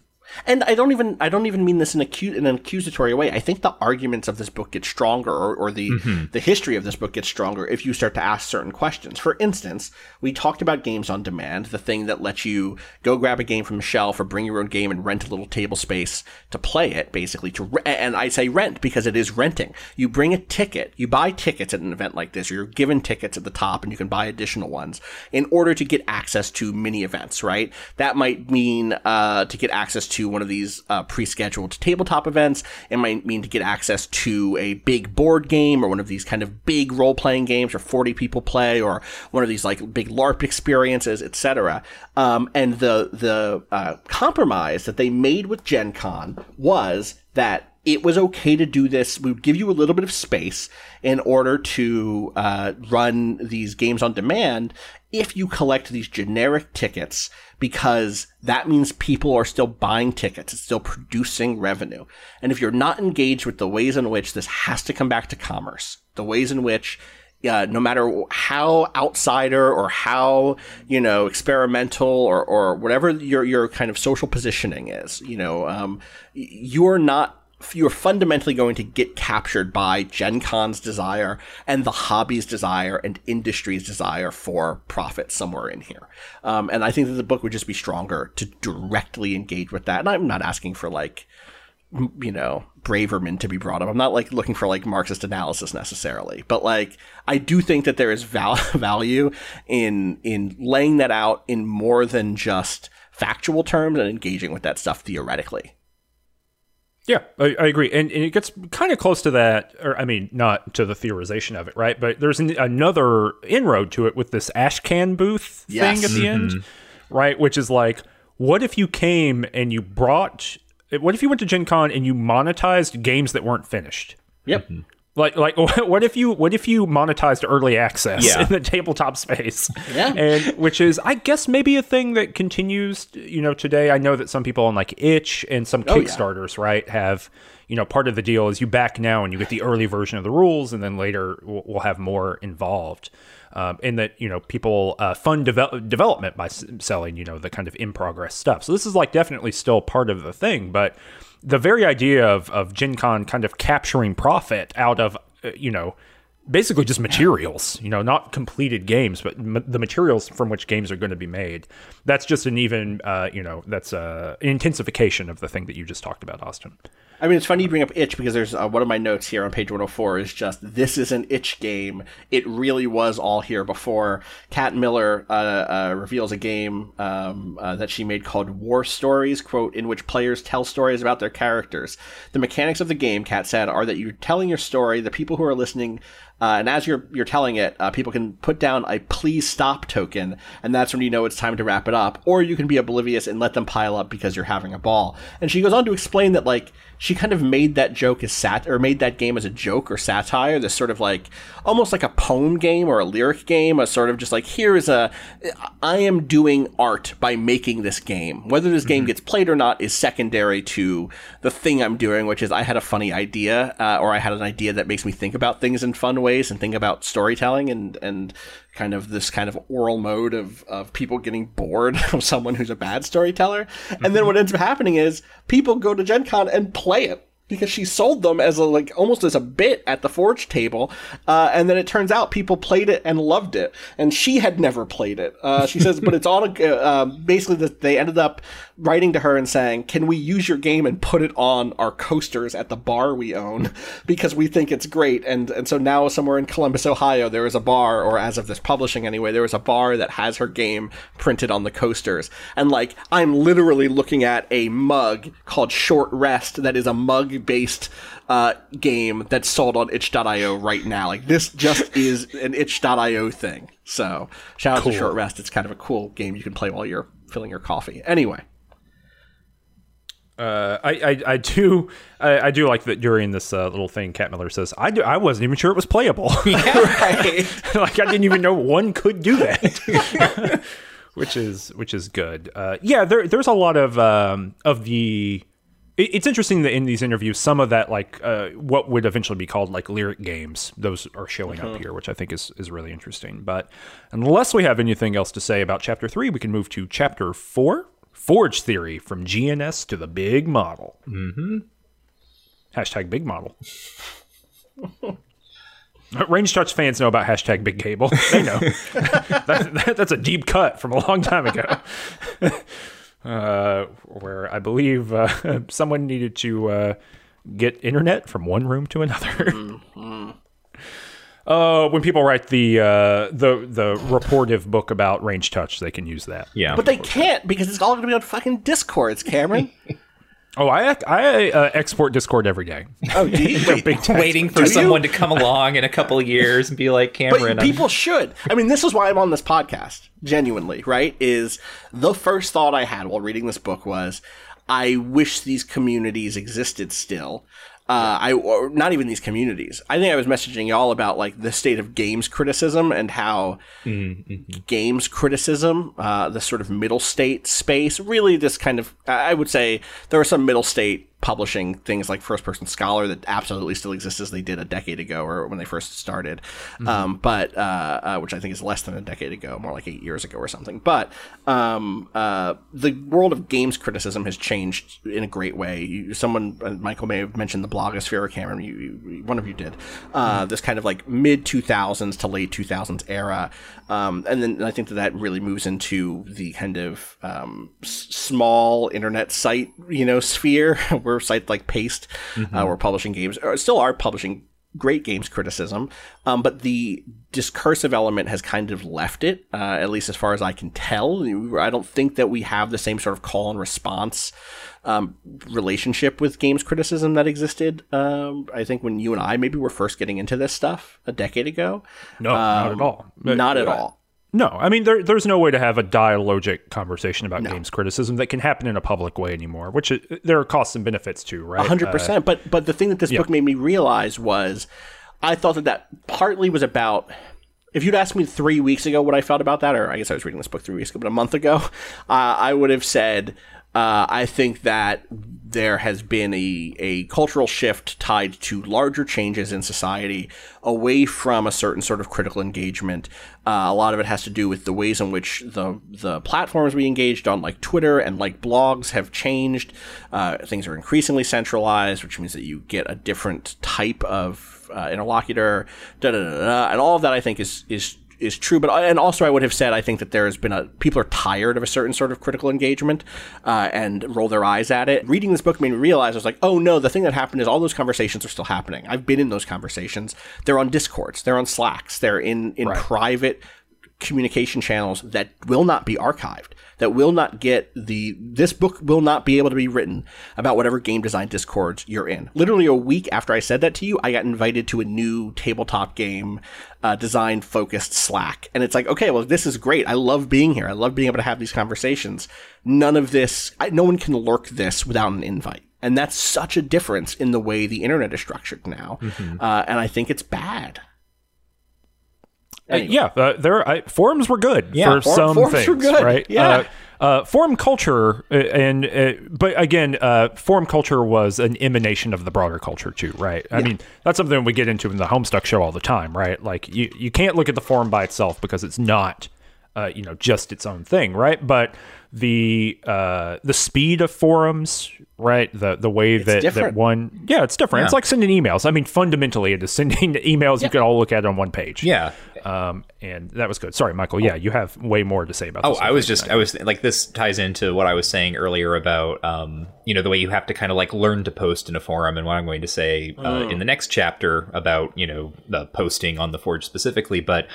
And I don't even mean this in an accusatory way. I think the arguments of this book get stronger, or the history of this book gets stronger if you start to ask certain questions. For instance, we talked about games on demand, the thing that lets you go grab a game from a shelf or bring your own game and rent a little table space to play it, basically. And I say rent because it is renting. You bring a ticket. You buy tickets at an event like this, or you're given tickets at the top and you can buy additional ones in order to get access to mini events, right? That might mean to get access to one of these pre-scheduled tabletop events. It might mean to get access to a big board game or one of these kind of big role-playing games or 40 people play or one of these like big LARP experiences, etc. And the compromise that they made with Gen Con was that it was okay to do this. We would give you a little bit of space in order to run these games on demand if you collect these generic tickets, because that means people are still buying tickets. It's still producing revenue. And if you're not engaged with the ways in which this has to come back to commerce, the ways in which no matter how outsider or how, experimental or whatever your kind of social positioning is, you're fundamentally going to get captured by Gen Con's desire and the hobby's desire and industry's desire for profit somewhere in here. And I think that the book would just be stronger to directly engage with that. And I'm not asking for Braverman to be brought up. I'm not looking for Marxist analysis necessarily, but I do think that there is value in laying that out in more than just factual terms and engaging with that stuff theoretically. Yeah, I agree. And it gets kind of close to that, or I mean, not to the theorization of it, right? But there's another inroad to it with this Ashcan booth thing at the end, right? Which is what if you came and what if you went to Gen Con and you monetized games that weren't finished? Yep. Mm-hmm. What if you monetized early access in the tabletop space? Yeah. And which is, I guess, maybe a thing that continues, today. I know that some people on Itch and some Kickstarters, right, have, part of the deal is you back now and you get the early version of the rules, and then later we'll have more involved. And that, people fund development by selling, the kind of in-progress stuff. So this is definitely still part of the thing, but the very idea of Gen Con kind of capturing profit out of, basically just materials, not completed games, but the materials from which games are going to be made. That's just an even, that's an intensification of the thing that you just talked about, Austin. I mean, it's funny you bring up Itch, because there's one of my notes here on page 104 is just, this is an Itch game. It really was all here before. Kat Miller reveals a game that she made called War Stories, quote, in which players tell stories about their characters. The mechanics of the game, Kat said, are that you're telling your story, the people who are listening, and as you're telling it, people can put down a please stop token, and that's when you know it's time to wrap it up. Or you can be oblivious and let them pile up because you're having a ball. And she goes on to explain that she kind of made that joke made that game as a joke or satire. This sort of almost like a poem game or a lyric game, a sort of just here is I am doing art by making this game. Whether this game gets played or not is secondary to the thing I'm doing, which is I had a funny idea, or I had an idea that makes me think about things in fun ways. And think about storytelling and kind of this kind of oral mode of people getting bored of someone who's a bad storyteller. And then what ends up happening is people go to Gen Con and play it, because she sold them as almost as a bit at the Forge table. And then it turns out people played it and loved it. And she had never played it. She says, but it's on basically that they ended up writing to her and saying, can we use your game and put it on our coasters at the bar we own, because we think it's great. And so now somewhere in Columbus, Ohio, there is a bar, or as of this publishing anyway, there is a bar that has her game printed on the coasters. And I'm literally looking at a mug called Short Rest that is a mug-based game that's sold on itch.io right now. This just is an itch.io thing. So shout out to Short Rest. It's kind of a cool game you can play while you're filling your coffee. Anyway. I do like that during this little thing, Kat Miller says, I wasn't even sure it was playable. Yeah, right. I didn't even know one could do that, which is good. Yeah, there's a lot of the. It's interesting that in these interviews, some of that, what would eventually be called, lyric games, those are showing up here, which I think is really interesting. But unless we have anything else to say about Chapter 3, we can move to Chapter 4, Forge Theory, from GNS to the Big Model. Mm-hmm. Hashtag Big Model. Range Touch fans know about hashtag Big Cable. They know. That's a deep cut from a long time ago. Where I believe someone needed to get internet from one room to another. Mm-hmm. When people write the reportive book about Range Touch, they can use that. Yeah, but they can't, because it's all going to be on fucking Discords, Cameron. Oh, I export Discord every day. Oh, do you? Waiting for someone to come along in a couple of years and be like, Cameron. But people should. I mean, this is why I'm on this podcast, genuinely, right? Is the first thought I had while reading this book was, I wish these communities existed still. or not even these communities. I think I was messaging y'all about like the state of games criticism and how games criticism, the sort of middle state space, really this kind of, I would say there are some middle state publishing things like First Person Scholar that absolutely still exists as they did a decade ago or when they first started, which I think is less than a decade ago, more like 8 years ago or something. But the world of games criticism has changed in a great way. Michael may have mentioned the blogosphere, Cameron, one of you did, this kind of like mid-2000s to late-2000s era. And then I think that really moves into the kind of small internet site, sphere where sites like Paste were publishing games, or still are publishing great games criticism, but the discursive element has kind of left it, at least as far as I can tell. I don't think that we have the same sort of call and response relationship with games criticism that existed. I think when you and I maybe were first getting into this stuff a decade ago. No, not at all. Not at all. No, I mean, there's no way to have a dialogic conversation about games criticism that can happen in a public way anymore, which is, there are costs and benefits to, right? 100%. But the thing that this book made me realize was I thought that partly was about – if you'd asked me 3 weeks ago what I felt about that, or I guess I was reading this book 3 weeks ago, but a month ago, I would have said – I think that there has been a cultural shift tied to larger changes in society away from a certain sort of critical engagement. A lot of it has to do with the ways in which the platforms we engaged on, like Twitter and like blogs, have changed. Things are increasingly centralized, which means that you get a different type of interlocutor, and all of that I think is true, and also I would have said I think that there has been people are tired of a certain sort of critical engagement and roll their eyes at it. Reading this book made me realize I was like, oh no, the thing that happened is all those conversations are still happening. I've been in those conversations. They're on Discords, they're on Slacks, they're in private communication channels that will not be archived, that will not get this book will not be able to be written about whatever game design Discords you're in. Literally a week after I said that to you, I got invited to a new tabletop game design focused Slack. And it's like, okay, well, this is great. I love being here. I love being able to have these conversations. None of this, no one can lurk this without an invite. And that's such a difference in the way the internet is structured now. And I think it's bad. Anyway. Forums were good for some things, were good. Right? Yeah. Forum culture, but again, forum culture was an emanation of the broader culture too, right? I mean, that's something we get into in the Homestuck show all the time, right? Like you can't look at the forum by itself because it's not, just its own thing, right? But the speed of forums, right? The way that one, it's different. Yeah. It's like sending emails. I mean, fundamentally, it is sending emails. Yeah. You could all look at it on one page. Yeah. And that was good. Sorry, Michael. Yeah, you have way more to say about this. Oh, this ties into what I was saying earlier about, the way you have to kind of like learn to post in a forum, and what I'm going to say in the next chapter about, the posting on the Forge specifically. But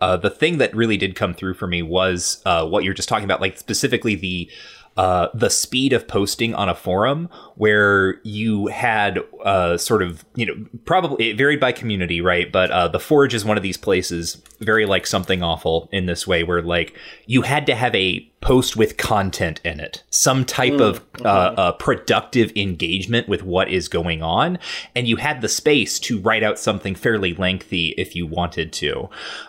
the thing that really did come through for me was what you're just talking about, like specifically the speed of posting on a forum, where you had probably it varied by community, right? But the Forge is one of these places, very like Something Awful in this way, where like you had to have a post with content in it, some type of productive engagement with what is going on, and you had the space to write out something fairly lengthy if you wanted to.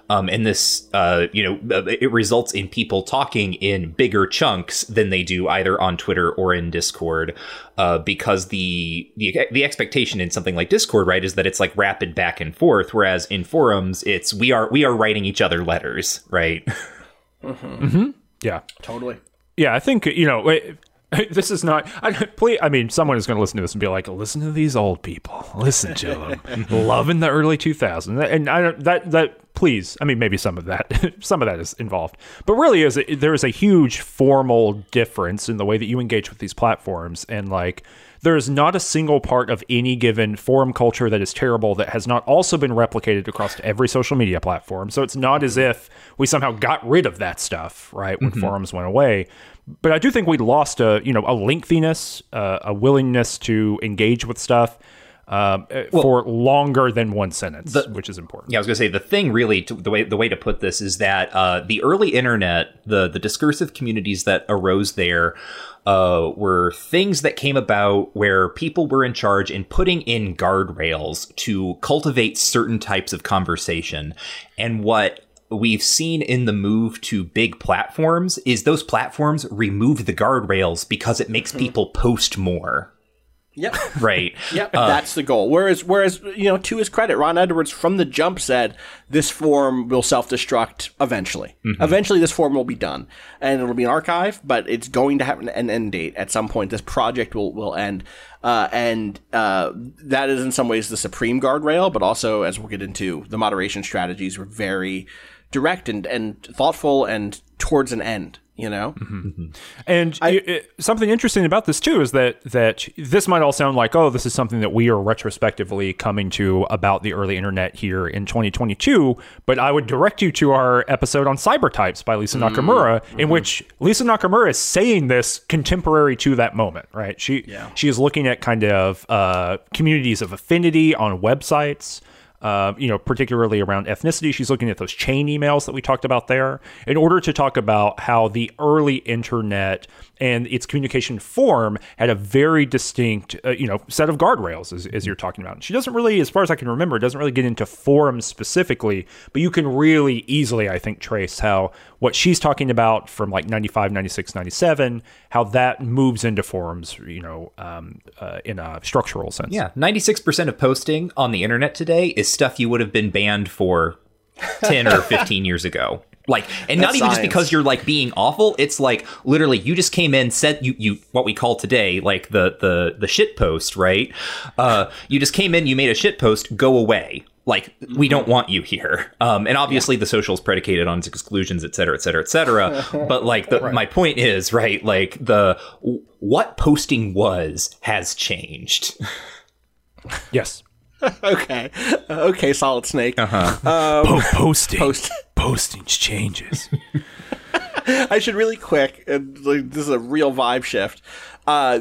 And this, it results in people talking in bigger chunks than they do either on Twitter or in Discord, because the expectation in something like Discord, right, is that it's like rapid back and forth, whereas in forums, it's we are writing each other letters, right? Yeah, totally. Yeah, I think this is not. Someone is going to listen to this and be like, "Listen to these old people. Listen to them, loving the early 2000s." And I don't that. Please, I mean, maybe some of that is involved, but really, there is a huge formal difference in the way that you engage with these platforms, and like, there is not a single part of any given forum culture that is terrible that has not also been replicated across every social media platform. So it's not as if we somehow got rid of that stuff, right, when forums went away. But I do think we lost a lengthiness, a willingness to engage with stuff. for longer than one sentence, which is important. Yeah, I was going to say the thing really, the way to put this is that the early internet, the discursive communities that arose there were things that came about where people were in charge and putting in guardrails to cultivate certain types of conversation. And what we've seen in the move to big platforms is those platforms remove the guardrails because it makes people post more. Yep. Right. Yep. That's the goal. Whereas, you know, to his credit, Ron Edwards from the jump said this form will self-destruct eventually. Mm-hmm. Eventually, this form will be done, and it'll be an archive, but it's going to have an end date at some point. This project will end, and that is in some ways the supreme guardrail, but also, as we'll get into, the moderation strategies were very direct and thoughtful and towards an end. You know, mm-hmm. And something interesting about this too is that this might all sound like, oh, this is something that we are retrospectively coming to about the early internet here in 2022. But I would direct you to our episode on cybertypes by Lisa Nakamura, mm-hmm. in which Lisa Nakamura is saying this contemporary to that moment, right? She is looking at kind of communities of affinity on websites. You know, particularly around ethnicity. She's looking at those chain emails that we talked about there in order to talk about how the early internet and its communication form had a very distinct, set of guardrails, as you're talking about. And she doesn't really, as far as I can remember, doesn't really get into forums specifically, but you can really easily, I think, trace how what she's talking about from like 95, 96, 97, how that moves into forums, in a structural sense. Yeah, 96% of posting on the internet today is stuff you would have been banned for 10 or 15 years ago. Like, and that's not even science. Just because you're like being awful. It's like literally you just came in, said you what we call today, like the shit post, right? You just came in, you made a shit post, go away. Like, we don't want you here. And obviously the social is predicated on its exclusions, et cetera, et cetera, et cetera. But like my point is, right, like what posting was has changed. Yes. Okay, Solid Snake. Uh-huh. Posting changes. I should really quick, this is a real vibe shift.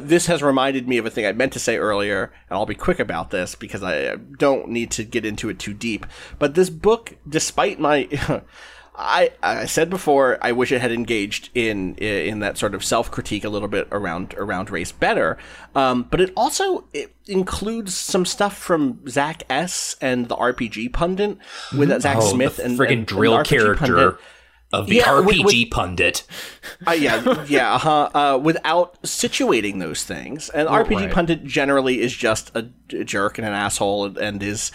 This has reminded me of a thing I meant to say earlier, and I'll be quick about this because I don't need to get into it too deep. But this book, despite my... I said before, I wish it had engaged in that sort of self-critique a little bit around race better. But it also includes some stuff from Zach S. and the RPG Pundit with Zach Smith and friggin' drill character of the RPG Pundit. Without situating those things. And RPG Pundit generally is just a jerk and an asshole and is,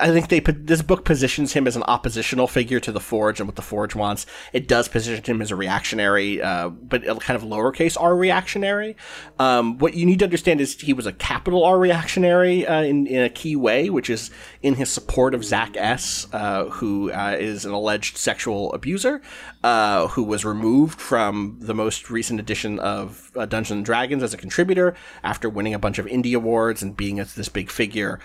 I think this book positions him as an oppositional figure to the Forge and what the Forge wants. It does position him as a reactionary, but kind of lowercase r reactionary. What you need to understand is he was a capital R reactionary in a key way, which is in his support of Zach S., who is an alleged sexual abuser, who was removed from the most recent edition of Dungeons & Dragons as a contributor after winning a bunch of indie awards and being this big figure.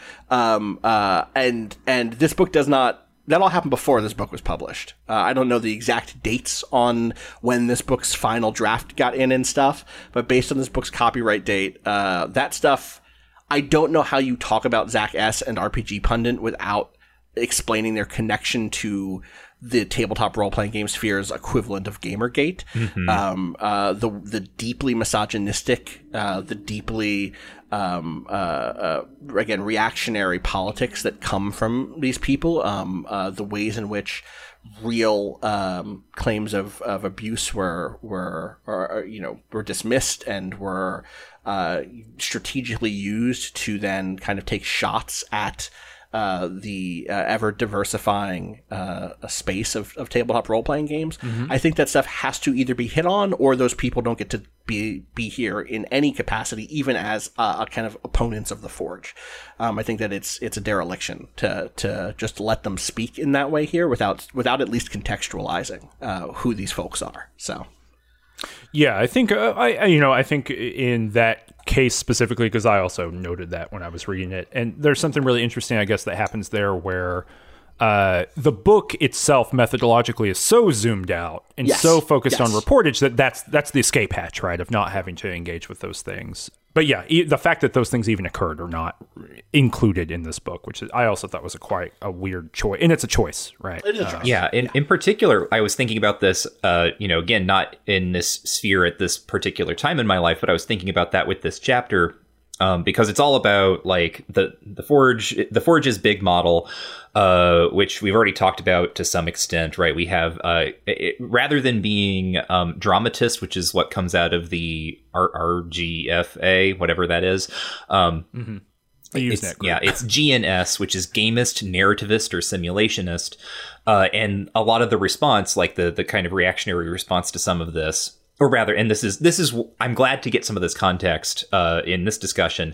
And this book does not – that all happened before this book was published. I don't know the exact dates on when this book's final draft got in and stuff, but based on this book's copyright date, that stuff – I don't know how you talk about Zach S. and RPG Pundit without explaining their connection to the tabletop role-playing game sphere's equivalent of Gamergate. Mm-hmm. The deeply misogynistic, the deeply – again, reactionary politics that come from these people, the ways in which real claims of abuse were dismissed and were strategically used to then kind of take shots at the ever diversifying space of tabletop role playing games. Mm-hmm. I think that stuff has to either be hit on, or those people don't get to be here in any capacity, even as a kind of opponents of the Forge. I think that it's a dereliction to just let them speak in that way here without at least contextualizing who these folks are. So. Yeah, I think I think in that case specifically, because I also noted that when I was reading it, and there's something really interesting, I guess, that happens there where the book itself methodologically is so zoomed out and so focused on reportage that's the escape hatch, right, of not having to engage with those things. But yeah, the fact that those things even occurred are not included in this book, which I also thought was quite a weird choice. And it's a choice, right? It is a choice. Yeah. In particular, I was thinking about this, again, not in this sphere at this particular time in my life, but I was thinking about that with this chapter. Because it's all about like the Forge's big model, which we've already talked about to some extent, right? We have rather than being dramatist, which is what comes out of the RGFA, whatever that is. Mm-hmm. It's GNS, which is gamist, narrativist, or simulationist, and a lot of the response, like the kind of reactionary response to some of this. Or rather, and this is I'm glad to get some of this context in this discussion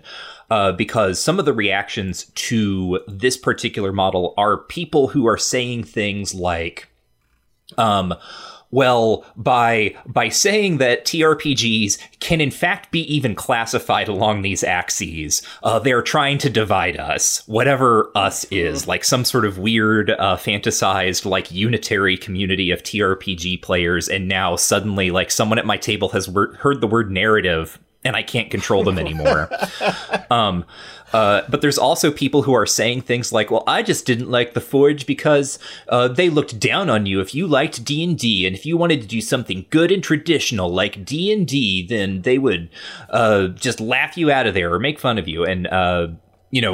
because some of the reactions to this particular model are people who are saying things like, well, by saying that TRPGs can in fact be even classified along these axes, they're trying to divide us, whatever us is, like some sort of weird fantasized like unitary community of TRPG players. And now suddenly like someone at my table has heard the word narrative and I can't control them anymore. But there's also people who are saying things like, well, I just didn't like the Forge because they looked down on you if you liked D&D. And if you wanted to do something good and traditional like D&D, then they would just laugh you out of there or make fun of you. And,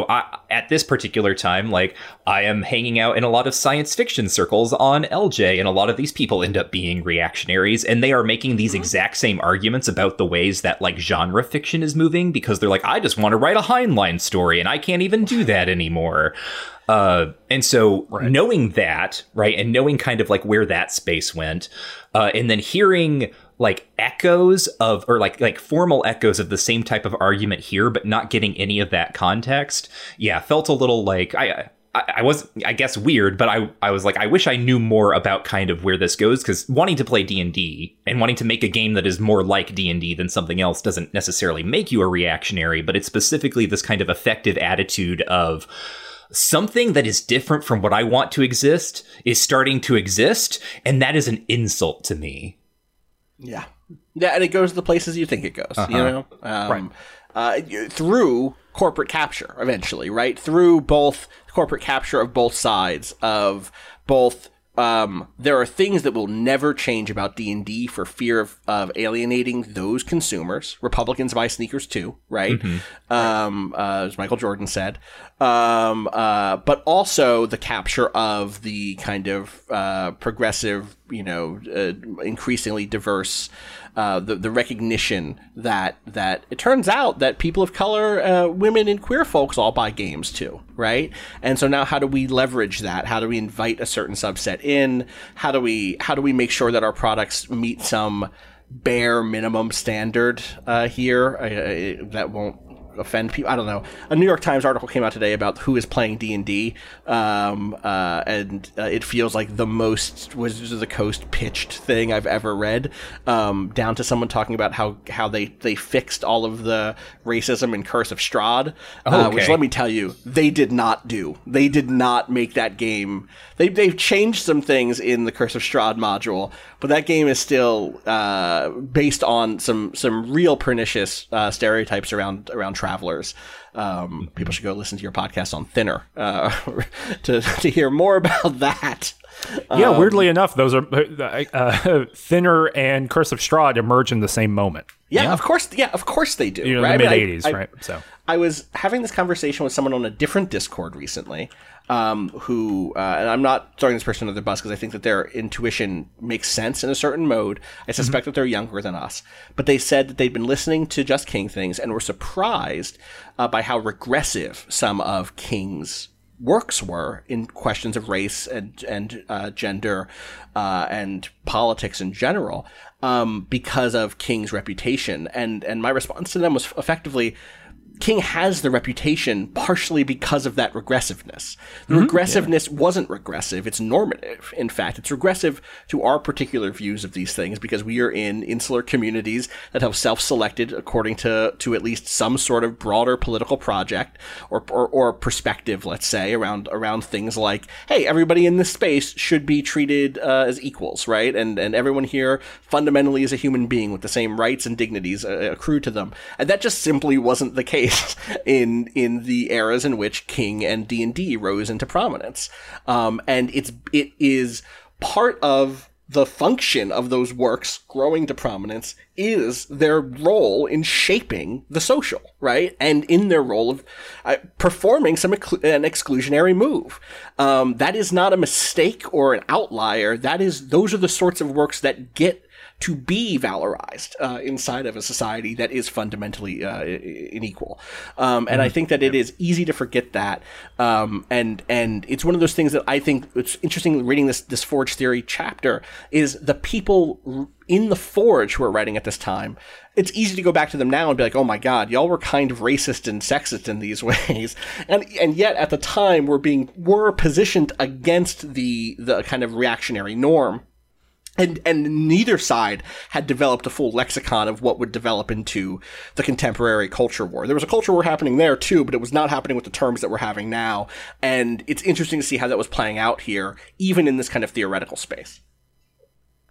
I, at this particular time, like I am hanging out in a lot of science fiction circles on LJ, and a lot of these people end up being reactionaries, and they are making these exact same arguments about the ways that like genre fiction is moving because they're like, I just want to write a Heinlein story and I can't even do that anymore. And so knowing that, right, and knowing kind of like where that space went, and then hearing like echoes of, or like formal echoes of the same type of argument here, but not getting any of that context. Yeah, felt a little like I was, I guess, weird, but I was like, I wish I knew more about kind of where this goes, because wanting to play D&D and wanting to make a game that is more like D&D than something else doesn't necessarily make you a reactionary, but it's specifically this kind of effective attitude of something that is different from what I want to exist is starting to exist, and that is an insult to me. Yeah. Yeah, and it goes to the places you think it goes, you know? Through corporate capture, eventually, right? Through both corporate capture of both sides, of both there are things that will never change about D&D for fear of alienating those consumers. Republicans buy sneakers too, right? Mm-hmm. As Michael Jordan said. But also the capture of the kind of progressive, increasingly diverse, the recognition that it turns out that people of color, women and queer folks all buy games too, right? And so now how do we leverage that? How do we invite a certain subset in? How do we make sure that our products meet some bare minimum standard here? That won't offend people. I don't know. A New York Times article came out today about who is playing D&D, and it feels like the most Wizards of the Coast pitched thing I've ever read, down to someone talking about how they fixed all of the racism in Curse of Strahd, which, let me tell you, they did not do. They did not make that game. They've changed some things in the Curse of Strahd module, but that game is still based on some real pernicious stereotypes around travelers. People should go listen to your podcast on Thinner to hear more about that. Yeah, weirdly enough, those are Thinner and Curse of Strahd emerge in the same moment. Yeah, of course. Yeah, of course they do. Right? The mid-'80s, right? So I was having this conversation with someone on a different Discord recently, who and I'm not throwing this person under the bus because I think that their intuition makes sense in a certain mode. I suspect that they're younger than us, but they said that they'd been listening to Just King things and were surprised by how regressive some of King's works were in questions of race and gender and politics in general, because of King's reputation. And my response to them was effectively, King has the reputation partially because of that regressiveness. The regressiveness wasn't regressive. It's normative. In fact, it's regressive to our particular views of these things because we are in insular communities that have self-selected according to at least some sort of broader political project or perspective, let's say, around things like, hey, everybody in this space should be treated as equals, right? And everyone here fundamentally is a human being with the same rights and dignities accrue to them. And that just simply wasn't the case in the eras in which King and D&D rose into prominence. And it is part of the function of those works growing to prominence is their role in shaping the social, right? And in their role of performing an exclusionary move. That is not a mistake or an outlier. Those are the sorts of works that get to be valorized inside of a society that is fundamentally unequal. And I think that it is easy to forget that. And it's one of those things that I think it's interesting reading this Forge Theory chapter is the people in the Forge who are writing at this time. It's easy to go back to them now and be like, oh my God, y'all were kind of racist and sexist in these ways. And yet at the time we're positioned against the kind of reactionary norm. And neither side had developed a full lexicon of what would develop into the contemporary culture war. There was a culture war happening there too, but it was not happening with the terms that we're having now. And it's interesting to see how that was playing out here, even in this kind of theoretical space.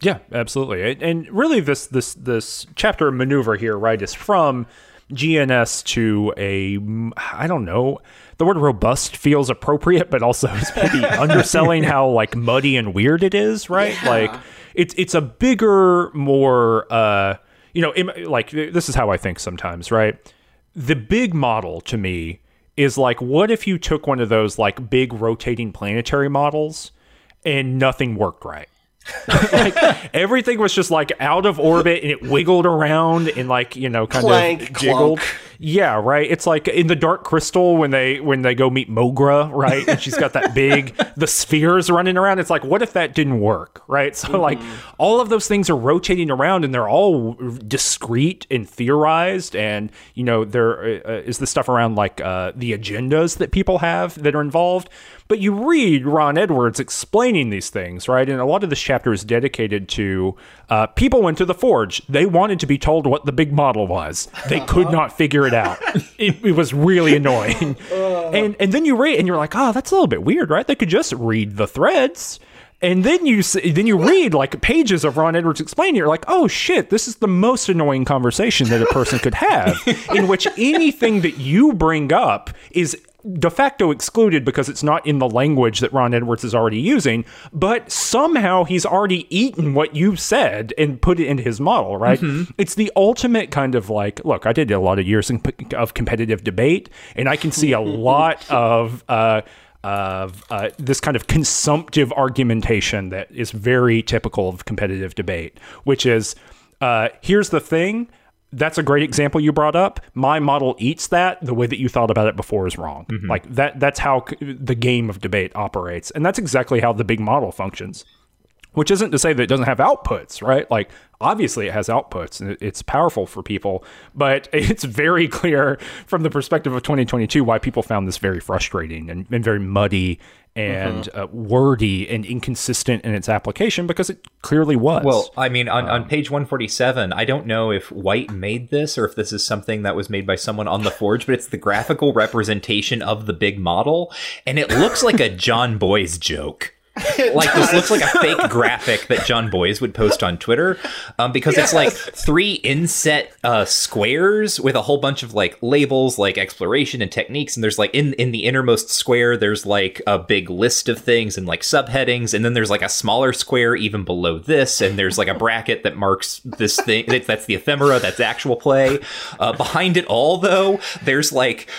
Yeah, absolutely. And really this chapter maneuver here, right, is from GNS to a, I don't know, the word robust feels appropriate, but also is maybe underselling how like muddy and weird it is, right? Yeah. Like it's a bigger, more, like this is how I think sometimes, right? The big model to me is like, what if you took one of those like big rotating planetary models and nothing worked right? Like everything was just like out of orbit and it wiggled around and like, you know, kind of jiggled. Clunk. Yeah, right. It's like in the Dark Crystal when they go meet Mogra, right? And she's got that big the spheres running around. It's like, what if that didn't work, right? So like all of those things are rotating around and they're all discrete and theorized, and you know there is the stuff around like the agendas that people have that are involved. But you read Ron Edwards explaining these things, right? And a lot of this chapter is dedicated to people went to the Forge. They wanted to be told what the big model was. They could not figure it out. It was really annoying. And then you read and you're like, oh, that's a little bit weird, right? They could just read the threads. And then you read like pages of Ron Edwards explaining. You're like, oh shit, this is the most annoying conversation that a person could have, in which anything that you bring up is de facto excluded because it's not in the language that Ron Edwards is already using, but somehow he's already eaten what you've said and put it into his model, right? Mm-hmm. It's the ultimate kind of like, look, I did a lot of years of competitive debate, and I can see a lot of this kind of consumptive argumentation that is very typical of competitive debate, which is, here's the thing. That's a great example you brought up. My model eats that. The way that you thought about it before is wrong. Mm-hmm. Like that's how the game of debate operates. And that's exactly how the big model functions, which isn't to say that it doesn't have outputs, right? Like obviously it has outputs and it's powerful for people, but it's very clear from the perspective of 2022 why people found this very frustrating and very muddy and wordy and inconsistent in its application, because it clearly was. Well, I mean, on page 147, I don't know if White made this or if this is something that was made by someone on the Forge, but it's the graphical representation of the big model, and it looks like a John Boyes joke. Like this looks like a fake graphic that John Boyes would post on Twitter, because it's like three inset squares with a whole bunch of like labels, like exploration and techniques. And there's like in the innermost square, there's like a big list of things and like subheadings. And then there's like a smaller square even below this. And there's like a bracket that marks this thing. That's the ephemera. That's actual play. Behind it all, though, there's like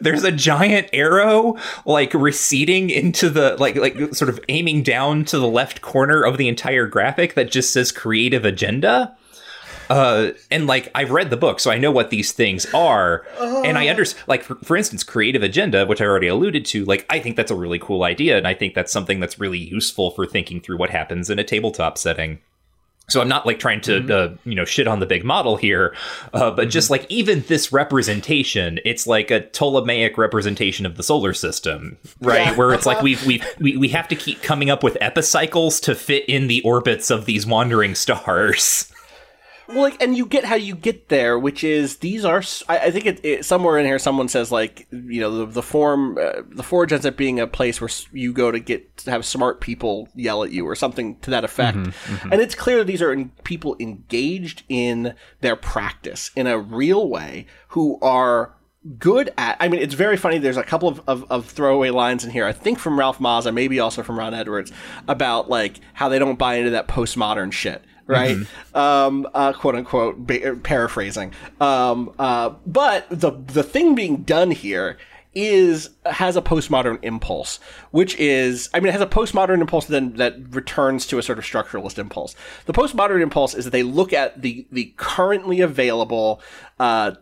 there's a giant arrow like receding into the like. Sort of aiming down to the left corner of the entire graphic that just says creative agenda. And like I've read the book, so I know what these things are. And I understand, like for instance, creative agenda, which I already alluded to, like I think that's a really cool idea. And I think that's something that's really useful for thinking through what happens in a tabletop setting. So I'm not like trying to, shit on the big model here, but just like even this representation, it's like a Ptolemaic representation of the solar system, right? Yeah. Where it's like we have to keep coming up with epicycles to fit in the orbits of these wandering stars. Well, like, and you get how you get there, which is these are. I think it somewhere in here, someone says like, the Forge ends up being a place where you go to have smart people yell at you or something to that effect. Mm-hmm, mm-hmm. And it's clear that these are people engaged in their practice in a real way who are good at. I mean, it's very funny. There's a couple of throwaway lines in here, I think from Ralph Mazza, maybe also from Ron Edwards, about like how they don't buy into that postmodern shit. Right. Mm-hmm. Quote unquote, paraphrasing. But the thing being done here has a postmodern impulse, which is, I mean, it has a postmodern impulse then that returns to a sort of structuralist impulse. The postmodern impulse is that they look at the currently available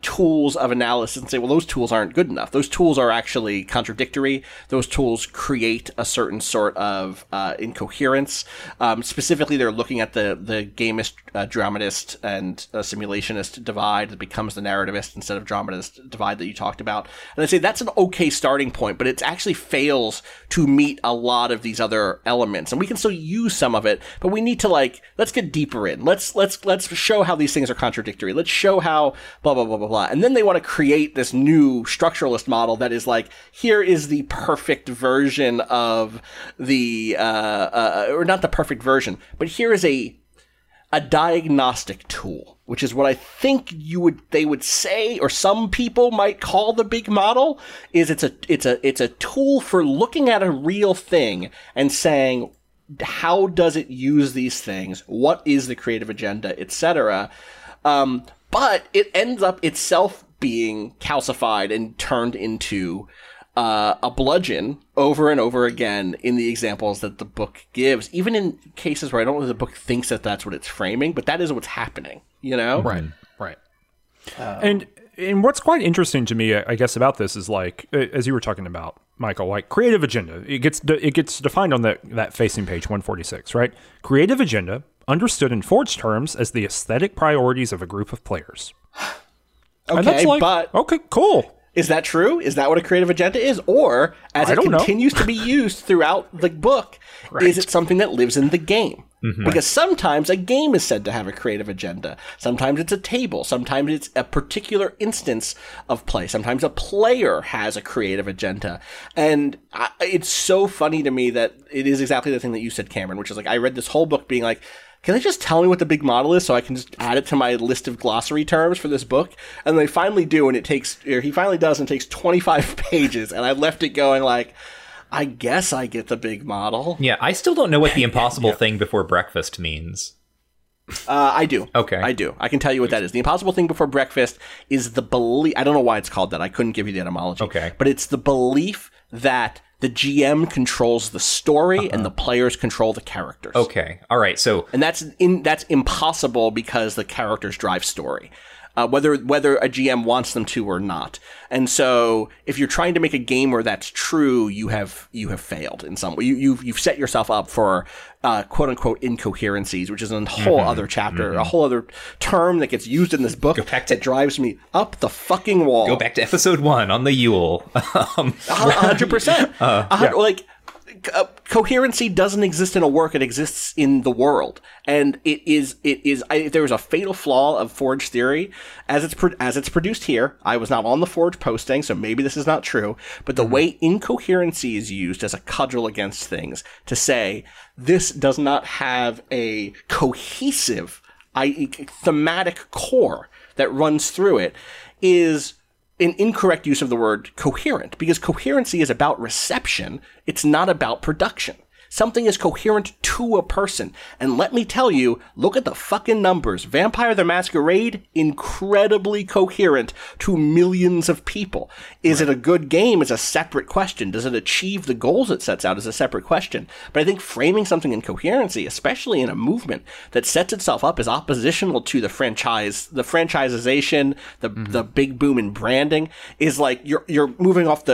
tools of analysis and say, well, those tools aren't good enough. Those tools are actually contradictory. Those tools create a certain sort of incoherence. Specifically, they're looking at the gamist, dramatist, and simulationist divide that becomes the narrativist instead of dramatist divide that you talked about. And they say that's an okay starting point, but it actually fails to meet a lot of these other elements, and we can still use some of it, but we need to let's get deeper in. Let's show how these things are contradictory. Let's show how blah blah blah blah blah. And then they want to create this new structuralist model that is like, here is the perfect version of the or not the perfect version, but here is a diagnostic tool, which is what I think they would say, or some people might call the big model, is it's a tool for looking at a real thing and saying, how does it use these things? What is the creative agenda, etc. But it ends up itself being calcified and turned into a bludgeon over and over again in the examples that the book gives, even in cases where I don't know the book thinks that that's what it's framing, but that is what's happening, you know? Right, right. And what's quite interesting to me, I guess, about this is like, as you were talking about, Michael, like creative agenda, it gets defined on that facing page 146, right? Creative agenda, understood in Forge terms as the aesthetic priorities of a group of players. Okay, and that's like, but... Okay, cool. Is that true? Is that what a creative agenda is? Or, as it continues to be used throughout the book, right, is it something that lives in the game? Mm-hmm. Because sometimes a game is said to have a creative agenda. Sometimes it's a table. Sometimes it's a particular instance of play. Sometimes a player has a creative agenda. And it's so funny to me that it is exactly the thing that you said, Cameron, which is like, I read this whole book being like, can they just tell me what the big model is so I can just add it to my list of glossary terms for this book? And they finally do, and he finally does, and it takes 25 pages, and I left it going like, I guess I get the big model. Yeah, I still don't know what the impossible thing before breakfast means. I do. Okay. I do. I can tell you what that is. The impossible thing before breakfast is the belief, I don't know why it's called that, I couldn't give you the etymology. Okay. But it's the belief that the GM controls the story and the players control the characters. Okay. All right. So, and that's impossible because the characters drive story, whether a GM wants them to or not. And so if you're trying to make a game where that's true, you have failed in some way. You've set yourself up for quote unquote incoherencies, which is a whole other chapter, a whole other term that gets used in this book that drives me up the fucking wall. Go back to episode 1 on the Yule. 100%. Like, coherency doesn't exist in a work, it exists in the world, and if there was a fatal flaw of Forge theory as it's produced here. I was not on the Forge posting, so maybe this is not true, but the way incoherency is used as a cudgel against things to say this does not have a cohesive, i.e. thematic core that runs through it, is an incorrect use of the word coherent, because coherency is about reception. It's not about production. Something is coherent to a person. And let me tell you, look at the fucking numbers. Vampire the Masquerade, incredibly coherent to millions of people. Is it a good game is a separate question. Does it achieve the goals it sets out is a separate question. But I think framing something in coherency, especially in a movement that sets itself up as oppositional to the franchise, the franchisization, the big boom in branding, is like you're pivoting off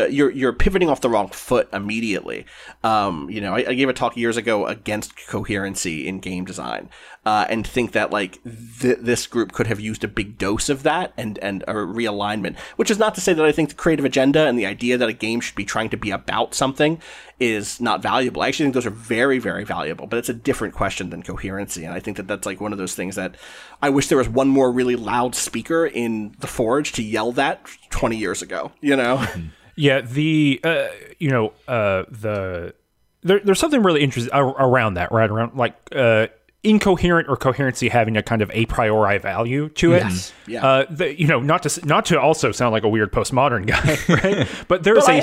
the wrong foot immediately. I gave a talk years ago against coherency in game design, and think that like this group could have used a big dose of that and a realignment, which is not to say that I think the creative agenda and the idea that a game should be trying to be about something is not valuable. I actually think those are very, very valuable, but it's a different question than coherency. And I think that that's like one of those things that I wish there was one more really loud speaker in the Forge to yell that 20 years ago, you know? Yeah, there's something really interesting around that, right? Around like incoherent or coherency having a kind of a priori value to it. Yes. Yeah. Not to also sound like a weird postmodern guy, right? But there is a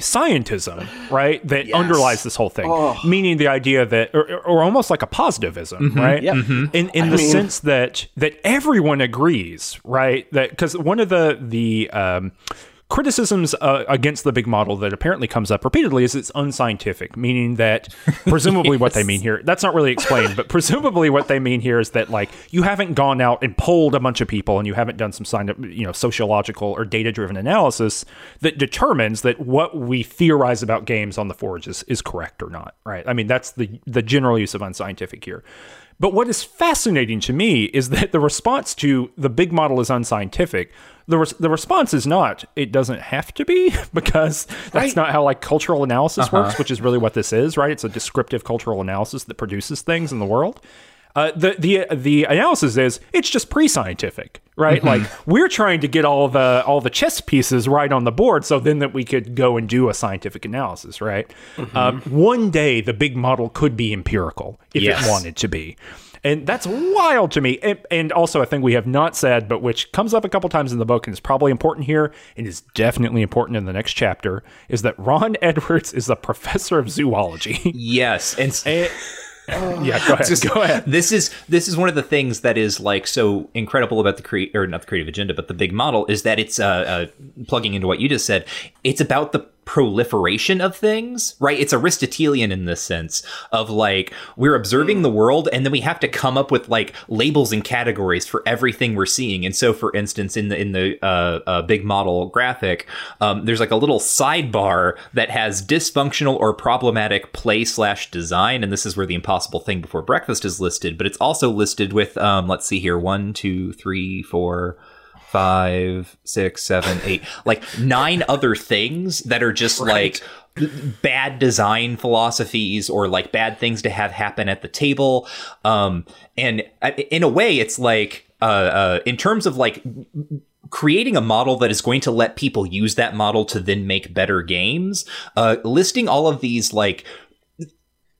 scientism, right, that underlies this whole thing, meaning the idea that, or almost like a positivism, mm-hmm, right? Yep. Mm-hmm. In the sense that everyone agrees, right? That because one of the criticisms against the big model that apparently comes up repeatedly is it's unscientific, meaning that presumably yes. What they mean here, that's not really explained, but presumably what they mean here is that like you haven't gone out and polled a bunch of people and you haven't done some sociological or data-driven analysis that determines that what we theorize about games on the Forge is correct or not, right? I mean, that's the general use of unscientific here. But what is fascinating to me is that the response to the big model is unscientific. The response is not, it doesn't have to be, because that's not how like cultural analysis works, which is really what this is, right? It's a descriptive cultural analysis that produces things in the world. The analysis is it's just pre-scientific, right? Mm-hmm. Like we're trying to get all the chess pieces right on the board, so then that we could go and do a scientific analysis, right? Mm-hmm. One day the big model could be empirical if it wanted to be, and that's wild to me. And also a thing we have not said, but which comes up a couple times in the book and is probably important here, and is definitely important in the next chapter, is that Ron Edwards is a professor of zoology. Yes, and yeah, go ahead. This is one of the things that is like so incredible about the creative agenda, but the big model is that it's plugging into what you just said. It's about the proliferation of things, right? It's Aristotelian in this sense of like we're observing the world and then we have to come up with like labels and categories for everything we're seeing. And so, for instance, in the big model graphic, there's like a little sidebar that has dysfunctional or problematic play/design, and this is where The Impossible Thing Before Breakfast is listed, but it's also listed with let's see here, 1, 2, 3, 4 5, 6, 7, 8, like 9 other things that are just like bad design philosophies or like bad things to have happen at the table. And in a way, it's like in terms of like creating a model that is going to let people use that model to then make better games, listing all of these like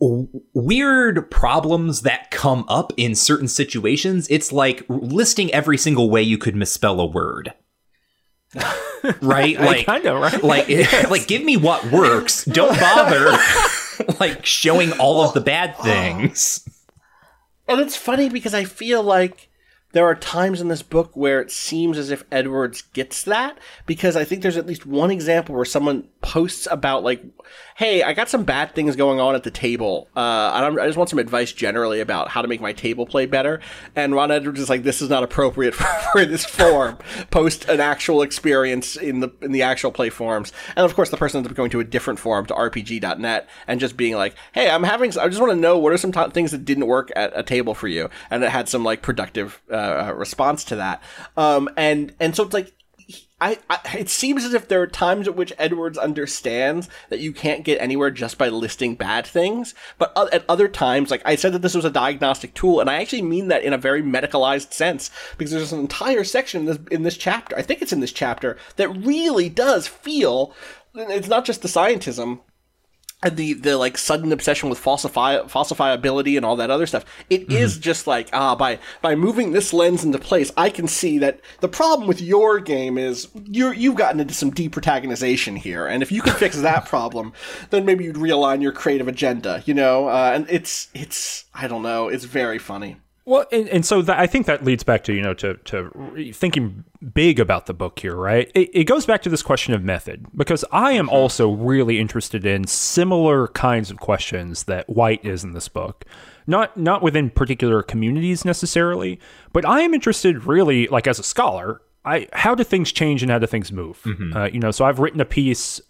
weird problems that come up in certain situations. It's like listing every single way you could misspell a word. Right? Like, kind of, right? Like, yes. Like, give me what works. Don't bother like showing all of the bad things. And it's funny because I feel like there are times in this book where it seems as if Edwards gets that, because I think there's at least one example where someone posts about like, hey, I got some bad things going on at the table. I just want some advice generally about how to make my table play better. And Ron Edwards is like, this is not appropriate for this form. Post an actual experience in the actual play forms. And of course, the person ends up going to a different forum, to RPG.net, and just being like, hey, I just want to know what are some things that didn't work at a table for you. And it had some like productive response to that, and so it's like I it seems as if there are times at which Edwards understands that you can't get anywhere just by listing bad things, but at other times, like I said that this was a diagnostic tool, and I actually mean that in a very medicalized sense, because there's an entire section in this chapter, I think it's in this chapter, that really does feel it's not just the scientism and the like sudden obsession with falsifiability and all that other stuff. It is just like, by moving this lens into place, I can see that the problem with your game is you've gotten into some deprotagonization here, and if you could fix that problem, then maybe you'd realign your creative agenda, you know? And it's I don't know, it's very funny. Well, and so I think that leads back to, to thinking big about the book here, right? It goes back to this question of method, because I am also really interested in similar kinds of questions that White is in this book. Not within particular communities necessarily, but I am interested really, like as a scholar, how do things change and how do things move? So I've written a piece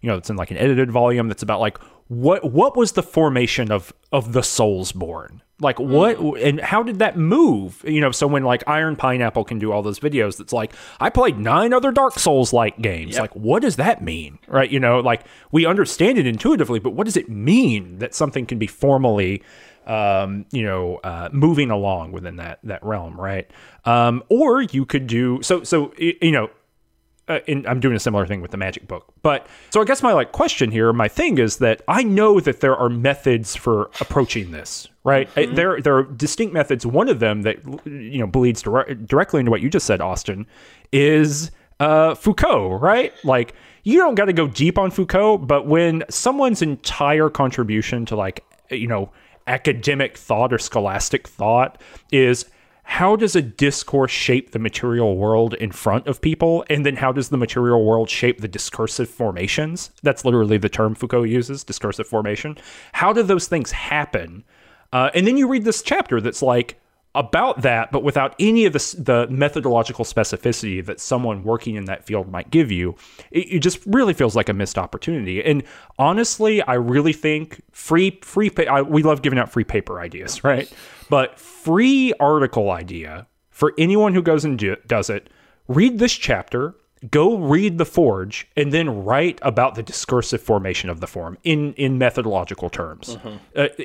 you know, that's in like an edited volume that's about like what was the formation of the Soulsborne? Like what and how did that move? You know, so when like Iron Pineapple can do all those videos that's like, I played 9 other Dark Souls-like games. Yep. Like, what does that mean? Right? You know, like we understand it intuitively, but what does it mean that something can be formally moving along within that realm, right? Or you could do so. You know, and I'm doing a similar thing with the Magic Book, but so I guess my like question here, my thing is that I know that there are methods for approaching this, right? Mm-hmm. There are distinct methods. One of them that you know bleeds directly into what you just said, Austin, is Foucault, right? Like you don't got to go deep on Foucault, but when someone's entire contribution to like you know academic thought or scholastic thought is how does a discourse shape the material world in front of people? And then how does the material world shape the discursive formations? That's literally the term Foucault uses, discursive formation. How do those things happen? And then you read this chapter that's like about that, but without any of the methodological specificity that someone working in that field might give you. It just really feels like a missed opportunity. And honestly, I really think we love giving out free paper ideas, right? But free article idea for anyone who goes and does it, read this chapter, go read The Forge, and then write about the discursive formation of the form in methodological terms. Mm-hmm.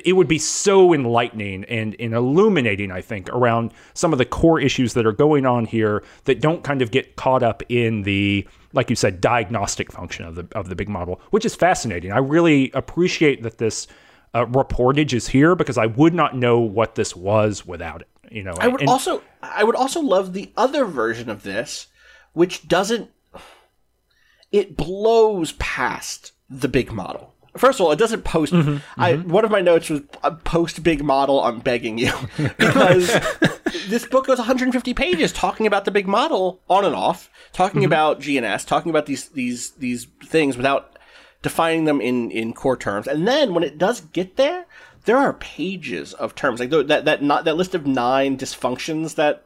It would be so enlightening and illuminating, I think, around some of the core issues that are going on here that don't kind of get caught up in the, like you said, diagnostic function of the big model, which is fascinating. I really appreciate that this reportage is here because I would not know what this was without it. You know, I would also love the other version of this, which doesn't, it blows past the big model. First of all, it doesn't post. Mm-hmm, one of my notes was post big model, I'm begging you. Because this book goes 150 pages talking about the big model on and off, talking about GNS, talking about these things without defining them in core terms. And then when it does get there, there are pages of terms like that list of 9 dysfunctions that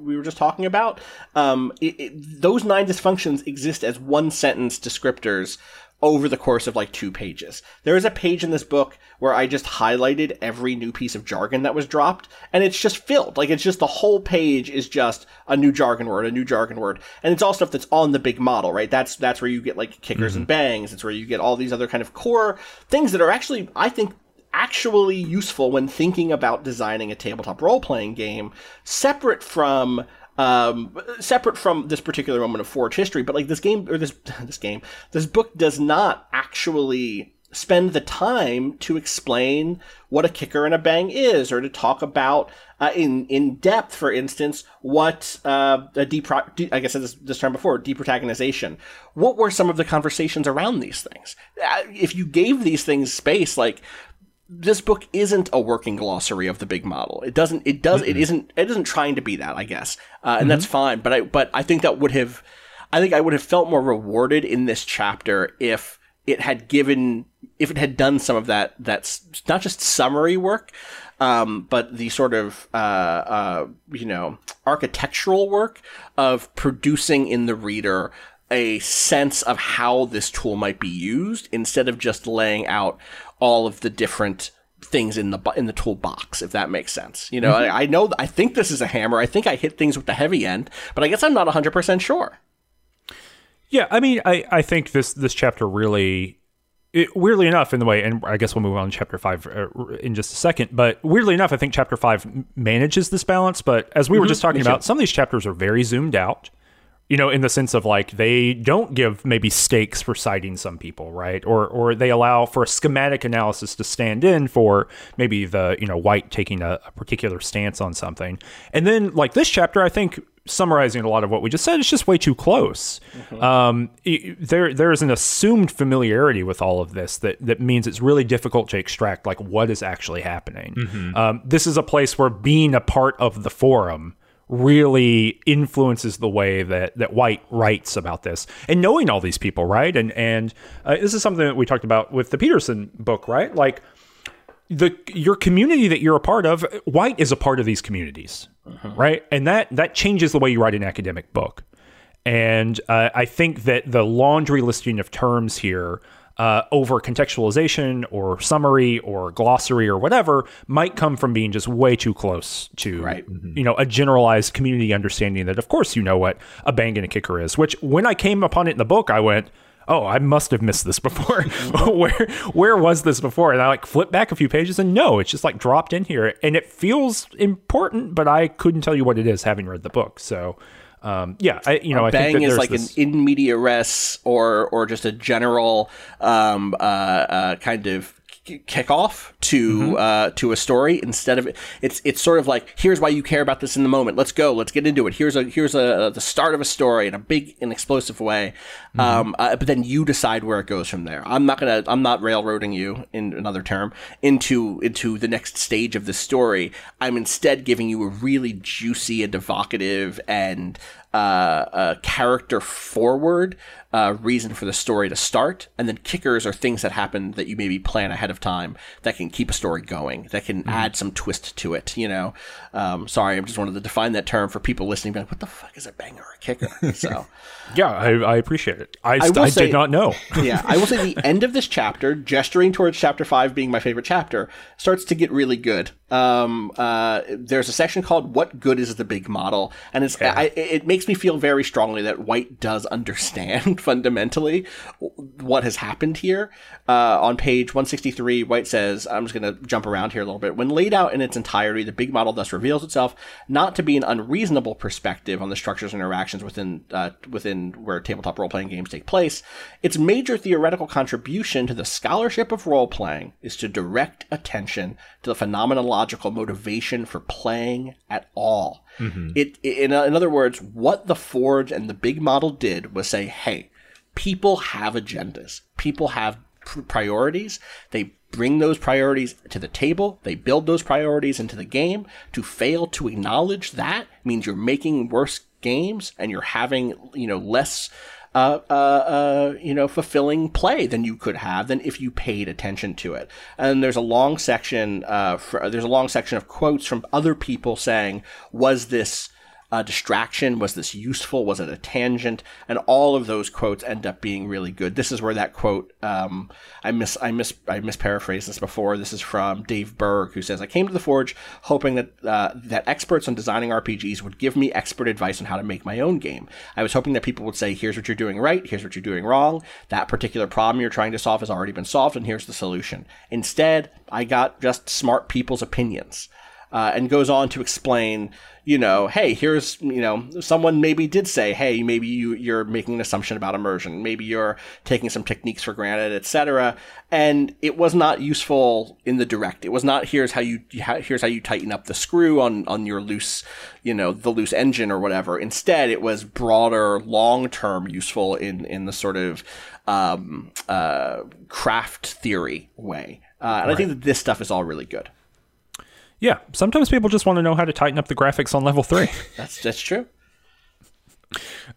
we were just talking about. Those 9 dysfunctions exist as one sentence descriptors over the course of like 2 pages. There is a page in this book where I just highlighted every new piece of jargon that was dropped, and it's just filled. Like it's just the whole page is just a new jargon word, and it's all stuff that's on the big model, right? That's where you get like kickers and bangs. It's where you get all these other kind of core things that are actually, I think, actually useful when thinking about designing a tabletop role-playing game, separate from this particular moment of Forge history. But like this book does not actually spend the time to explain what a kicker and a bang is, or to talk about in depth, for instance, what I guess this term before, deprotagonization. What were some of the conversations around these things? If you gave these things space, like, this book isn't a working glossary of the big model. It isn't trying to be that, I guess. And that's fine. But I think I would have felt more rewarded in this chapter if it had done some of that, that's not just summary work, but the sort of, architectural work of producing in the reader a sense of how this tool might be used, instead of just laying out all of the different things in the toolbox, if that makes sense. You know, I think this is a hammer. I think I hit things with the heavy end, but I guess I'm not 100% sure. Yeah, I mean, I think this chapter really, weirdly enough, in the way, and I guess we'll move on to chapter 5 in just a second, but weirdly enough, I think chapter 5 manages this balance. But as we were just talking about, some of these chapters are very zoomed out. You know, in the sense of like, they don't give maybe stakes for citing some people, right? Or they allow for a schematic analysis to stand in for maybe the, you know, White taking a particular stance on something. And then like this chapter, I think, summarizing a lot of what we just said, it's just way too close. Mm-hmm. There is an assumed familiarity with all of this that means it's really difficult to extract like what is actually happening. Mm-hmm. This is a place where being a part of the forum really influences the way that White writes about this, and knowing all these people, right? And this is something that we talked about with the Peterson book, right? Like your community that you're a part of, White is a part of these communities, right? And that changes the way you write an academic book. And I think that the laundry listing of terms here over contextualization or summary or glossary or whatever might come from being just way too close to, you know, a generalized community understanding that, of course, you know what a bang and a kicker is, which when I came upon it in the book, I went, oh, I must have missed this before. Where was this before? And I like flip back a few pages and no, it's just like dropped in here and it feels important, but I couldn't tell you what it is having read the book. So I bang think that is like this... an in media res or just a general kind of kickoff to a story instead of it's sort of like here's why you care about this in the moment. Let's go. Let's get into it. Here's the start of a story in a big and explosive way. But then you decide where it goes from there. I'm not railroading you in another term into the next stage of the story. I'm instead giving you a really juicy and evocative and character forward reason for the story to start, and then kickers are things that happen that you maybe plan ahead of time that can keep a story going, that can add some twist to it. You know, sorry, I just wanted to define that term for people listening. Like, what the fuck is a banger or a kicker? So, yeah, I appreciate it. I did not know. Yeah, I will say the end of this chapter, gesturing towards chapter 5 being my favorite chapter, starts to get really good. There's a section called "What Good Is the Big Model," and it makes me feel very strongly that White does understand. Fundamentally what has happened here. On page 163, White says, I'm just going to jump around here a little bit. When laid out in its entirety, the big model thus reveals itself not to be an unreasonable perspective on the structures and interactions within where tabletop role-playing games take place. Its major theoretical contribution to the scholarship of role-playing is to direct attention to the phenomenological motivation for playing at all. In other words, what the Forge and the big model did was say, hey, people have agendas. People have priorities. They bring those priorities to the table. They build those priorities into the game. To fail to acknowledge that means you're making worse games and you're having, you know, less fulfilling play than you could have than if you paid attention to it. And there's a long section. There's a long section of quotes from other people saying, "Was this a distraction? Was this useful? Was it a tangent?" And all of those quotes end up being really good. This is where that quote I misparaphrased this before. This is from Dave Berg, who says, "I came to the Forge hoping that experts on designing RPGs would give me expert advice on how to make my own game. I was hoping that people would say, here's what you're doing right, here's what you're doing wrong. That particular problem you're trying to solve has already been solved, and here's the solution. Instead, I got just smart people's opinions." And goes on to explain, you know, hey, here's, you know, someone maybe did say, hey, maybe you're making an assumption about immersion. Maybe you're taking some techniques for granted, etc. And it was not useful in the direct. It was not here's how you tighten up the screw on your loose, you know, the loose engine or whatever. Instead, it was broader, long-term useful in the sort of craft theory way. I think that this stuff is all really good. Yeah, sometimes people just want to know how to tighten up the graphics on level 3. That's true.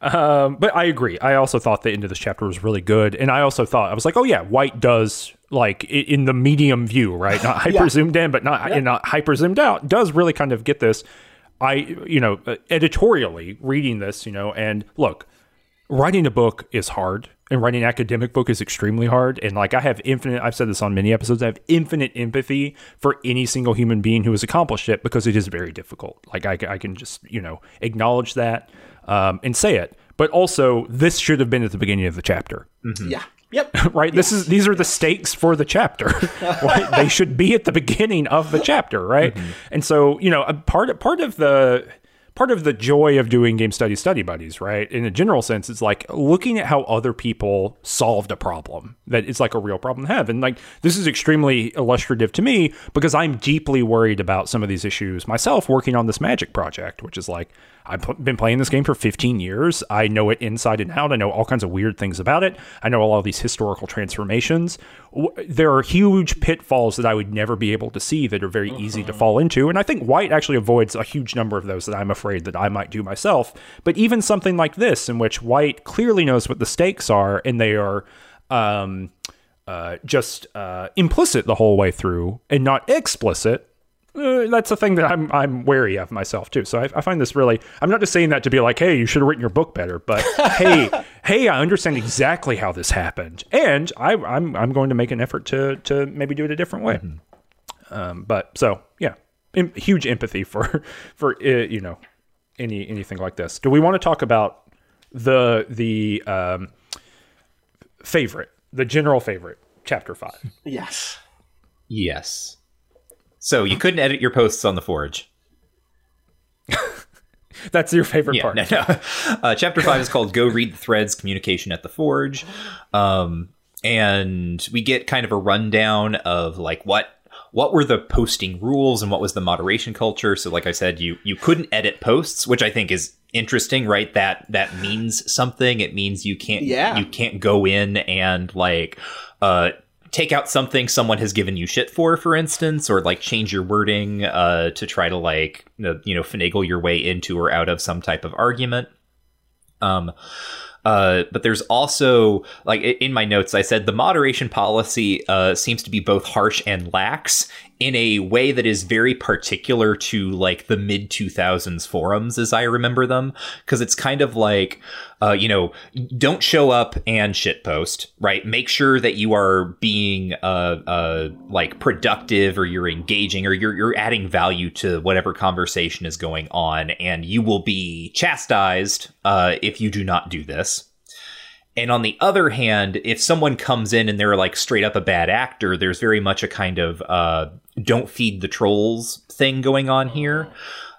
But I agree. I also thought the end of this chapter was really good, and I also thought I was like, oh yeah, White does like in the medium view, right? Not hyper zoomed in, but not and not hyper zoomed out. Does really kind of get this. Editorially reading this, you know, and look, writing a book is hard. And writing an academic book is extremely hard. And like I've said this on many episodes, I have infinite empathy for any single human being who has accomplished it because it is very difficult. Like I can just, you know, acknowledge that and say it. But also this should have been at the beginning of the chapter. Mm-hmm. Yeah. Yep. Right. Yep. These are the stakes for the chapter. Right? They should be at the beginning of the chapter. Right. Mm-hmm. And so, you know, part of the joy of doing game study buddies, right? In a general sense, it's like looking at how other people solved a problem that it's like a real problem to have. And like, this is extremely illustrative to me because I'm deeply worried about some of these issues myself working on this Magic project, which is like, I've been playing this game for 15 years. I know it inside and out. I know all kinds of weird things about it. I know all of these historical transformations. There are huge pitfalls that I would never be able to see that are very easy to fall into. And I think White actually avoids a huge number of those that I'm afraid that I might do myself. But even something like this, in which White clearly knows what the stakes are, and they are just implicit the whole way through and not explicit, That's a thing that I'm wary of myself too. So I find this really, I'm not just saying that to be like, hey, you should have written your book better, but hey, I understand exactly how this happened, and I'm going to make an effort to maybe do it a different way. Mm-hmm. But so yeah, huge empathy for you know, anything like this. Do we want to talk about the favorite, the general favorite, chapter 5? Yes. Yes. So you couldn't edit your posts on the Forge. That's your favorite part. No. Chapter 5 is called Go Read the Threads, Communication at the Forge. And we get kind of a rundown of like what were the posting rules and what was the moderation culture. So like I said, you couldn't edit posts, which I think is interesting, right? That means something. It means you can't go in and like take out something someone has given you shit for instance, or like change your wording to try to like, you know, finagle your way into or out of some type of argument. But there's also, like, in my notes, I said the moderation policy seems to be both harsh and lax in a way that is very particular to like the mid 2000s forums as I remember them, because it's kind of like, you know, don't show up and shitpost, right? Make sure that you are being like productive, or you're engaging, or you're adding value to whatever conversation is going on, and you will be chastised if you do not do this. And on the other hand, if someone comes in and they're like straight up a bad actor, there's very much a kind of don't feed the trolls thing going on here.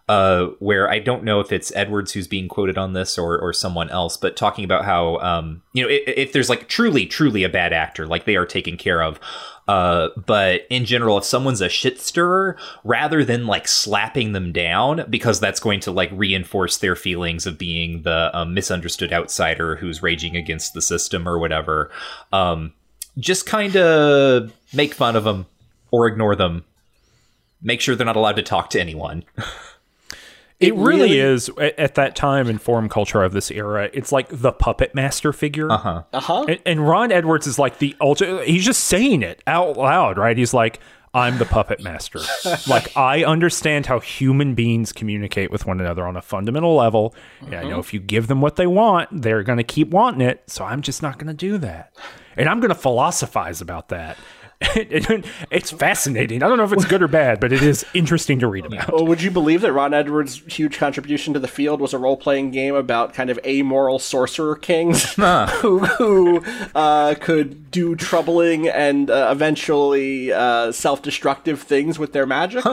Where I don't know if it's Edwards who's being quoted on this or someone else, but talking about how, you know, if there's like truly a bad actor, like they are taken care of. But in general, if someone's a shit stirrer, rather than like slapping them down, because that's going to like reinforce their feelings of being the misunderstood outsider who's raging against the system or whatever, just kind of make fun of them or ignore them. Make sure they're not allowed to talk to anyone. It really is, at that time in forum culture of this era, it's like the puppet master figure. Uh-huh. Uh-huh. And Ron Edwards is like the ultimate, he's just saying it out loud, right? He's like, I'm the puppet master. Like, I understand how human beings communicate with one another on a fundamental level. Mm-hmm. And I know if you give them what they want, they're going to keep wanting it. So I'm just not going to do that. And I'm going to philosophize about that. It's fascinating. I don't know if it's good or bad, but it is interesting to read about. Well, would you believe that Ron Edwards' huge contribution to the field was a role-playing game about kind of amoral sorcerer kings who could do troubling and eventually self-destructive things with their magic?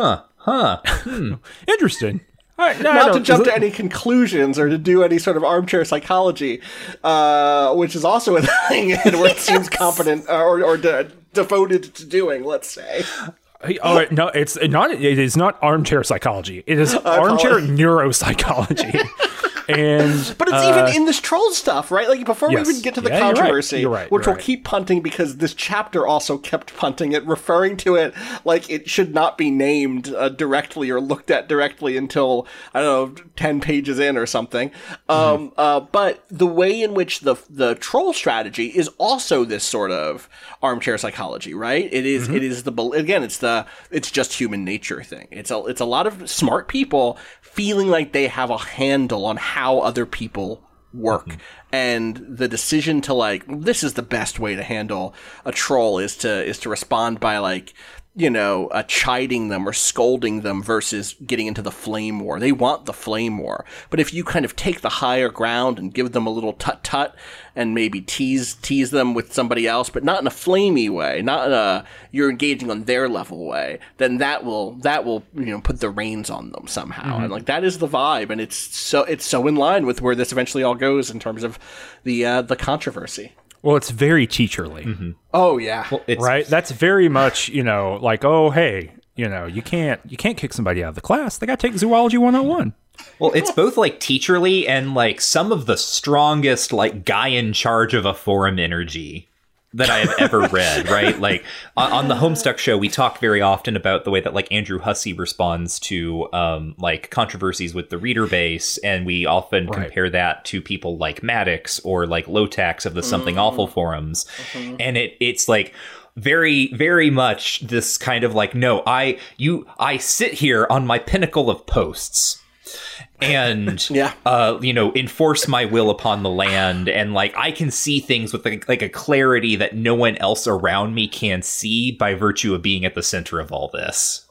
Interesting. Right, not to jump to any conclusions or to do any sort of armchair psychology, which is also a thing Edwards seems competent or devoted to doing, let's say. No, it is not armchair psychology. It is armchair neuropsychology. But it's even in this troll stuff, right? Like, before we even get to the controversy, you're right, which will keep punting, because this chapter also kept punting it, referring to it like it should not be named directly or looked at directly until, I don't know, 10 pages in or something. But the way in which the troll strategy is also this sort of armchair psychology, right? It is, mm-hmm. It's just human nature thing. It's a lot of smart people feeling like they have a handle on how other people work. Mm-hmm. And the decision to like, this is the best way to handle a troll is to respond by like, you know, chiding them or scolding them versus getting into the flame war. They want the flame war. But if you kind of take the higher ground and give them a little tut-tut and maybe tease them with somebody else, but not in a flamey way, not in a you're engaging on their level way, then that will, you know, put the reins on them somehow. Mm-hmm. And like, that is the vibe, and it's so in line with where this eventually all goes in terms of the controversy. Well, it's very teacherly. Mm-hmm. Oh yeah, well, right. That's very much, you know, like, oh hey, you know, you can't kick somebody out of the class. They got to take Zoology 101. Well, it's both like teacherly and like some of the strongest like guy in charge of a forum energy that I have ever read, right? Like, on the Homestuck show, we talk very often about the way that like Andrew Hussey responds to like controversies with the reader base, and we often compare that to people like Maddox or like Lotax of the Something Awful forums, and it's like very, very much this kind of like, no, I sit here on my pinnacle of posts and, yeah, enforce my will upon the land. And like, I can see things with like a clarity that no one else around me can see by virtue of being at the center of all this.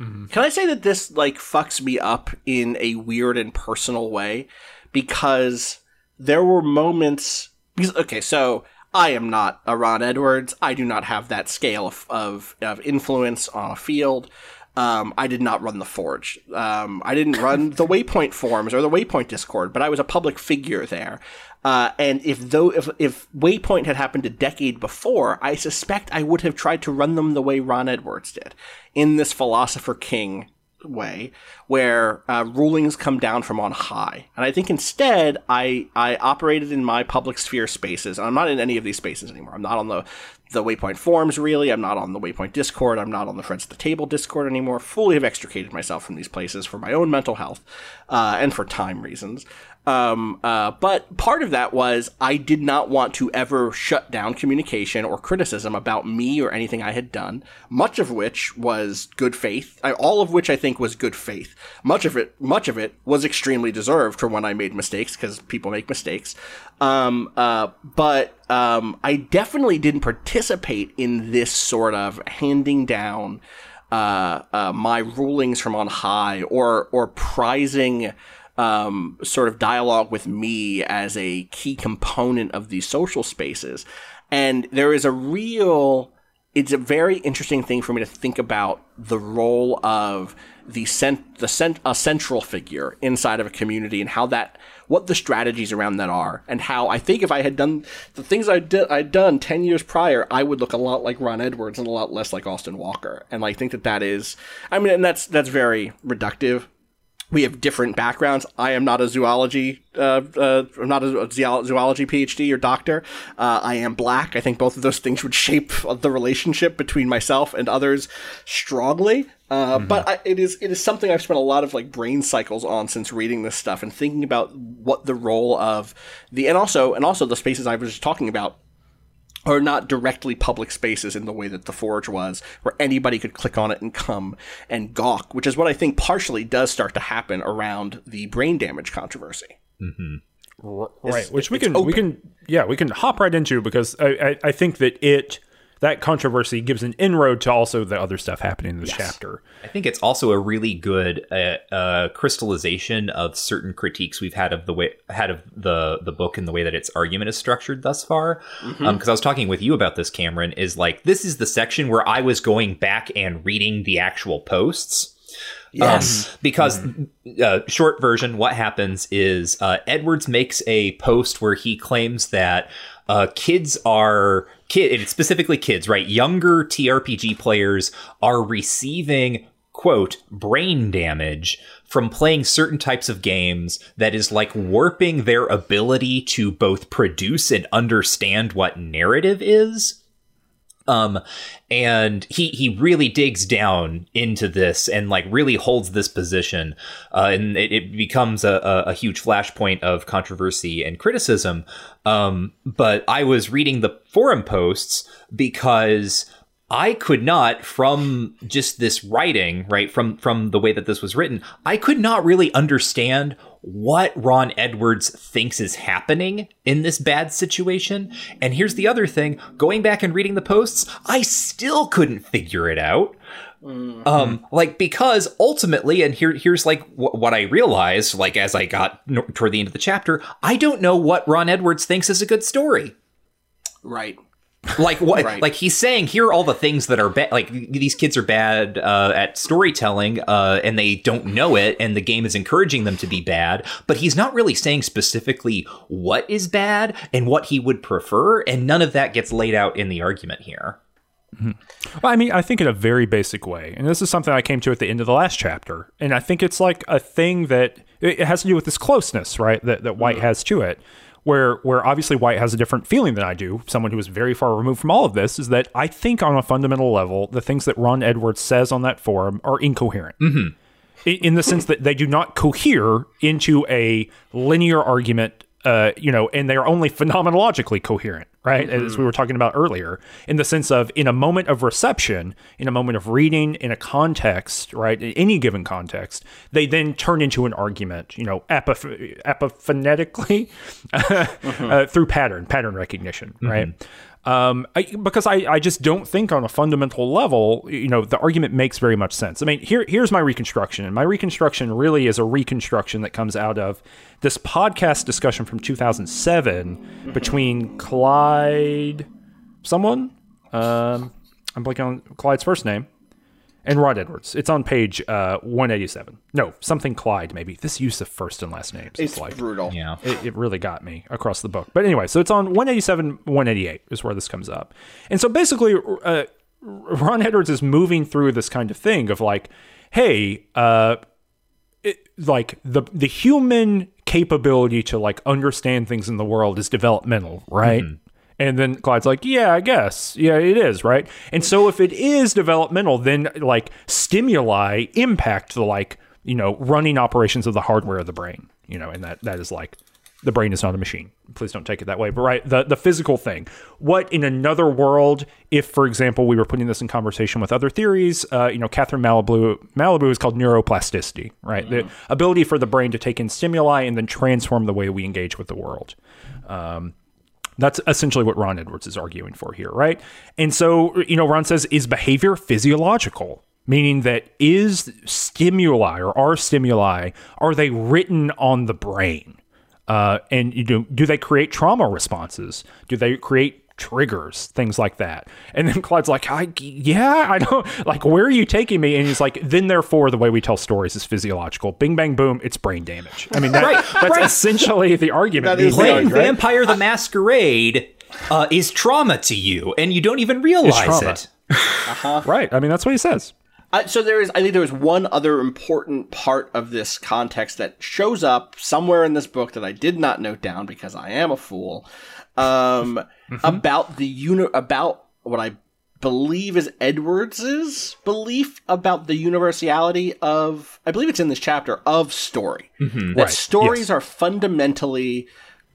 Mm-hmm. Can I say that this like fucks me up in a weird and personal way? Because there were moments, okay, so I am not a Ron Edwards. I do not have that scale of influence on a field. I did not run the Forge. I didn't run the Waypoint forums or the Waypoint Discord, but I was a public figure there. And if Waypoint had happened a decade before, I suspect I would have tried to run them the way Ron Edwards did, in this philosopher king way, where rulings come down from on high. And I think instead, I operated in my public sphere spaces. And I'm not in any of these spaces anymore. I'm not on the Waypoint forums, really. I'm not on the Waypoint Discord. I'm not on the Friends at the Table Discord anymore. Fully have extricated myself from these places for my own mental health and for time reasons. But part of that was I did not want to ever shut down communication or criticism about me or anything I had done, much of which was good faith, all of which I think was good faith. Much of it was extremely deserved for when I made mistakes, because people make mistakes. But I definitely didn't participate in this sort of handing down my rulings from on high or prizing sort of dialogue with me as a key component of these social spaces. And there is it's a very interesting thing for me to think about the role of a central figure inside of a community and how that, what the strategies around that are, and how I think if I had done the things I'd done 10 years prior, I would look a lot like Ron Edwards and a lot less like Austin Walker. And I think that is, I mean, and that's very reductive. We have different backgrounds. I am not a zoology, zoology PhD or doctor. I am Black. I think both of those things would shape the relationship between myself and others strongly. But it is something I've spent a lot of like brain cycles on since reading this stuff and thinking about what the role of and also the spaces I was just talking about are not directly public spaces in the way that the Forge was, where anybody could click on it and come and gawk, which is what I think partially does start to happen around the brain damage controversy. Mm-hmm. Right, which we can hop right into, because I think that that controversy gives an inroad to also the other stuff happening in this chapter. I think it's also a really good crystallization of certain critiques we've had of the book and the way that its argument is structured thus far. Because I was talking with you about this, Cameron, is like, this is the section where I was going back and reading the actual posts. Yes. Because short version, what happens is Edwards makes a post where he claims that specifically kids, right? Younger TRPG players are receiving, quote, brain damage from playing certain types of games that is like warping their ability to both produce and understand what narrative is. And he really digs down into this and like really holds this position. And it becomes a huge flashpoint of controversy and criticism. But I was reading the forum posts because I could not, from just this writing, right, from the way that this was written, I could not really understand what Ron Edwards thinks is happening in this bad situation. And here's the other thing, going back and reading the posts, I still couldn't figure it out. Mm-hmm. Because ultimately, and here's like what I realized, like as I got toward the end of the chapter, I don't know what Ron Edwards thinks is a good story. Right. Like what? Right. Like he's saying, here are all the things that are bad. Like these kids are bad at storytelling, and they don't know it, and the game is encouraging them to be bad. But he's not really saying specifically what is bad and what he would prefer, and none of that gets laid out in the argument here. Mm-hmm. Well, I mean, I think in a very basic way, and this is something I came to at the end of the last chapter, and I think it's like a thing that it has to do with this closeness, right? That White has to it. Where obviously White has a different feeling than I do, someone who is very far removed from all of this, is that I think on a fundamental level, the things that Ron Edwards says on that forum are incoherent. Mm-hmm. In the sense that they do not cohere into a linear argument, and they are only phenomenologically coherent. right? Mm-hmm. As we were talking about earlier, in the sense of in a moment of reception, in a moment of reading, in a context, right? In any given context, they then turn into an argument, you know, apophonetically through pattern recognition, mm-hmm. right? Because I just don't think on a fundamental level, you know, the argument makes very much sense. I mean, here's my reconstruction. And my reconstruction really is a reconstruction that comes out of this podcast discussion from 2007 between Clyde, someone, I'm blanking on Clyde's first name, and Rod Edwards. It's on page 187. No, something Clyde, maybe. This use of first and last names is like brutal. Yeah. It really got me across the book. But anyway, so it's on 187, 188 is where this comes up. And so basically, Ron Edwards is moving through this kind of thing of like, hey, the human capability to like understand things in the world is developmental, right? Mm-hmm. And then Clyde's like, yeah, I guess. Yeah, it is, right? And so if it is developmental, then like stimuli impact the like, you know, running operations of the hardware of the brain, you know, and that is like, the brain is not a machine. Please don't take it that way. But right, the physical thing. What in another world, if, for example, we were putting this in conversation with other theories, you know, Catherine Malibu is called neuroplasticity, right? Mm-hmm. The ability for the brain to take in stimuli and then transform the way we engage with the world. That's essentially what Ron Edwards is arguing for here, right? And so, you know, Ron says, is behavior physiological? Meaning that is stimuli or are stimuli, are they written on the brain? And you do they create trauma responses? Do they create triggers, things like that? And then Clyde's like, I don't, like, where are you taking me? And he's like, then therefore the way we tell stories is physiological. Bing, bang, boom, it's brain damage. I mean, that's essentially the argument. Playing Vampire the Masquerade is trauma to you, and you don't even realize it. Uh-huh. Right. I mean, that's what he says. I think there was one other important part of this context that shows up somewhere in this book that I did not note down because I am a fool. Mm-hmm. about what I believe is Edwards's belief about the universality of, I believe it's in this chapter, of story. Mm-hmm. That stories are fundamentally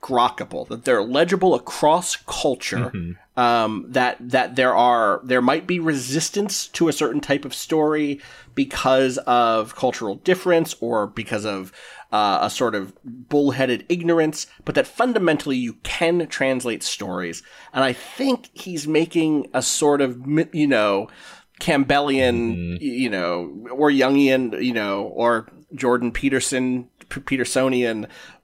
grokkable, that they're legible across culture, mm-hmm. that there might be resistance to a certain type of story because of cultural difference or because of a sort of bullheaded ignorance, but that fundamentally you can translate stories. And I think he's making a sort of, you know, Campbellian, you know, or Jungian, you know, or Jordan Petersonian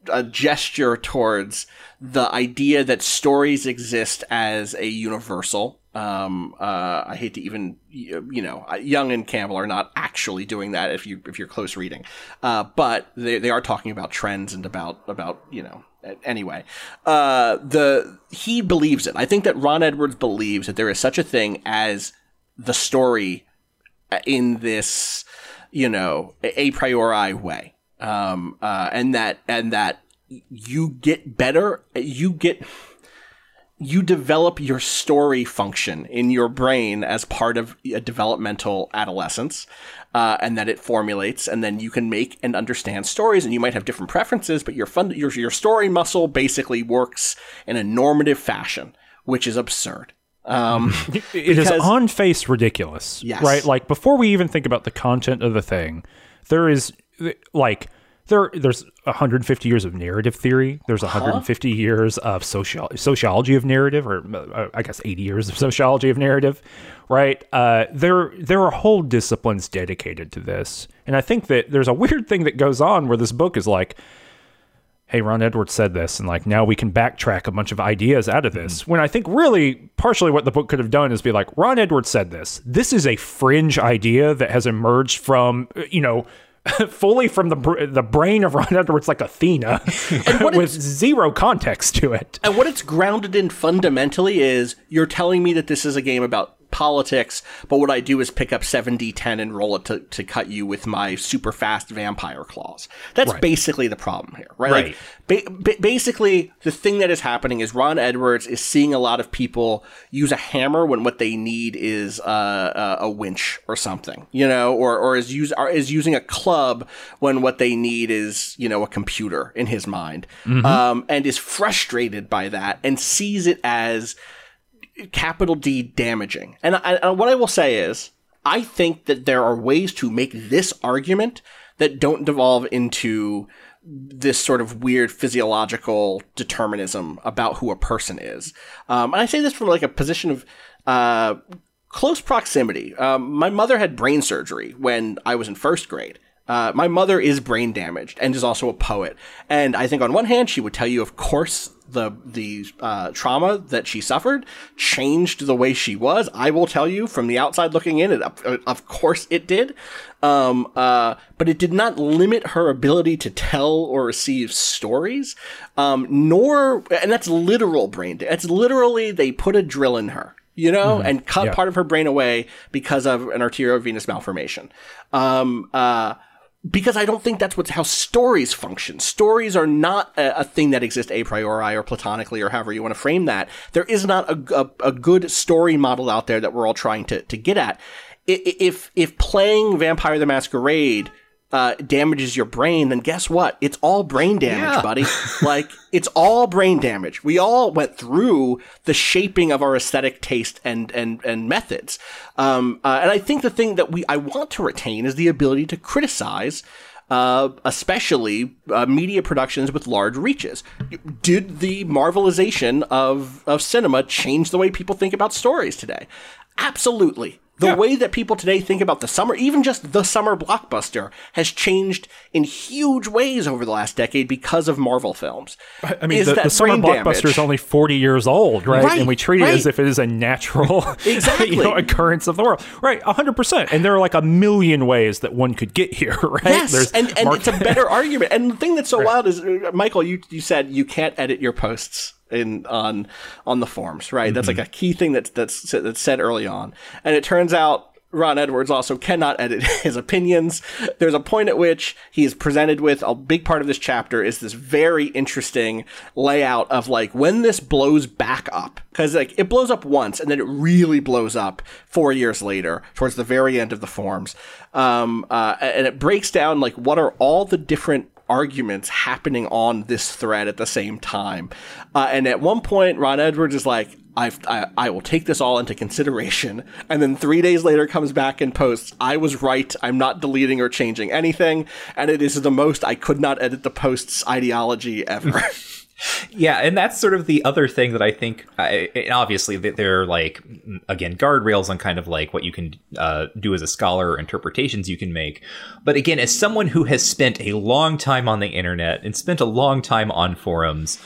a gesture towards the idea that stories exist as a universal. I hate to even, you know, Jung and Campbell are not actually doing that if you're close reading, but they are talking about trends and about you know. Anyway, he believes it. I think that Ron Edwards believes that there is such a thing as the story in this, you know, a priori way. And that you get better, you develop your story function in your brain as part of a developmental adolescence, and that it formulates, and then you can make and understand stories, and you might have different preferences, but your story muscle basically works in a normative fashion, which is absurd. It is on face ridiculous, yes. Right? Like before we even think about the content of the thing, there is. Like there's 150 years of narrative theory. There's 150 years of sociology of narrative, or I guess 80 years of sociology of narrative, right? There are whole disciplines dedicated to this, and I think that there's a weird thing that goes on where this book is like, hey, Ron Edwards said this, and like now we can backtrack a bunch of ideas out of this. Mm-hmm. When I think really partially what the book could have done is be like, Ron Edwards said this. This is a fringe idea that has emerged from, you know, fully from the brain of Ron Edwards, like Athena, with zero context to it. And what it's grounded in fundamentally is, you're telling me that this is a game about politics, but what I do is pick up 7d10 and roll it to cut you with my super fast vampire claws. That's right. Basically the problem here, right? Basically, the thing that is happening is Ron Edwards is seeing a lot of people use a hammer when what they need is a winch or something, you know, or is using a club when what they need is, you know, a computer in his mind, and is frustrated by that and sees it as capital D damaging. And what I will say is, I think that there are ways to make this argument that don't devolve into this sort of weird physiological determinism about who a person is. And I say this from like a position of close proximity. My mother had brain surgery when I was in first grade. My mother is brain damaged and is also a poet. And I think on one hand, she would tell you, of course, the trauma that she suffered changed the way she was. I will tell you from the outside looking in, of course it did. But it did not limit her ability to tell or receive stories, nor – and that's literal brain damage. That's literally they put a drill in her. You know, and cut part of her brain away because of an arteriovenous malformation. Because I don't think that's how stories function. Stories are not a thing that exists a priori or platonically or however you want to frame that. There is not a good story model out there that we're all trying to get at. If playing Vampire the Masquerade damages your brain, then guess what? It's all brain damage, buddy. Like, it's all brain damage. We all went through the shaping of our aesthetic taste and methods. And I think the thing that I want to retain is the ability to criticize, especially media productions with large reaches. Did the Marvelization of cinema change the way people think about stories today? Absolutely. The way that people today think about the summer, even just the summer blockbuster, has changed in huge ways over the last decade because of Marvel films. I mean, the summer blockbuster is only 40 years old, right? And we treat it as if it is a natural occurrence of the world. Right, 100%. And there are like a million ways that one could get here, right? Yes, and it's a better argument. And the thing that's so wild is, Michael, you said you can't edit your posts on the forums, right? That's like a key thing that's said early on. And it turns out Ron Edwards also cannot edit his opinions. There's a point at which he is presented with a big part of this chapter is this very interesting layout of like when this blows back up, because like it blows up once and then it really blows up 4 years later towards the very end of the forums. And it breaks down like what are all the different arguments happening on this thread at the same time. And at one point, Ron Edwards is like, I will take this all into consideration. And then 3 days later comes back and posts, I was right. I'm not deleting or changing anything. And it is the most I could not edit the post's ideology ever. Yeah, and that's sort of the other thing that I think, and obviously they're like, again, guardrails on kind of like what you can do as a scholar or interpretations you can make. But again, as someone who has spent a long time on the internet and spent a long time on forums,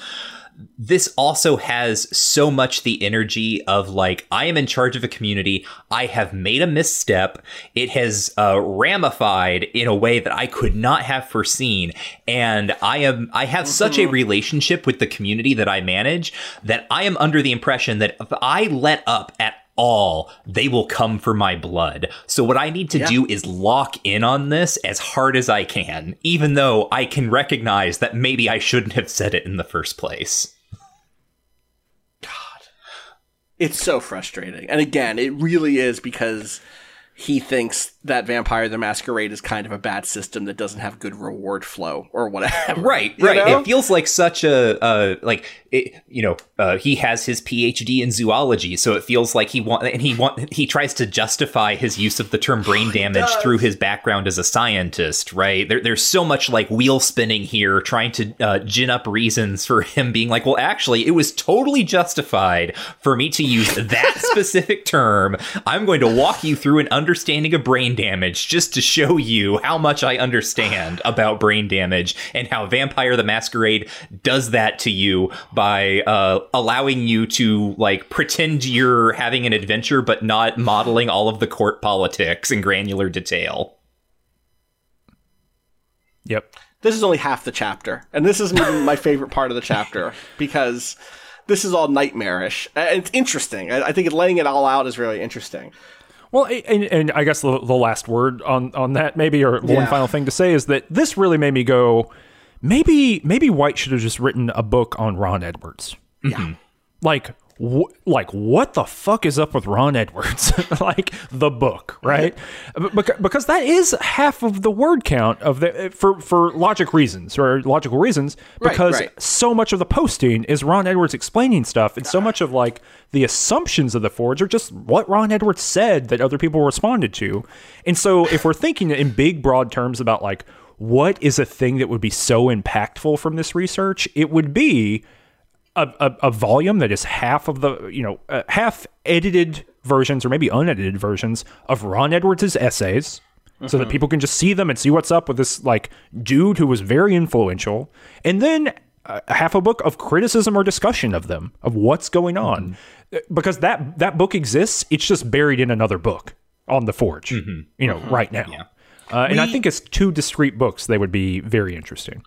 this also has so much the energy of like, I am in charge of a community. I have made a misstep. It has ramified in a way that I could not have foreseen. And I have such a relationship with the community that I manage that I am under the impression that if I let up at all, they will come for my blood. So what I need to do is lock in on this as hard as I can, even though I can recognize that maybe I shouldn't have said it in the first place. God, it's so frustrating. And again, it really is because he thinks that Vampire the Masquerade is kind of a bad system that doesn't have good reward flow or whatever. Right. You know? It feels like such a, he has his PhD in zoology, so it feels like he tries to justify his use of the term brain damage through his background as a scientist, right? There's so much like wheel spinning here, trying to gin up reasons for him being like, well, actually, it was totally justified for me to use that specific term. I'm going to walk you through an understanding of brain damage just to show you how much I understand about brain damage and how Vampire the Masquerade does that to you by allowing you to like pretend you're having an adventure but not modeling all of the court politics in granular detail. Yep. This is only half the chapter, and this is my favorite part of the chapter because this is all nightmarish. It's interesting. I think laying it all out is really interesting. Well, and I guess the last word on that maybe, or one final thing to say, is that this really made me go, maybe White should have just written a book on Ron Edwards. Yeah. Like what the fuck is up with Ron Edwards? Like the book, right? Because that is half of the word count of the for logical reasons, because so much of the posting is Ron Edwards explaining stuff, and so much of like the assumptions of the Forge are just what Ron Edwards said that other people responded to. And so if we're thinking in big broad terms about like what is a thing that would be so impactful from this research, it would be a volume that is half of the, half edited versions or maybe unedited versions of Ron Edwards' essays, so that people can just see them and see what's up with this like dude who was very influential, and then half a book of criticism or discussion of them, of what's going on, because that book exists. It's just buried in another book on the Forge, right now. Yeah. And I think as two discrete books, they would be very interesting.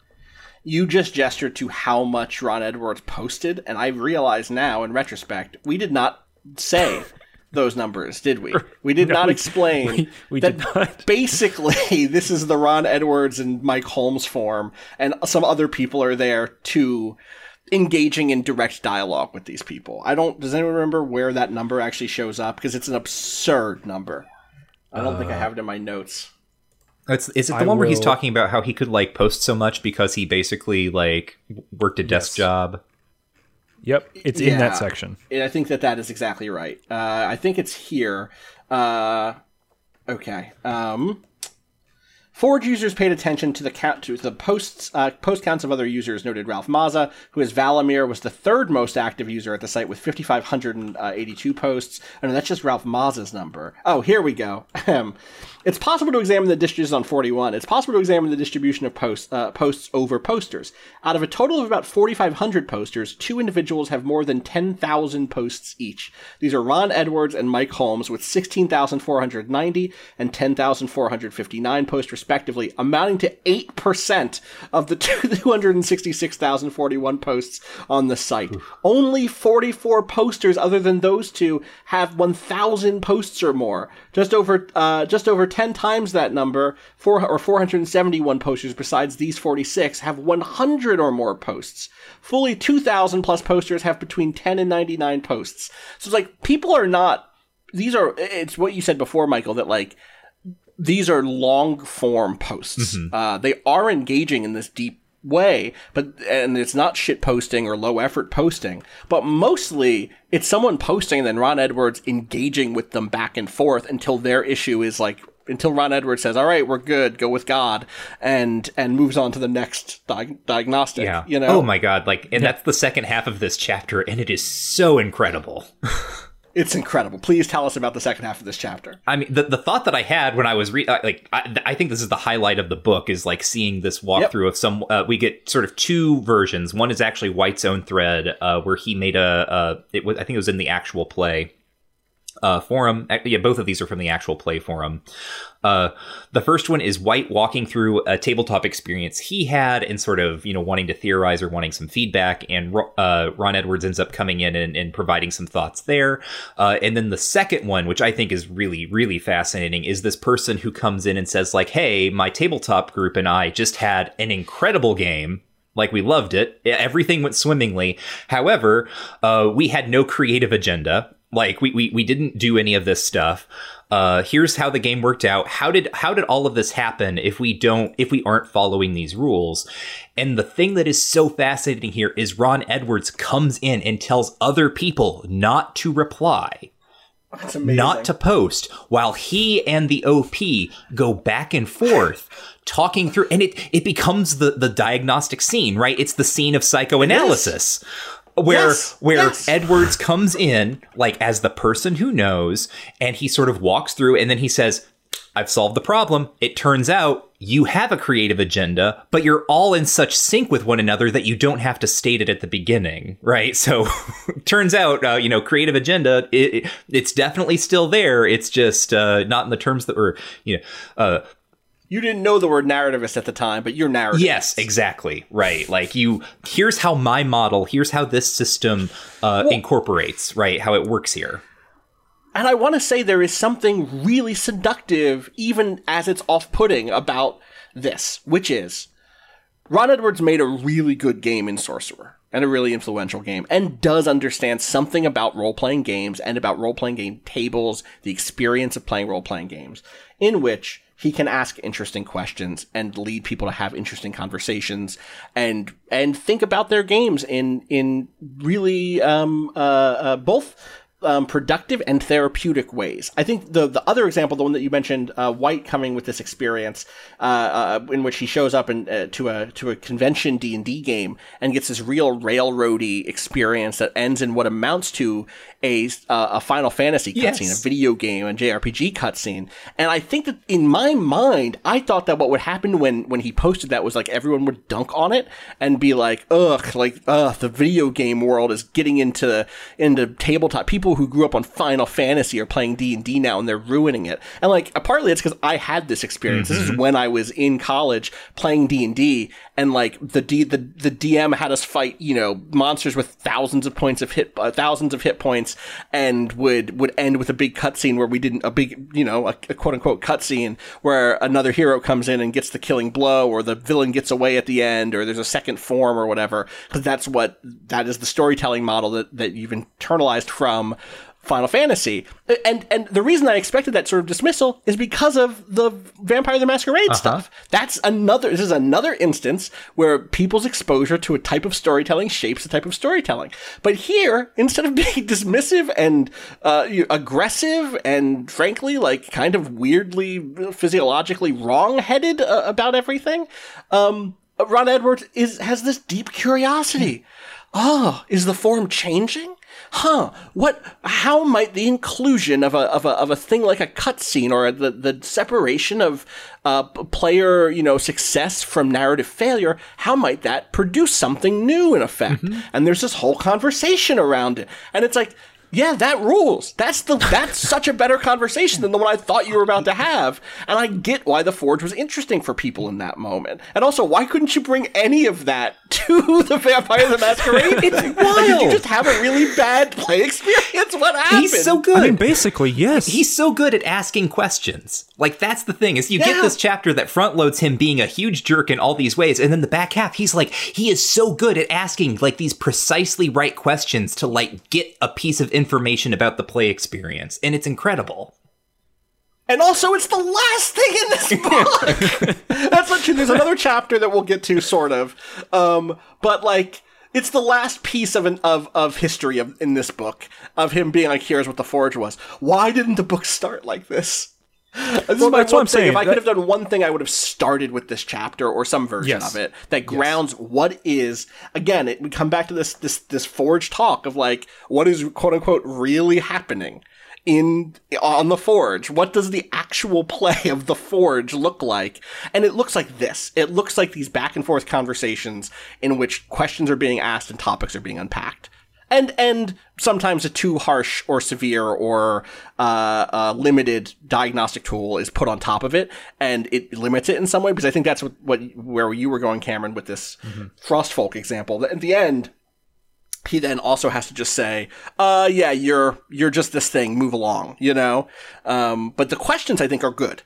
You just gestured to how much Ron Edwards posted, and I realize now, in retrospect, we did not say those numbers, did we? We did not explain that did not. Basically this is the Ron Edwards and Mike Holmes form, and some other people are there too, engaging in direct dialogue with these people. Does anyone remember where that number actually shows up? Because it's an absurd number. I don't think I have it in my notes. Is it the one where he's talking about how he could like post so much because he basically like worked a desk job? Yep, it's in that section. And I think that is exactly right. I think it's here. Okay. Forge users paid attention to the post counts of other users, noted Ralph Mazza, who as Valamir was the third most active user at the site with 5,582 posts. I mean, that's just Ralph Mazza's number. Oh, here we go. It's possible to examine the distributions on 41. It's possible to examine the distribution of posts over posters. Out of a total of about 4,500 posters, two individuals have more than 10,000 posts each. These are Ron Edwards and Mike Holmes with 16,490 and 10,459 posts respectively, amounting to 8% of the 266,041 posts on the site. Oof. Only 44 posters other than those two have 1,000 posts or more. Just over 10 times that number, 471 posters besides these 46, have 100 or more posts. Fully 2,000 plus posters have between 10 and 99 posts. So it's like people are not – it's what you said before, Michael, that like – these are long-form posts. They are engaging in this deep way, and it's not shit posting or low-effort posting, but mostly it's someone posting and then Ron Edwards engaging with them back and forth until their issue is like – until Ron Edwards says, all right, we're good, go with God, and moves on to the next diagnostic. Yeah. Oh, my God. That's the second half of this chapter, and it is so incredible. It's incredible. Please tell us about the second half of this chapter. I mean, the thought that I had when I was I think this is the highlight of the book, is like seeing this walkthrough of some. We get sort of two versions. One is actually White's own thread, where he made I think it was in the actual play forum. Yeah, both of these are from the actual play forum. The first one is White walking through a tabletop experience he had and sort of, wanting to theorize or wanting some feedback. And Ron Edwards ends up coming in and providing some thoughts there. And then the second one, which I think is really, really fascinating, is this person who comes in and says like, hey, my tabletop group and I just had an incredible game. Like, we loved it. Everything went swimmingly. However, we had no creative agenda. Like, we didn't do any of this stuff. Here's how the game worked out. How did all of this happen if we aren't following these rules? And the thing that is so fascinating here is Ron Edwards comes in and tells other people not to reply. That's amazing. Not to post, while he and the OP go back and forth talking through, and it becomes the diagnostic scene, right? It's the scene of psychoanalysis. Yes. Where Edwards comes in, like, as the person who knows, and he sort of walks through, and then he says, I've solved the problem. It turns out you have a creative agenda, but you're all in such sync with one another that you don't have to state it at the beginning, right? So turns out, creative agenda, it's definitely still there. It's just not in the terms that were, You didn't know the word narrativist at the time, but you're narrativist. Yes, exactly. Right. Like here's how my model, here's how this system incorporates, right? How it works here. And I want to say there is something really seductive, even as it's off-putting, about this, which is Ron Edwards made a really good game in Sorcerer and a really influential game and does understand something about role-playing games and about role-playing game tables, the experience of playing role-playing games, in which he can ask interesting questions and lead people to have interesting conversations and think about their games in really both productive and therapeutic ways. I think the other example, the one that you mentioned, White coming with this experience in which he shows up to a convention D&D game and gets this real railroady experience that ends in what amounts to a Final Fantasy cutscene, yes, a video game, and JRPG cutscene. And I think that in my mind, I thought that what would happen when he posted that was like everyone would dunk on it and be like, the video game world is getting into tabletop. People who grew up on Final Fantasy are playing D&D now and they're ruining it. And like, partly it's because I had this experience. Mm-hmm. This is when I was in college playing D&D, and like the DM had us fight, you know, monsters with thousands of hit points. And would end with a big cutscene where a quote unquote cutscene where another hero comes in and gets the killing blow, or the villain gets away at the end, or there's a second form or whatever, because that is the storytelling model that you've internalized from Final Fantasy. And the reason I expected that sort of dismissal is because of the Vampire the Masquerade stuff. This is another instance where people's exposure to a type of storytelling shapes the type of storytelling. But here, instead of being dismissive and aggressive and frankly, like kind of weirdly physiologically wrong-headed about everything, Ron Edwards has this deep curiosity. Oh, is the form changing? Huh? What? How might the inclusion of a thing like a cutscene or the separation of player, you know, success from narrative failure, how might that produce something new in effect? Mm-hmm. And there's this whole conversation around it, and it's like, yeah, that rules. That's such a better conversation than the one I thought you were about to have. And I get why the Forge was interesting for people in that moment. And also, why couldn't you bring any of that to the Vampire the Masquerade? It's wild. Like, did you just have a really bad play experience? What happened? He's so good. I mean, basically, yes. He's so good at asking questions. Like, that's the thing, is you get this chapter that front loads him being a huge jerk in all these ways, and then the back half, he's like, he is so good at asking, like, these precisely right questions to, like, get a piece of information about the play experience, and it's incredible. And also, it's the last thing in this book! That's not true. There's another chapter that we'll get to, sort of, but, like, it's the last piece of history in this book, of him being like, here's what the Forge was. Why didn't the book start like this? That's what I'm saying. If I could have done one thing, I would have started with this chapter or some version of it that grounds what is. Again, we come back to this Forge talk of like what is quote unquote really happening on the Forge. What does the actual play of the Forge look like? And it looks like this. It looks like these back and forth conversations in which questions are being asked and topics are being unpacked. And sometimes a too harsh or severe or limited diagnostic tool is put on top of it, and it limits it in some way, because I think that's where you were going, Cameron, with this Frostfolk example. At the end, he then also has to just say, you're just this thing, move along, you know? But the questions, I think, are good.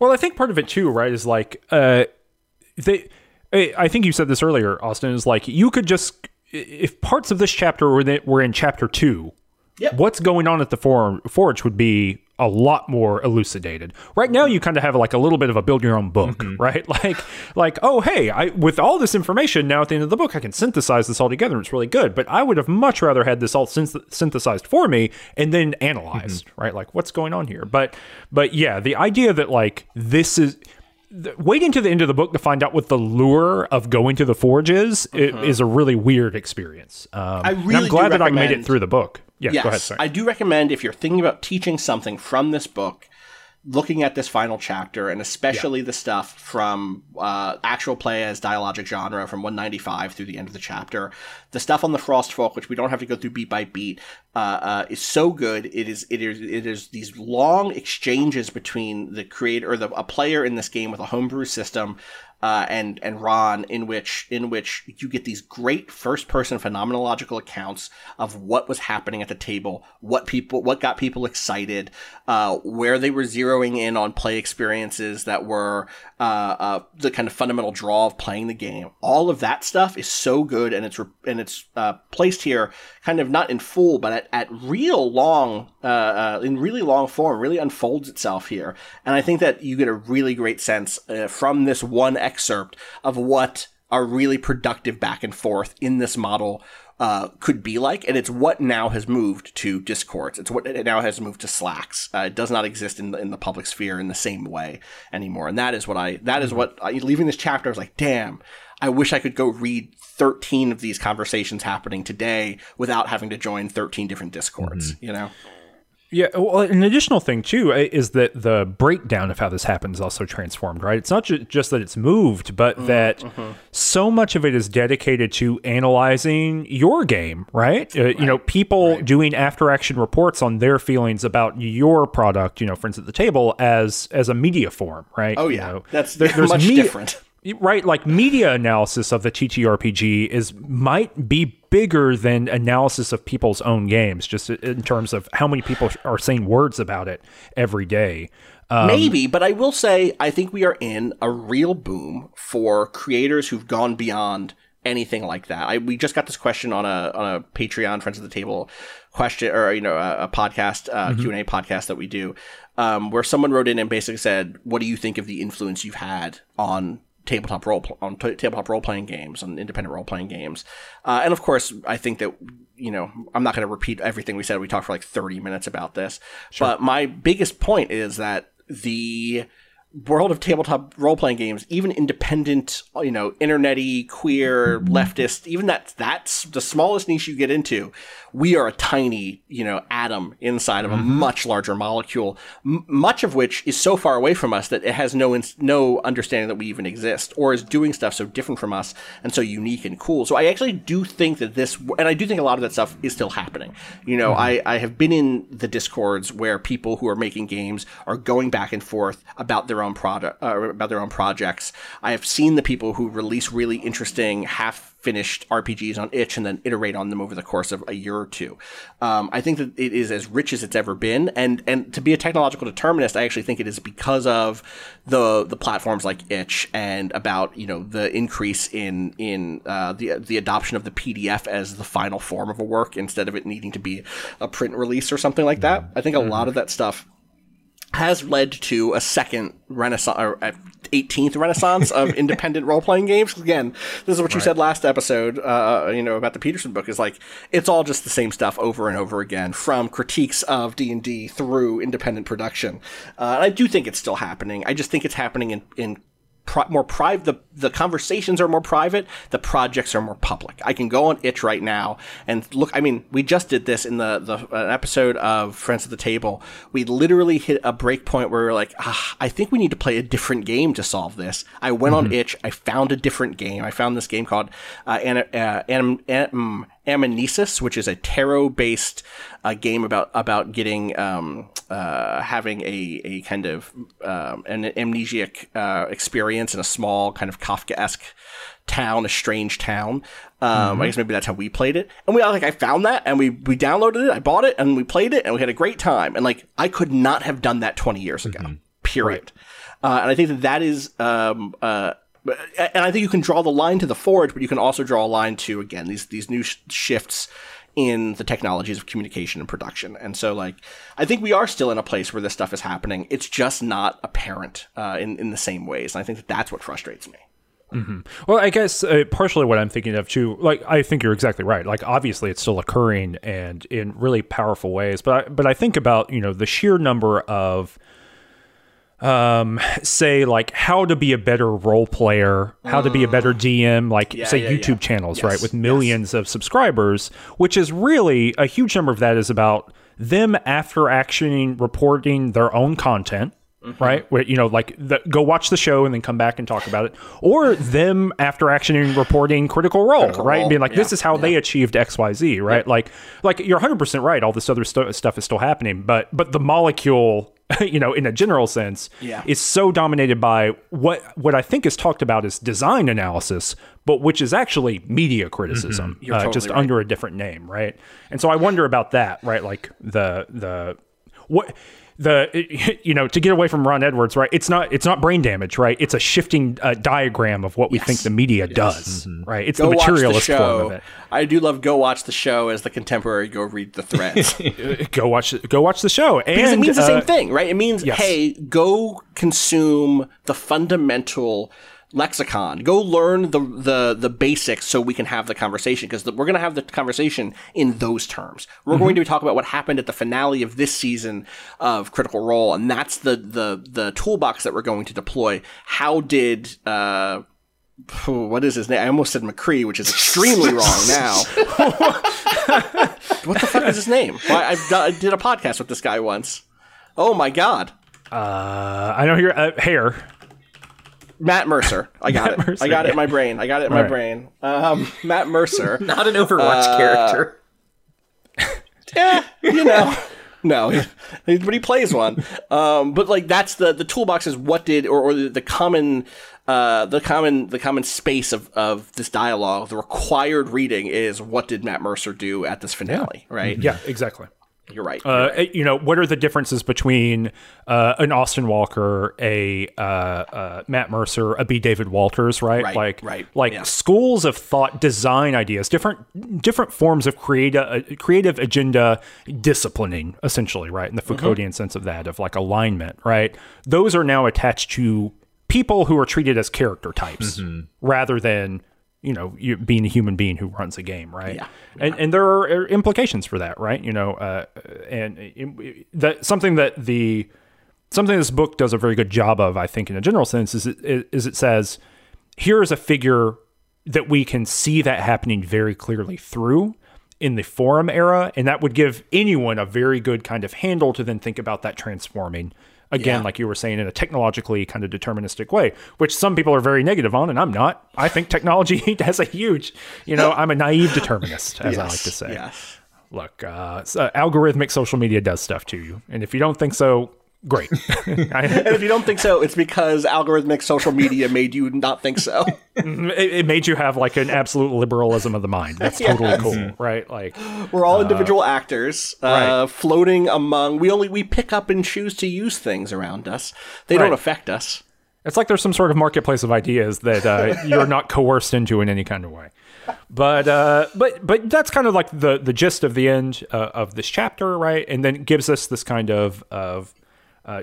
Well, I think part of it, too, right, is like I think you said this earlier, Austin, is like you could just... If parts of this chapter were in chapter 2, what's going on at the Forge would be a lot more elucidated. Right now, you kind of have like a little bit of a build your own book, right? Like, oh, hey, with all this information now at the end of the book, I can synthesize this all together, and it's really good. But I would have much rather had this all synthesized for me and then analyzed, right? Like, what's going on here? But yeah, the idea that like this is... Waiting to the end of the book to find out what the lure of going to the Forge is a really weird experience. I'm glad that I made it through the book. Yeah, yes, go ahead. Sorry. I do recommend, if you're thinking about teaching something from this book, looking at this final chapter, and especially the stuff from actual play as dialogic genre from 195 through the end of the chapter, the stuff on the Frostfolk, which we don't have to go through beat by beat, is so good. It is these long exchanges between the creator or a player in this game with a homebrew system and Ron, in which you get these great first person phenomenological accounts of what was happening at the table, what got people excited, where they were zeroing in on play experiences that were the kind of fundamental draw of playing the game. All of that stuff is so good, and it's placed here kind of not in full, but in really long form, really unfolds itself here. And I think that you get a really great sense from this one excerpt of what a really productive back and forth in this model could be like. And it's what now has moved to Discords. It's what it now has moved to Slacks. It does not exist in the public sphere in the same way anymore. And that is what leaving this chapter, I was like, damn, I wish I could go read 13 of these conversations happening today without having to join 13 different Discords, you know? Yeah. Well, an additional thing too is that the breakdown of how this happens is also transformed, right? It's not just that it's moved, but that so much of it is dedicated to analyzing your game, right? People doing after action reports on their feelings about your product, Friends at the Table as a media form, right? Oh yeah. There's much different. Right, like media analysis of the TTRPG might be bigger than analysis of people's own games, just in terms of how many people are saying words about it every day. Maybe, but I will say I think we are in a real boom for creators who've gone beyond anything like that. We just got this question on a Patreon Friends at the Table question, or a podcast Q&A podcast that we do, where someone wrote in and basically said, "What do you think of the influence you've had on?" tabletop role-playing games, on independent role-playing games. And of course, I think that, I'm not going to repeat everything we said. We talked for like 30 minutes about this. Sure. But my biggest point is that the world of tabletop role-playing games, even independent, internet-y, queer, leftist, even that's the smallest niche you get into. We are a tiny, atom inside of a much larger molecule, much of which is so far away from us that it has no understanding that we even exist, or is doing stuff so different from us and so unique and cool. So I actually do think that I do think a lot of that stuff is still happening. I have been in the Discords where people who are making games are going back and forth about their own product, about their own projects. I have seen the people who release really interesting half-finished RPGs on itch and then iterate on them over the course of a year or two. I think that it is as rich as it's ever been. And to be a technological determinist, I actually think it is because of the platforms like itch, and about, the increase in the adoption of the PDF as the final form of a work instead of it needing to be a print release or something like that. I think a lot of that stuff has led to a second renaissance, or 18th renaissance of independent role-playing games. Again, this is what you said last episode, about the Peterson book, is like, it's all just the same stuff over and over again, from critiques of D&D through independent production. And I do think it's still happening. I just think it's happening more private. The conversations are more private. The projects are more public. I can go on itch right now and look. I mean, we just did this in an episode of Friends at the Table. We literally hit a break point where we were like, I think we need to play a different game to solve this. I went on itch. I found a different game. I found this game called Ammonesis, which is a tarot-based game about getting having a kind of an amnesiac experience in a small kind of Kafkaesque town, a strange town. I guess maybe that's how we played it. And I found that, and we downloaded it, I bought it, and we played it, and we had a great time. And I could not have done that 20 years ago. Period. Right. And I think that is. And I think you can draw the line to the Forge, but you can also draw a line to, again, these new shifts in the technologies of communication and production. And so, I think we are still in a place where this stuff is happening. It's just not apparent in the same ways. And I think that's what frustrates me. Mm-hmm. Well, I guess partially what I'm thinking of too, I think you're exactly right. Obviously it's still occurring and in really powerful ways. But I think about, the sheer number of say how to be a better role player, how to be a better DM, YouTube channels, yes, right? With millions of subscribers, which is really a huge number of that is about them after actioning, reporting their own content, Mm-hmm. Right? Where, you know, like, go watch the show and then come back and talk about it. Or them after action and reporting Critical Role, right? And being like, this is how they achieved X, Y, Z, right? Yep. Like you're 100% right. All this other stuff is still happening. But the molecule, you know, in a general sense, is so dominated by what I think is talked about as design analysis, but which is actually media criticism, mm-hmm. Totally just right. under a different name, right? And so I wonder about that, right? Like you know, to get away from Ron Edwards, right? It's not brain damage, right? It's a shifting diagram of what we think the media does, mm-hmm. right? It's go the materialist the form of it. I do love go watch the show as the contemporary go read the threads. go watch the show, and because it means the same thing, right? It means hey, go consume the fundamental lexicon. Go learn the basics so we can have the conversation, because we're going to have the conversation in those terms. We're mm-hmm. going to talk about what happened at the finale of this season of Critical Role, and that's the toolbox that we're going to deploy. How did what is his name? I almost said McCree, which is extremely wrong now. What the fuck is his name? Well, I did a podcast with this guy once. Oh my god! I know your hair. Matt Mercer. I got it in my brain. I got it in my brain. Matt Mercer. Not an Overwatch character. Yeah, you know. No, but he plays one. But like that's the toolbox is what did or the common the common space of this dialogue, the required reading is what did Matt Mercer do at this finale, right? Yeah, exactly. You're right. You know, what are the differences between an Austin Walker, a Matt Mercer, a B. David Walters, right? Like schools of thought, design ideas, different forms of creative agenda disciplining, essentially, right? In the Foucauldian mm-hmm. sense of that, of like alignment, right? Those are now attached to people who are treated as character types mm-hmm. rather than, you know, you being a human being who runs a game, right? Yeah. And there are implications for that, right? You know, and that something this book does a very good job of, I think, in a general sense, is it says, here is a figure that we can see that happening very clearly through in the forum era, and that would give anyone a very good kind of handle to then think about that transforming. Again, like you were saying, in a technologically kind of deterministic way, which some people are very negative on, and I'm not. I think technology has a huge, you know, I'm a naive determinist, as I like to say. Yes. Look, algorithmic social media does stuff to you. And if you don't think so, great. And if you don't think so, it's because algorithmic social media made you not think so. It made you have like an absolute liberalism of the mind. That's totally cool, right? Like we're all individual actors floating among. We pick up and choose to use things around us. They don't affect us. It's like there's some sort of marketplace of ideas that you're not coerced into in any kind of way. But that's kind of like the gist of the end of this chapter, right? And then it gives us this kind of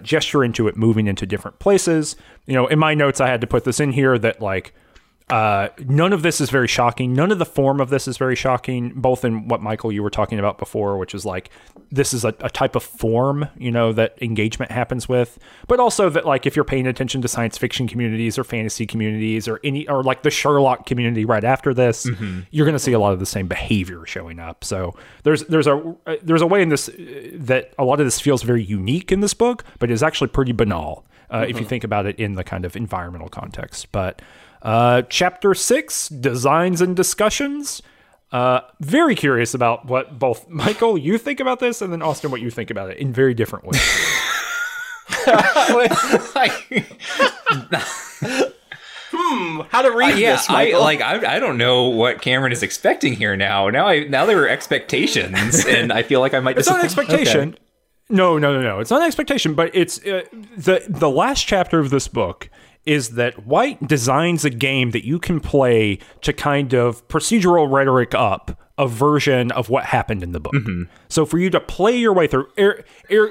gesture into it, moving into different places. You know, in my notes, I had to put this in here that like none of this is very shocking. None of the form of this is very shocking, both in what, Michael, you were talking about before, which is like this is a type of form, you know, that engagement happens with, but also that like if you're paying attention to science fiction communities or fantasy communities or any or like the Sherlock community right after this, mm-hmm. you're going to see a lot of the same behavior showing up. So there's a way in this that a lot of this feels very unique in this book, but is actually pretty banal mm-hmm. if you think about it in the kind of environmental context. But chapter 6, Designs and Discussions. Very curious about what both Michael, you think about this, and then Austin, what you think about it in very different ways. How to read this, Michael? I don't know what Cameron is expecting here now. Now there are expectations, and I feel like I might disappoint. It's not an expectation. Okay. No. It's not an expectation, but it's the last chapter of this book is that White designs a game that you can play to kind of procedural rhetoric up a version of what happened in the book. Mm-hmm. So for you to play your way through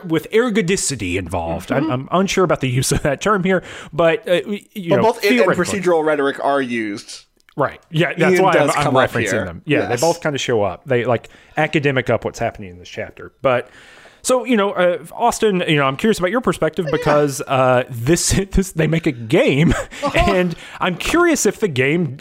with ergodicity involved, mm-hmm. I'm unsure about the use of that term here, but both it and procedural rhetoric are used. Right. Yeah, that's Ian why I'm referencing them. Yeah, yes. They both kind of show up. They like academic up what's happening in this chapter. But So, Austin, I'm curious about your perspective because this they make a game, and I'm curious if the game,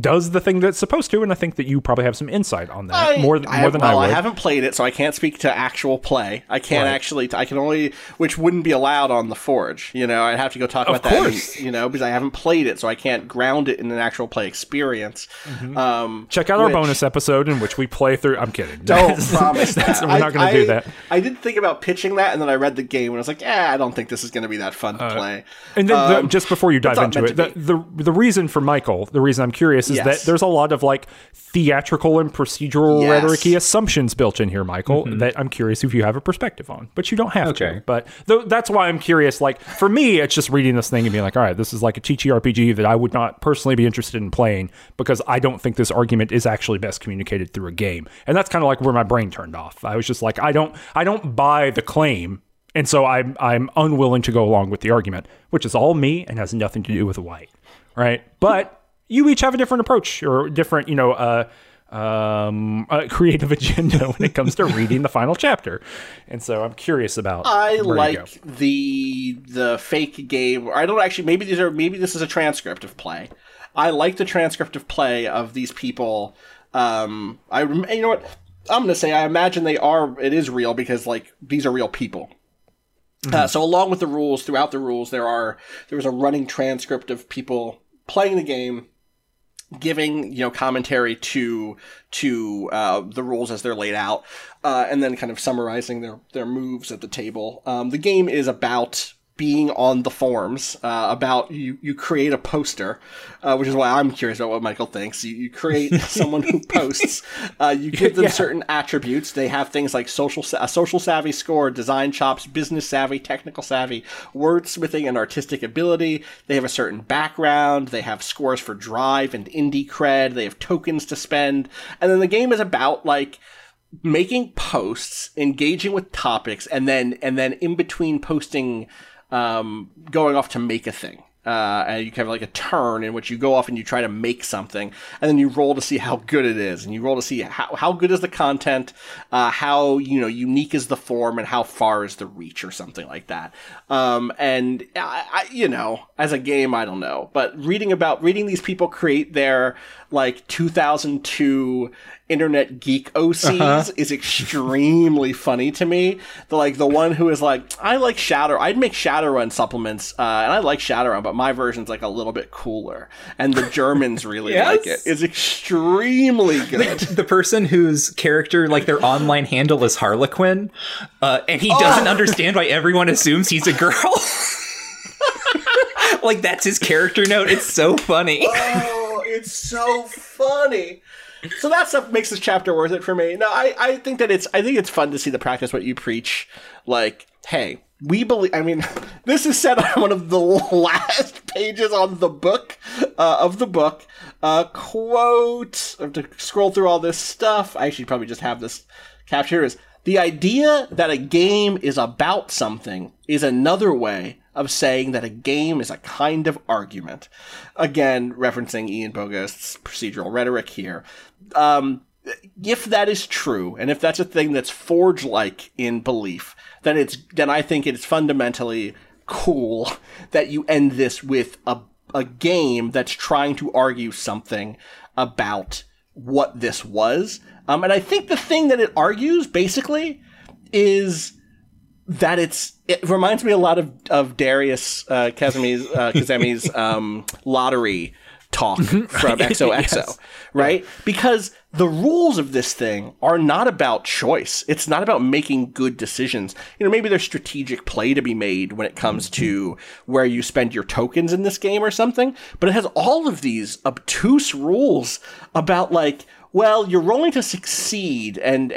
does the thing that's supposed to, and I think that you probably have some insight on that more than I would. I haven't played it, so I can't speak to actual play. I can't actually, I can only, which wouldn't be allowed on the Forge, I'd have to go talk about that, because I haven't played it, so I can't ground it in an actual play experience. Mm-hmm. Check out our bonus episode in which we play through, I'm kidding. Don't promise that. We're not going to do that. I did think about pitching that, and then I read the game, and I was like, I don't think this is going to be that fun to play. And then just before you dive into it, the reason for Michael, the reason I'm curious is that there's a lot of like theatrical and procedural rhetoric-y assumptions built in here, Michael, that I'm curious if you have a perspective on, but you don't have to. But that's why I'm curious. Like, for me, it's just reading this thing and being like, all right, this is like a cheat-y RPG that I would not personally be interested in playing because I don't think this argument is actually best communicated through a game. And that's kind of like where my brain turned off. I was just like, I don't buy the claim, and so I'm unwilling to go along with the argument, which is all me and has nothing to do with White, right? But you each have a different approach or different, creative agenda when it comes to reading the final chapter, and so I'm curious about. I like the fake game. I don't actually. Maybe this is a transcript of play. I like the transcript of play of these people. You know what? I'm going to say I imagine it is real because, like, these are real people. Mm-hmm. So along with the rules, throughout the rules, there was a running transcript of people playing the game, giving, commentary to the rules as they're laid out, and then kind of summarizing their moves at the table. The game is about being on the forums, about you create a poster, which is why I'm curious about what Michael thinks. You create someone who posts, you give them certain attributes. They have things like social savvy score, design chops, business savvy, technical savvy, wordsmithing and artistic ability. They have a certain background. They have scores for drive and indie cred. They have tokens to spend. And then the game is about like making posts, engaging with topics, and then in between posting, going off to make a thing. And you have like a turn in which you go off and you try to make something, and then you roll to see how good it is, and you roll to see how good is the content, how unique is the form, and how far is the reach, or something like that. And I, as a game, I don't know, but reading these people create their like 2002 internet geek OCs is extremely funny to me. The one who is like, I like Shadowrun. I'd make Shadowrun supplements, and I like Shadowrun, but my version's like a little bit cooler. And the Germans really like it. It's extremely good. The person whose character, like their online handle is Harlequin, and he doesn't understand why everyone assumes he's a girl. Like, that's his character note. It's so funny. Oh, it's so funny. So that stuff makes this chapter worth it for me. No, I think that I think it's fun to see the practice what you preach. Like, hey, we believe. I mean, this is said on one of the last pages on the book of the book. Quote. I have to scroll through all this stuff. I should probably just have this capture. Is the idea that a game is about something is another way of saying that a game is a kind of argument. Again, referencing Ian Bogost's procedural rhetoric here. If that is true, and if that's a thing that's Forge-like in belief, then I think it's fundamentally cool that you end this with a game that's trying to argue something about what this was. And I think the thing that it argues, basically, is that it reminds me a lot of Darius Kazemi's lottery talk from XOXO, right? Yeah. Because the rules of this thing are not about choice. It's not about making good decisions. Maybe there's strategic play to be made when it comes to where you spend your tokens in this game or something, but it has all of these obtuse rules about like, well, you're rolling to succeed, and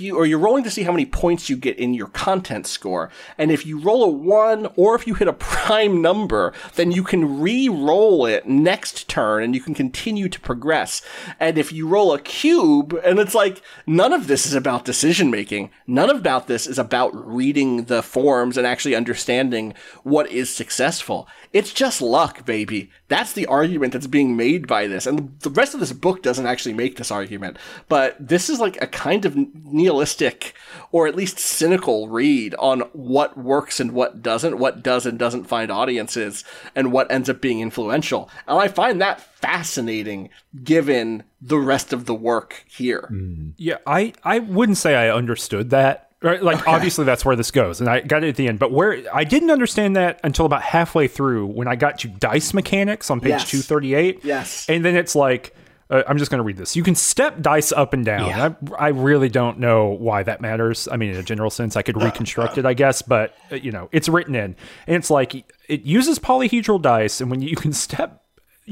you're rolling to see how many points you get in your content score, and if you roll a 1 or if you hit a prime number, then you can re-roll it next turn, and you can continue to progress. And if you roll a cube, and it's like, none of this is about decision making. None about this is about reading the forms and actually understanding what is successful. It's just luck, baby. That's the argument that's being made by this, and the rest of this book doesn't actually make make this argument, but this is like a kind of nihilistic or at least cynical read on what works and what doesn't, what does and doesn't find audiences, and what ends up being influential. And I find that fascinating given the rest of the work here. Yeah, I wouldn't say I understood that. Right, like, okay. Obviously, that's where this goes, and I got it at the end. But where I didn't understand that until about halfway through, when I got to dice mechanics on page 238. Yes. And then it's like, I'm just going to read this. You can step dice up and down. Yeah. I really don't know why that matters. I mean, in a general sense, I could reconstruct it, I guess. But, you know, it's written in. And it's like, it uses polyhedral dice. And when you can step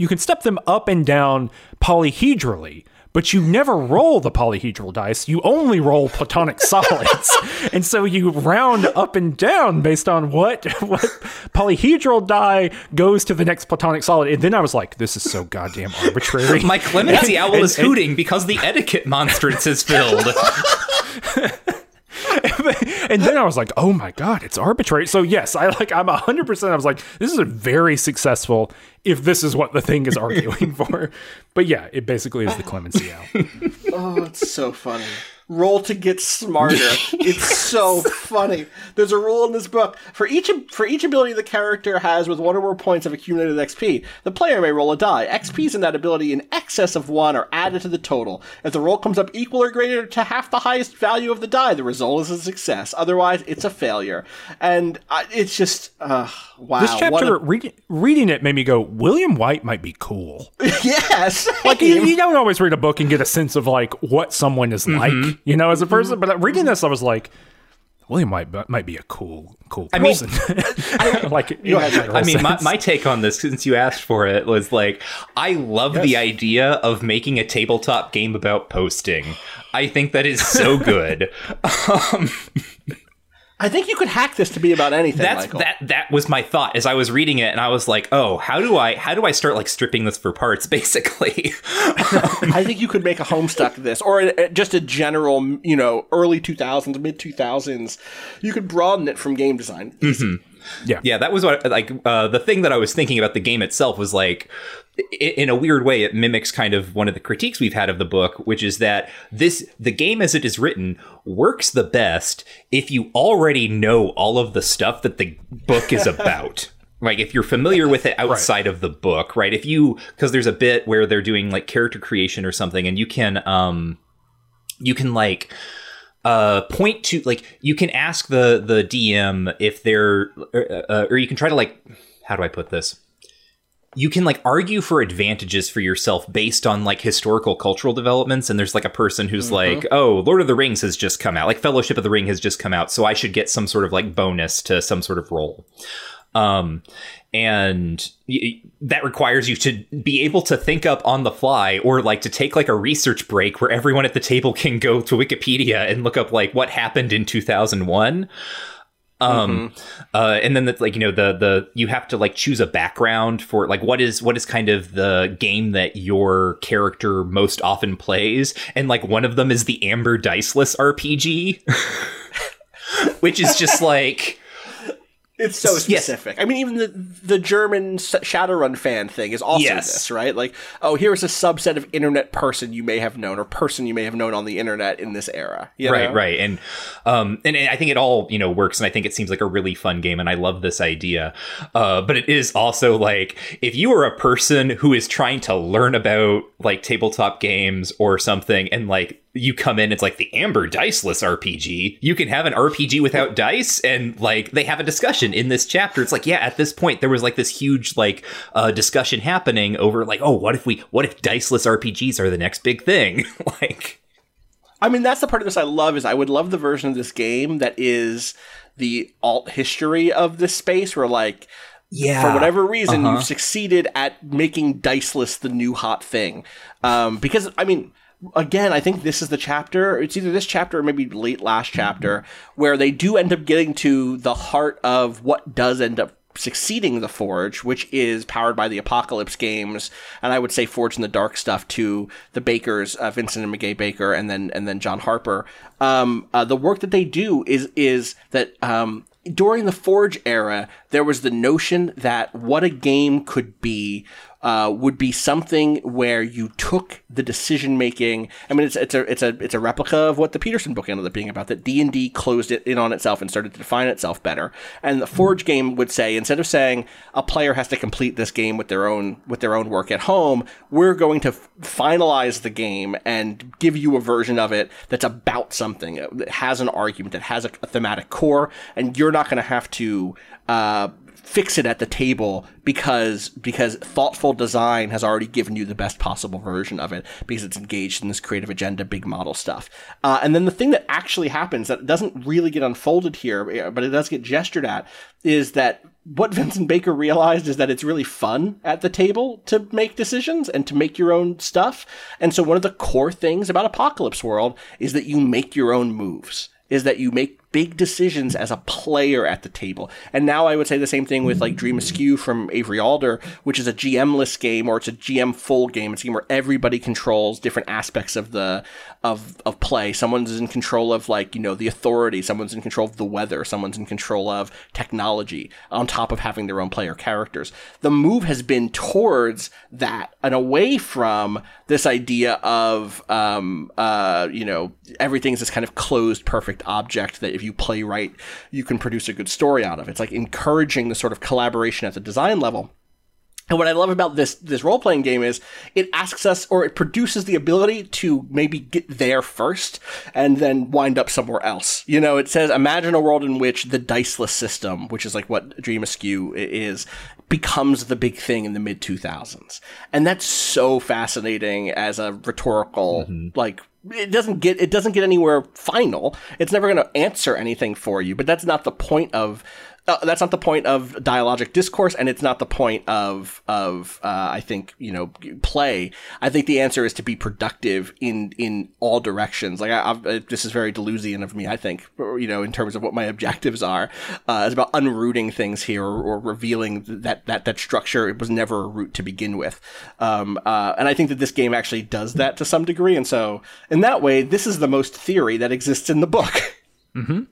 them up and down polyhedrally. But you never roll the polyhedral dice. You only roll platonic solids. And so you round up and down based on what polyhedral die goes to the next platonic solid. And then I was like, this is so goddamn arbitrary. My clemency owl is hooting because the etiquette monstrance is filled. And then I was like, oh my God, it's arbitrary. So yes, I'm 100%. I was like, this is a very successful, if this is what the thing is arguing for. But yeah, it basically is the clemency out. Oh, it's so funny. Roll to get smarter. It's so funny. There's a rule in this book. For each ability the character has with one or more points of accumulated XP, the player may roll a die. XPs in that ability in excess of one are added to the total. If the roll comes up equal or greater to half the highest value of the die, the result is a success. Otherwise, it's a failure. And it's just, wow. This chapter, reading it made me go, William White might be cool. Yes. Like, you don't always read a book and get a sense of, like, what someone is like. You know, as a person, but reading this, I was like, William White might be a cool person. My take on this, since you asked for it, was like, I love the idea of making a tabletop game about posting. I think that is so good. I think you could hack this to be about anything. Michael. That was my thought as I was reading it, and I was like, "Oh, how do I start like stripping this for parts?" Basically, I think you could make a Homestuck this, or just a general, you know, early 2000s, mid 2000s. You could broaden it from game design. Mm-hmm. Yeah. That was what the thing that I was thinking about the game itself was like. In a weird way, it mimics kind of one of the critiques we've had of the book, which is that the game as it is written works the best if you already know all of the stuff that the book is about. Like, if you're familiar with it outside of the book, right? If you, because there's a bit where they're doing like character creation or something, and you can like point to, like, you can ask the DM if they're, or you can try to, like, how do I put this? You can, like, argue for advantages for yourself based on, like, historical cultural developments. And there's, like, a person who's like, oh, Lord of the Rings has just come out. Like, Fellowship of the Ring has just come out. So I should get some sort of, like, bonus to some sort of role. And that requires you to be able to think up on the fly, or, like, to take, like, a research break where everyone at the table can go to Wikipedia and look up, like, what happened in 2001. And then that's like, you know, the you have to like choose a background for like what is kind of the game that your character most often plays, and like one of them is the Amber Diceless RPG, which is just like it's so specific. Yes. I mean, even the German Shadowrun fan thing is also this, right? Like, oh, here's a subset of internet person you may have known on the internet in this era. You know? Right. And I think it all, you know, works, and I think it seems like a really fun game, and I love this idea. But it is also like, if you are a person who is trying to learn about like tabletop games or something, and like you come in, it's like the Amber Diceless RPG. You can have an RPG without dice, and like they have a discussion in this chapter. It's like, yeah, at this point there was like this huge like discussion happening over like, oh, what if diceless RPGs are the next big thing? Like, I mean, that's the part of this I love, is I would love the version of this game that is the alt history of this space, where like, for whatever reason, you've succeeded at making diceless the new hot thing, because I mean. Again, I think this is the chapter, it's either this chapter or maybe late last chapter, where they do end up getting to the heart of what does end up succeeding the Forge, which is powered by the Apocalypse games, and I would say Forge in the Dark stuff to the Bakers, Vincent and McGay Baker, and then John Harper. The work that they do is that during the Forge era, there was the notion that what a game could be would be something where you took the decision making. I mean, it's a replica of what the Peterson book ended up being about, that D&D closed it in on itself and started to define itself better. And the Forge game would say, instead of saying a player has to complete this game with their own work at home, we're going to finalize the game and give you a version of it that's about something, that has an argument, that has a thematic core, and you're not going to have to fix it at the table because thoughtful design has already given you the best possible version of it because it's engaged in this creative agenda, big model stuff. And then the thing that actually happens that doesn't really get unfolded here, but it does get gestured at, is that what Vincent Baker realized is that it's really fun at the table to make decisions and to make your own stuff. And so one of the core things about Apocalypse World is that you make your own moves, is that you make big decisions as a player at the table. And now I would say the same thing with like Dream Askew from Avery Alder, which is a GM-less game, or it's a GM-full game. It's a game where everybody controls different aspects of the play. Someone's in control of the authority. Someone's in control of the weather. Someone's in control of technology, on top of having their own player characters. The move has been towards that and away from this idea of everything's this kind of closed, perfect object that if you play right, you can produce a good story out of. It's like encouraging the sort of collaboration at the design level. And what I love about this role-playing game is it asks us, or it produces the ability to maybe get there first and then wind up somewhere else. You know, it says, imagine a world in which the diceless system, which is like what Dream Askew is, becomes the big thing in the mid-2000s. And that's so fascinating as a rhetorical, it doesn't get anywhere final. It's never going to answer anything for you, but that's not the point of dialogic discourse, and it's not the point of I think, play. I think the answer is to be productive in all directions. Like this is very Deleuzian of me, I think, in terms of what my objectives are. It's about unrooting things here, or revealing that structure. It was never a root to begin with. And I think that this game actually does that to some degree. And so in that way, this is the most theory that exists in the book. Mm-hmm.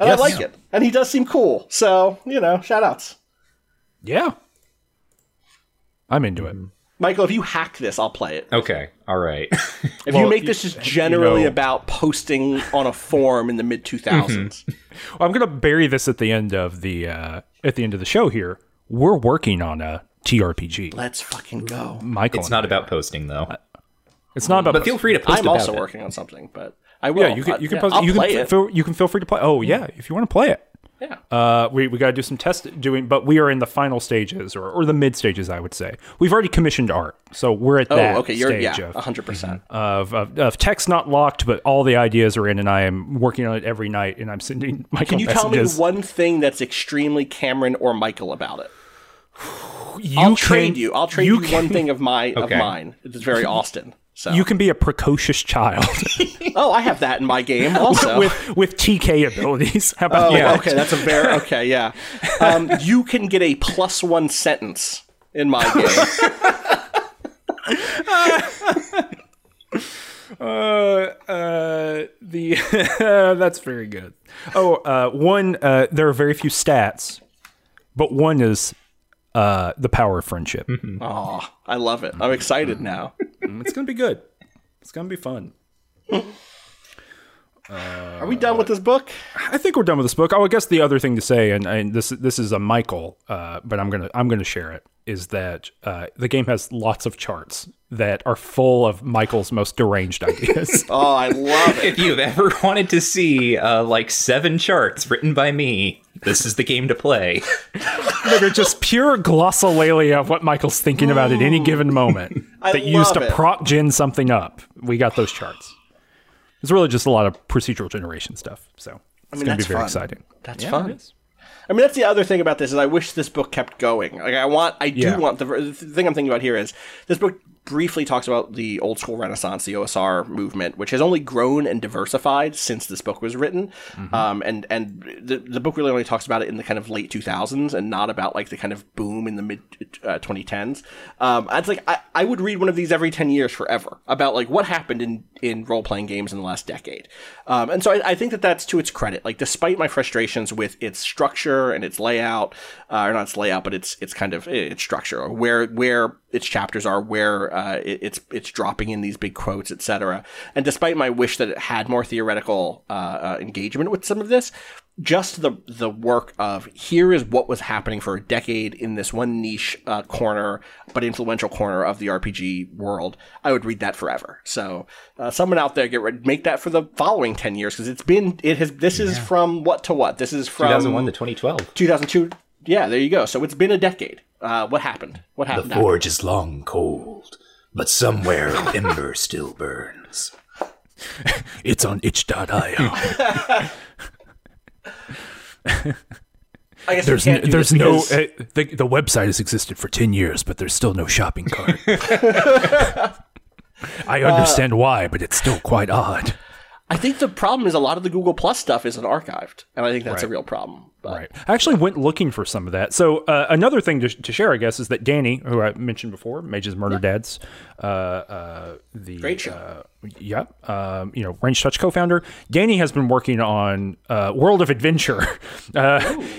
And yes. I like it. And he does seem cool. So, shout outs. Yeah. I'm into it. Michael, if you hack this, I'll play it. Okay. All right. If you make this just generally about posting on a forum in the mid-2000s. Mm-hmm. Well, I'm going to bury this at the end of the show here. We're working on a TRPG. Let's fucking go. Michael. It's not about posting, though. It's not about posting. But feel free to post about it. I'm also working on something, but... I will. Yeah, you can feel free to play. Oh yeah, if you want to play it. Yeah. We got to do some test doing, but we are in the final stages or the mid stages, I would say. We've already commissioned art, so we're at that stage. Yeah, 100% of text not locked, but all the ideas are in, and I am working on it every night, and I'm sending Michael. Can you tell me one thing that's extremely Cameron or Michael about it? I'll trade you one thing of mine. It's very Austin. So. You can be a precocious child. I have that in my game also. with TK abilities. How about that? Okay, that's a very... Okay, yeah. You can get a +1 sentence in my game. That's very good. There are very few stats, but one is... the power of friendship. Mm-hmm. Oh, I love it. I'm excited now. It's going to be good. It's going to be fun. Are we done with this book? I think we're done with this book. Oh, I guess the other thing to say, and this is a Michael, but I'm gonna share it, is that the game has lots of charts that are full of Michael's most deranged ideas. Oh, I love it. If you've ever wanted to see 7 charts written by me, this is the game to play. They're just pure glossolalia of what Michael's thinking about at any given moment. That used to prop-gen something up. We got those charts. It's really just a lot of procedural generation stuff. So it's going to be very exciting. That's fun. I mean, that's the other thing about this is I wish this book kept going. Like I do want the thing I'm thinking about here is this book briefly talks about the old school Renaissance, the OSR movement, which has only grown and diversified since this book was written. Mm-hmm. And the book really only talks about it in the kind of late 2000s and not about like the kind of boom in the mid 2010s. It's like I would read one of these every 10 years forever about like what happened in role-playing games in the last decade. And so I think that that's to its credit. Like, despite my frustrations with its structure and its layout, or not its layout, but its kind of its structure, or where its chapters are, where it's dropping in these big quotes, etc. And despite my wish that it had more theoretical engagement with some of this, just the work of here is what was happening for a decade in this one niche corner, but influential corner of the RPG world. I would read that forever. So someone out there, make that for the following 10 years, because this is from what to what? This is from 2001 to 2012. 2002. Yeah, there you go. So it's been a decade. What happened? What happened? The forge is long cold, but somewhere an ember still burns. It's on itch.io. I guess there's no the website has existed for 10 years, but there's still no shopping cart. I understand why, but it's still quite odd. I think the problem is a lot of the Google Plus stuff isn't archived, and I think that's a real problem. But. Right. I actually went looking for some of that. So another thing to share, I guess, is that Danny, who I mentioned before, Mage's Murder Dads, the great show. Range Touch co-founder Danny has been working on World of Adventure,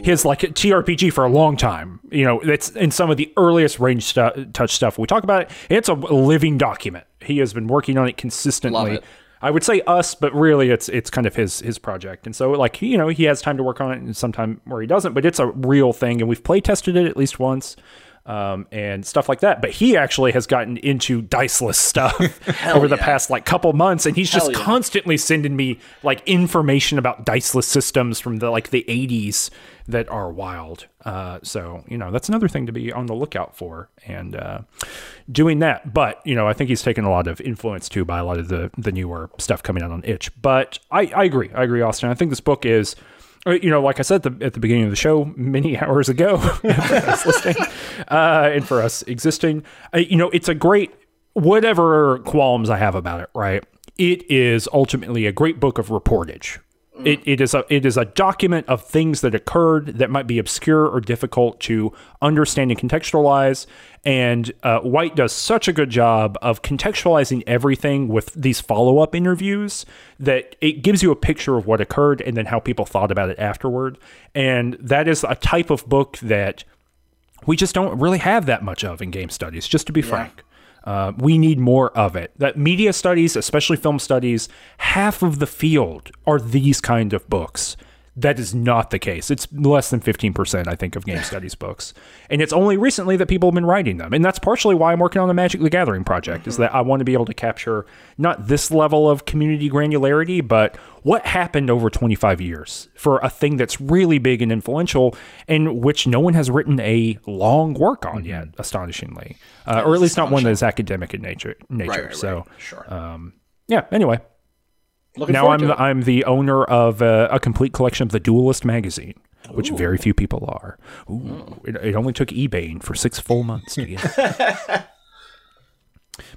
his like TRPG for a long time. You know, that's in some of the earliest Range Touch stuff. We talk about it. It's a living document. He has been working on it consistently. Love it. I would say us, but really it's kind of his project. And so like, you know, he has time to work on it and sometime where he doesn't, but it's a real thing. And we've play tested it at least once and stuff like that. But he actually has gotten into diceless stuff over the past like couple months. And he's just constantly sending me like information about diceless systems from the like the 80s that are wild. So, you know, that's another thing to be on the lookout for and doing that. But, you know, I think he's taken a lot of influence, too, by a lot of the newer stuff coming out on itch. But I agree. I agree, Austin. I think this book is, you know, like I said at the beginning of the show many hours ago, and for us existing, you know, it's a great, whatever qualms I have about it, right? It is ultimately a great book of reportage. It is a document of things that occurred that might be obscure or difficult to understand and contextualize. And White does such a good job of contextualizing everything with these follow-up interviews that it gives you a picture of what occurred and then how people thought about it afterward. And that is a type of book that we just don't really have that much of in game studies, just to be frank. We need more of it. That media studies, especially film studies, half of the field are these kind of books. That is not the case. It's less than 15%, I think, of game studies books. And it's only recently that people have been writing them. And that's partially why I'm working on the Magic the Gathering project, is that I want to be able to capture not this level of community granularity, but what happened over 25 years for a thing that's really big and influential and which no one has written a long work on yet, astonishingly. Or at least not one that is academic in nature. Right. So, sure. Anyway. I'm the owner of a complete collection of the Duelist magazine, which very few people are. It only took eBaying for 6 full months to get.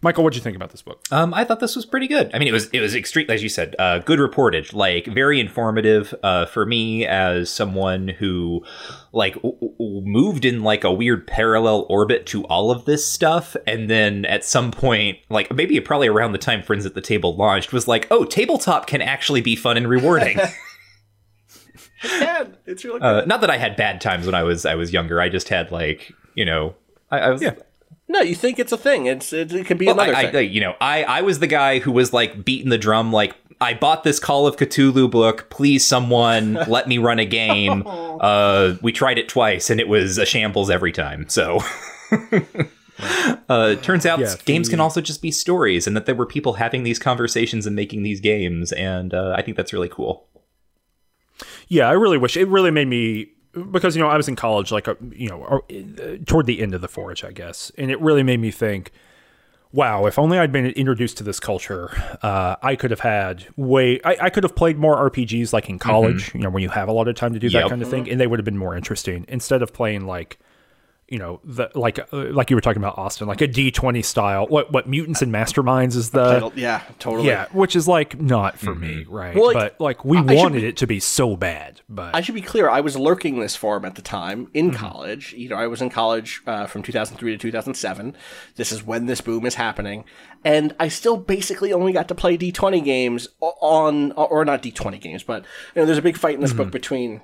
Michael, what'd you think about this book? I thought this was pretty good. I mean, it was extreme, as you said, good reportage, like very informative for me as someone who like moved in like a weird parallel orbit to all of this stuff. And then at some point, like maybe probably around the time Friends at the Table launched, was like, oh, tabletop can actually be fun and rewarding. Yeah, it's really good. Not that I had bad times when I was younger. I just had like, you know, I was... Yeah. No, you think it's a thing. It can be another thing. I was the guy who was like beating the drum, like I bought this Call of Cthulhu book. Please, someone let me run a game. We tried it twice, and it was a shambles every time. So, turns out games can also just be stories, and that there were people having these conversations and making these games, and I think that's really cool. Yeah, I really wish it really made me. Because, you know, I was in college, like, you know, toward the end of the Forge, I guess. And it really made me think, wow, if only I'd been introduced to this culture, I could have had I could have played more RPGs like in college, you know, when you have a lot of time to do that kind of thing. And they would have been more interesting instead of playing like, you know, the, like you were talking about, Austin, like a D20 style, what Mutants and Masterminds is the, yeah, totally. Yeah. Which is like, not for me. Right. Well, like, but like we wanted it to be so bad, but I should be clear. I was lurking this forum at the time in college, you know, I was in college from 2003 to 2007. This is when this boom is happening. And I still basically only got to play D20 games on, or not D20 games, but you know, there's a big fight in this book between,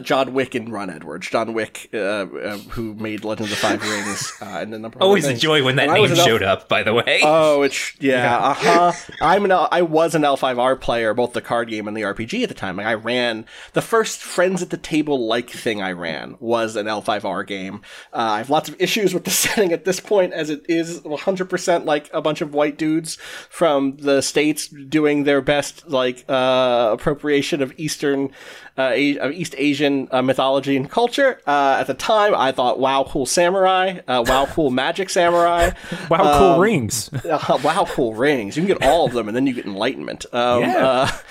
John Wick and Ron Edwards. John Wick, who made Legend of the Five Rings, and the number. Always a joy when that name showed up. By the way, oh, it's I was an L5R player, both the card game and the RPG at the time. Like I ran the first Friends at the Table like thing. I ran was an L5R game. I have lots of issues with the setting at this point, as it is 100% like a bunch of white dudes from the States doing their best, like appropriation of Eastern. Of East Asian mythology and culture. At the time, I thought, wow, cool samurai. Wow, cool magic samurai. Wow, cool rings. Wow, cool rings. You can get all of them, and then you get enlightenment. It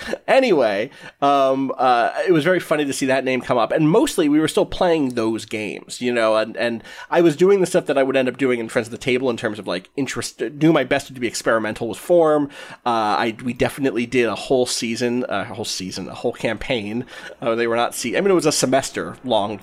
was very funny to see that name come up. And mostly, we were still playing those games, you know, and I was doing the stuff that I would end up doing in Friends of the Table in terms of, like, interest. Do my best to be experimental with form. We definitely did a whole campaign. They were not I mean, it was a semester-long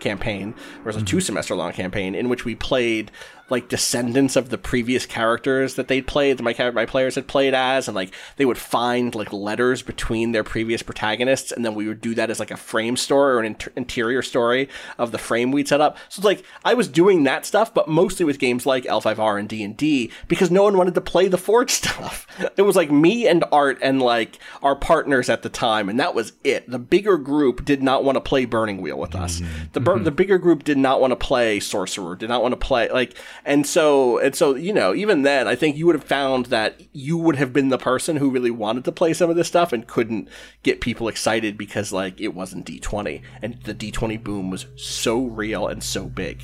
campaign. It was a two-semester-long campaign in which we played, like, descendants of the previous characters that they'd played, that my players had played as, and, like, they would find, like, letters between their previous protagonists, and then we would do that as, like, a frame story or an interior story of the frame we'd set up. So, it's like, I was doing that stuff, but mostly with games like L5R and D&D, because no one wanted to play the Forge stuff. It was, like, me and Art and, like, our partners at the time, and that was it. The bigger group did not want to play Burning Wheel with us. The bigger group did not want to play Sorcerer, did not want to play, like... And so, you know, even then, I think you would have found that you would have been the person who really wanted to play some of this stuff and couldn't get people excited because, like, it wasn't D20. And the D20 boom was so real and so big.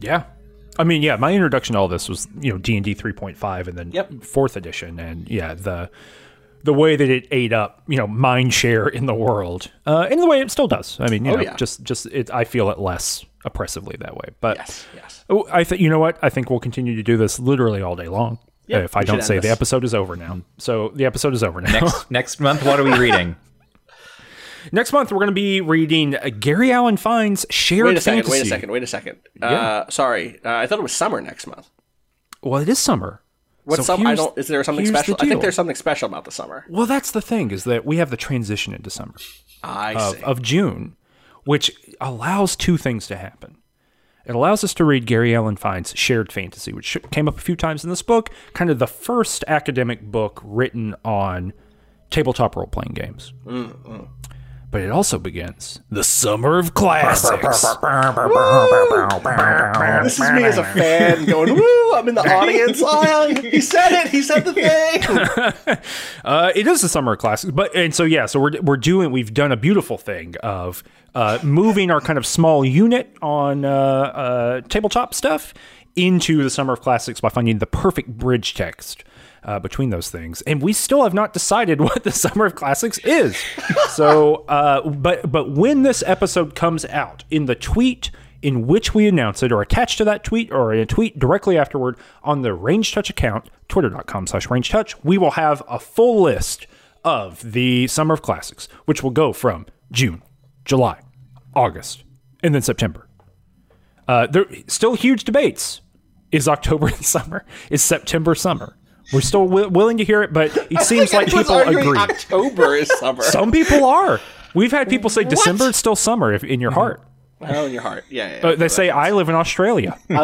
Yeah. I mean, yeah, my introduction to all this was, you know, D&D 3.5 and then 4th edition. And, yeah, the way that it ate up, you know, mind share in the world. And the way it still does. I mean, you know, I feel it less oppressively that way. But yes. You know what? I think we'll continue to do this literally all day long. Yeah, if I don't say the episode is over now. So the episode is over now. Next month, what are we reading? Next month, we're going to be reading Gary Alan Fine's Shared Fantasy. Wait a second. Sorry. I thought it was summer next month. Well, it is summer. Is there something special? I think there's something special about the summer. Well, that's the thing, is that we have the transition into summer. Of June, which allows two things to happen. It allows us to read Gary Alan Fine's Shared Fantasy, which came up a few times in this book, kind of the first academic book written on tabletop role-playing games. Mm-hmm. But it also begins the Summer of Classics. This is me as a fan going, woo, I'm in the audience. Oh, he said it. He said the thing. It is the Summer of Classics. So we've done a beautiful thing of moving our kind of small unit on tabletop stuff into the Summer of Classics by finding the perfect bridge text between those things, and we still have not decided what the Summer of Classics is. So, but when this episode comes out, in the tweet in which we announce it, or attached to that tweet, or in a tweet directly afterward on the Range Touch account, twitter.com/rangetouch, we will have a full list of the Summer of Classics, which will go from June, July, August, and then September. There still huge debates: is October and summer? Is September summer? We're still willing to hear it, but it seems like people agree. October is summer. Some people are. We've had people say December is still summer in your heart. Oh, in your heart. Yeah. They say, I live in Australia. It's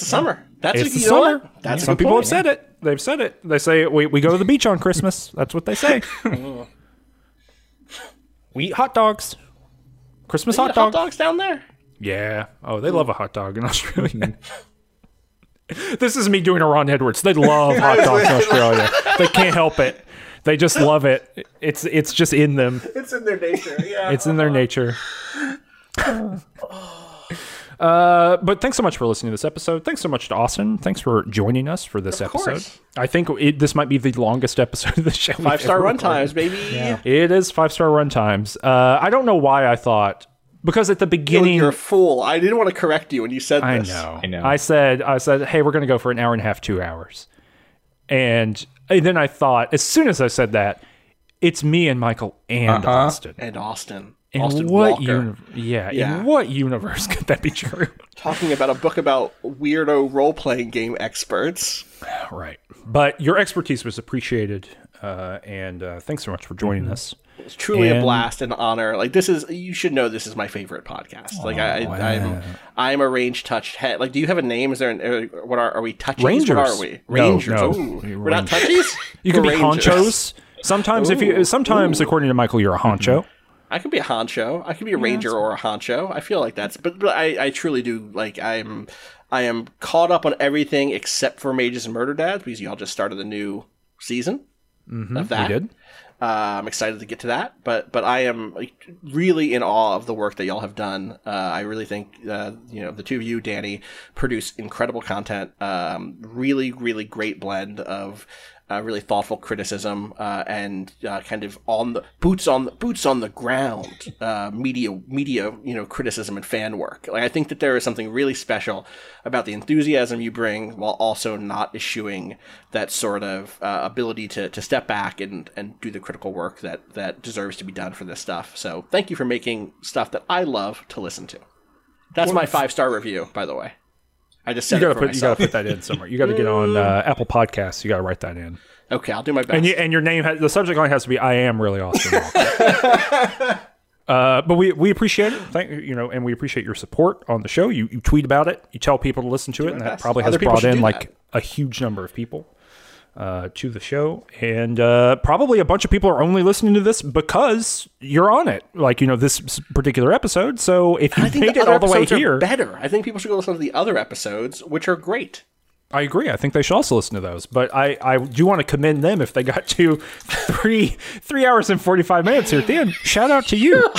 the summer. It's the summer. That's some people have said it. They've said it. They say, we go to the beach on Christmas. That's what they say. We eat hot dogs. Christmas hot dogs. Hot dogs down there? Yeah. Oh, they love a hot dog in Australia. This is me doing a Ron Edwards. They love hot dogs in Australia. They can't help it. They just love it. It's just in them. It's in their nature. Yeah. It's in their nature. But thanks so much for listening to this episode. Thanks so much to Austin. Thanks for joining us for this episode. I think this might be the longest episode of the show. 5-star runtimes, baby. Yeah. It is 5-star runtimes. I don't know why I thought. Because at the beginning, you're a fool. I didn't want to correct you when you said this. I know. I said, hey, we're going to go for an hour and a half, 2 hours. And then I thought, as soon as I said that, it's me and Michael and Austin. And Austin. In what universe could that be true? Talking about a book about weirdo role-playing game experts. Right. But your expertise was appreciated, and thanks so much for joining us. It's truly a blast and honor. Like, this is, you should know this is my favorite podcast. Like, I'm a range touch head. Like, do you have a name? Is there what are we touchies? Rangers. What are we? Rangers. No, we're not touchies? You can be honchos. Sometimes according to Michael, you're a honcho. I could be a honcho. I could be a ranger or a honcho. I feel like that's, but I truly do. Like, I am caught up on everything except for Mages and Murder Dads, because y'all just started the new season of that. We did. I'm excited to get to that, but I am, like, really in awe of the work that y'all have done. I really think the two of you, Danny, produce incredible content. Really, really great blend of really thoughtful criticism and kind of boots on the ground media criticism and fan work. Like, I think that there is something really special about the enthusiasm you bring, while also not eschewing that sort of ability to step back and do the critical work that deserves to be done for this stuff. So thank you for making stuff that I love to listen to. That's my 5-star review, by the way. I just said you got to put that in somewhere. You got to get on Apple Podcasts. You got to write that in. Okay, I'll do my best. And your name, the subject line has to be "I am really Austin." But we appreciate it. And we appreciate your support on the show. You tweet about it. You tell people to listen to it, and that probably has brought in a huge number of people to the show. And probably a bunch of people are only listening to this because you're on it. Like, this particular episode. So if you made it all the way here, better. I think people should go listen to the other episodes, which are great. I agree. I think they should also listen to those. But I do want to commend them if they got to three hours and 45 minutes here at the end. Shout out to you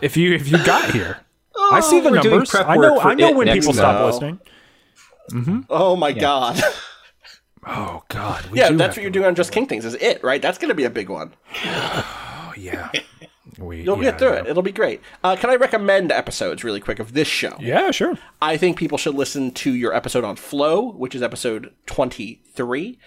if you got here. Oh, I see the numbers. I know when people stop listening. Mm-hmm. Oh my God. Oh God. That's what you're doing on Just King Things. Is it right? That's going to be a big one. Oh yeah. You'll get through it. It'll be great. Can I recommend episodes really quick of this show? Yeah, sure. I think people should listen to your episode on Flow, which is episode 23.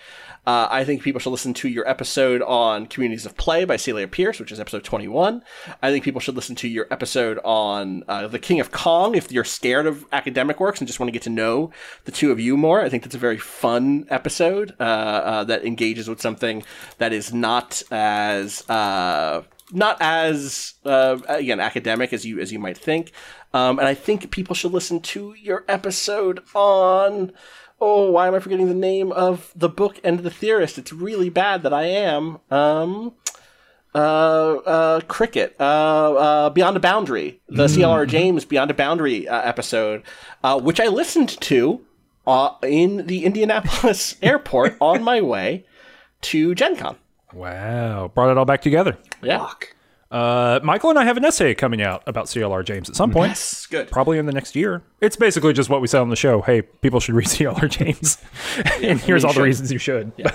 I think people should listen to your episode on Communities of Play by Celia Pierce, which is episode 21. I think people should listen to your episode on The King of Kong if you're scared of academic works and just want to get to know the two of you more. I think that's a very fun episode that engages with something that is not as academic as you might think. And I think people should listen to your episode on, why am I forgetting the name of the book and the theorist? It's really bad that I am. Cricket. Beyond a Boundary. The C.L.R. James Beyond a Boundary episode, which I listened to in the Indianapolis airport on my way to Gen Con. Wow. Brought it all back together. Yeah. Michael and I have an essay coming out about C.L.R. James at some point. Yes, good. Probably in the next year. It's basically just what we said on the show. Hey, people should read C.L.R. James. And here's all the reasons you should. Yeah.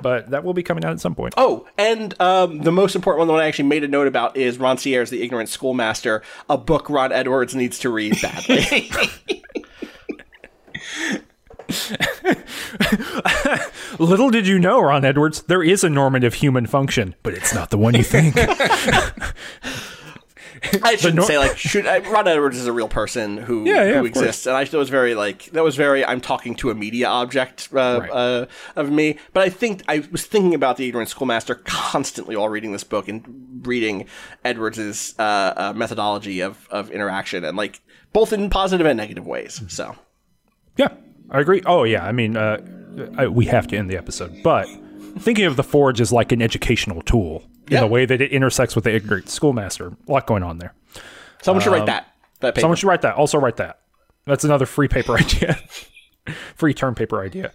But that will be coming out at some point. Oh, and the most important one, the one I actually made a note about, is Roncière's The Ignorant Schoolmaster, a book Ron Edwards needs to read badly. Little did you know, Ron Edwards, there is a normative human function, but it's not the one you think. I shouldn't say, like, Ron Edwards is a real person who exists, and I was very I'm talking to a media object of me. But I think I was thinking about The Ignorant Schoolmaster constantly while reading this book and reading Edwards's methodology of interaction, and like both in positive and negative ways. So, yeah. I agree. Oh, yeah. I mean, we have to end the episode. But thinking of the Forge as like an educational tool in the way that it intersects with The Ignorant Schoolmaster. A lot going on there. Someone should write that. That paper. Someone should write that. Also write that. That's another free paper idea. Free term paper idea.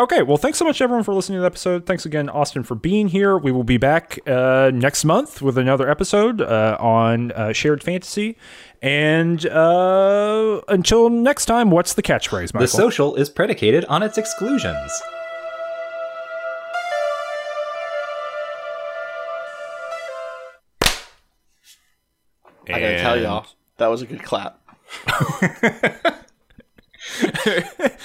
Okay. Well, thanks so much, everyone, for listening to the episode. Thanks again, Austin, for being here. We will be back next month with another episode on shared fantasy. And until next time, what's the catchphrase, Michael? The social is predicated on its exclusions. I gotta tell y'all, that was a good clap.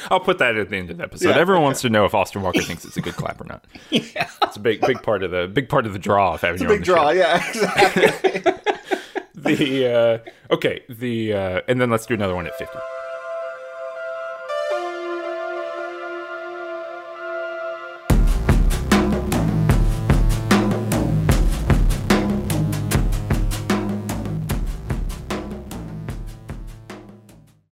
I'll put that at the end of the episode. Yeah. Everyone wants to know if Austin Walker thinks it's a good clap or not. Yeah. It's a big part of the draw of having you on the show. Yeah, exactly. Okay, and then let's do another one at 50.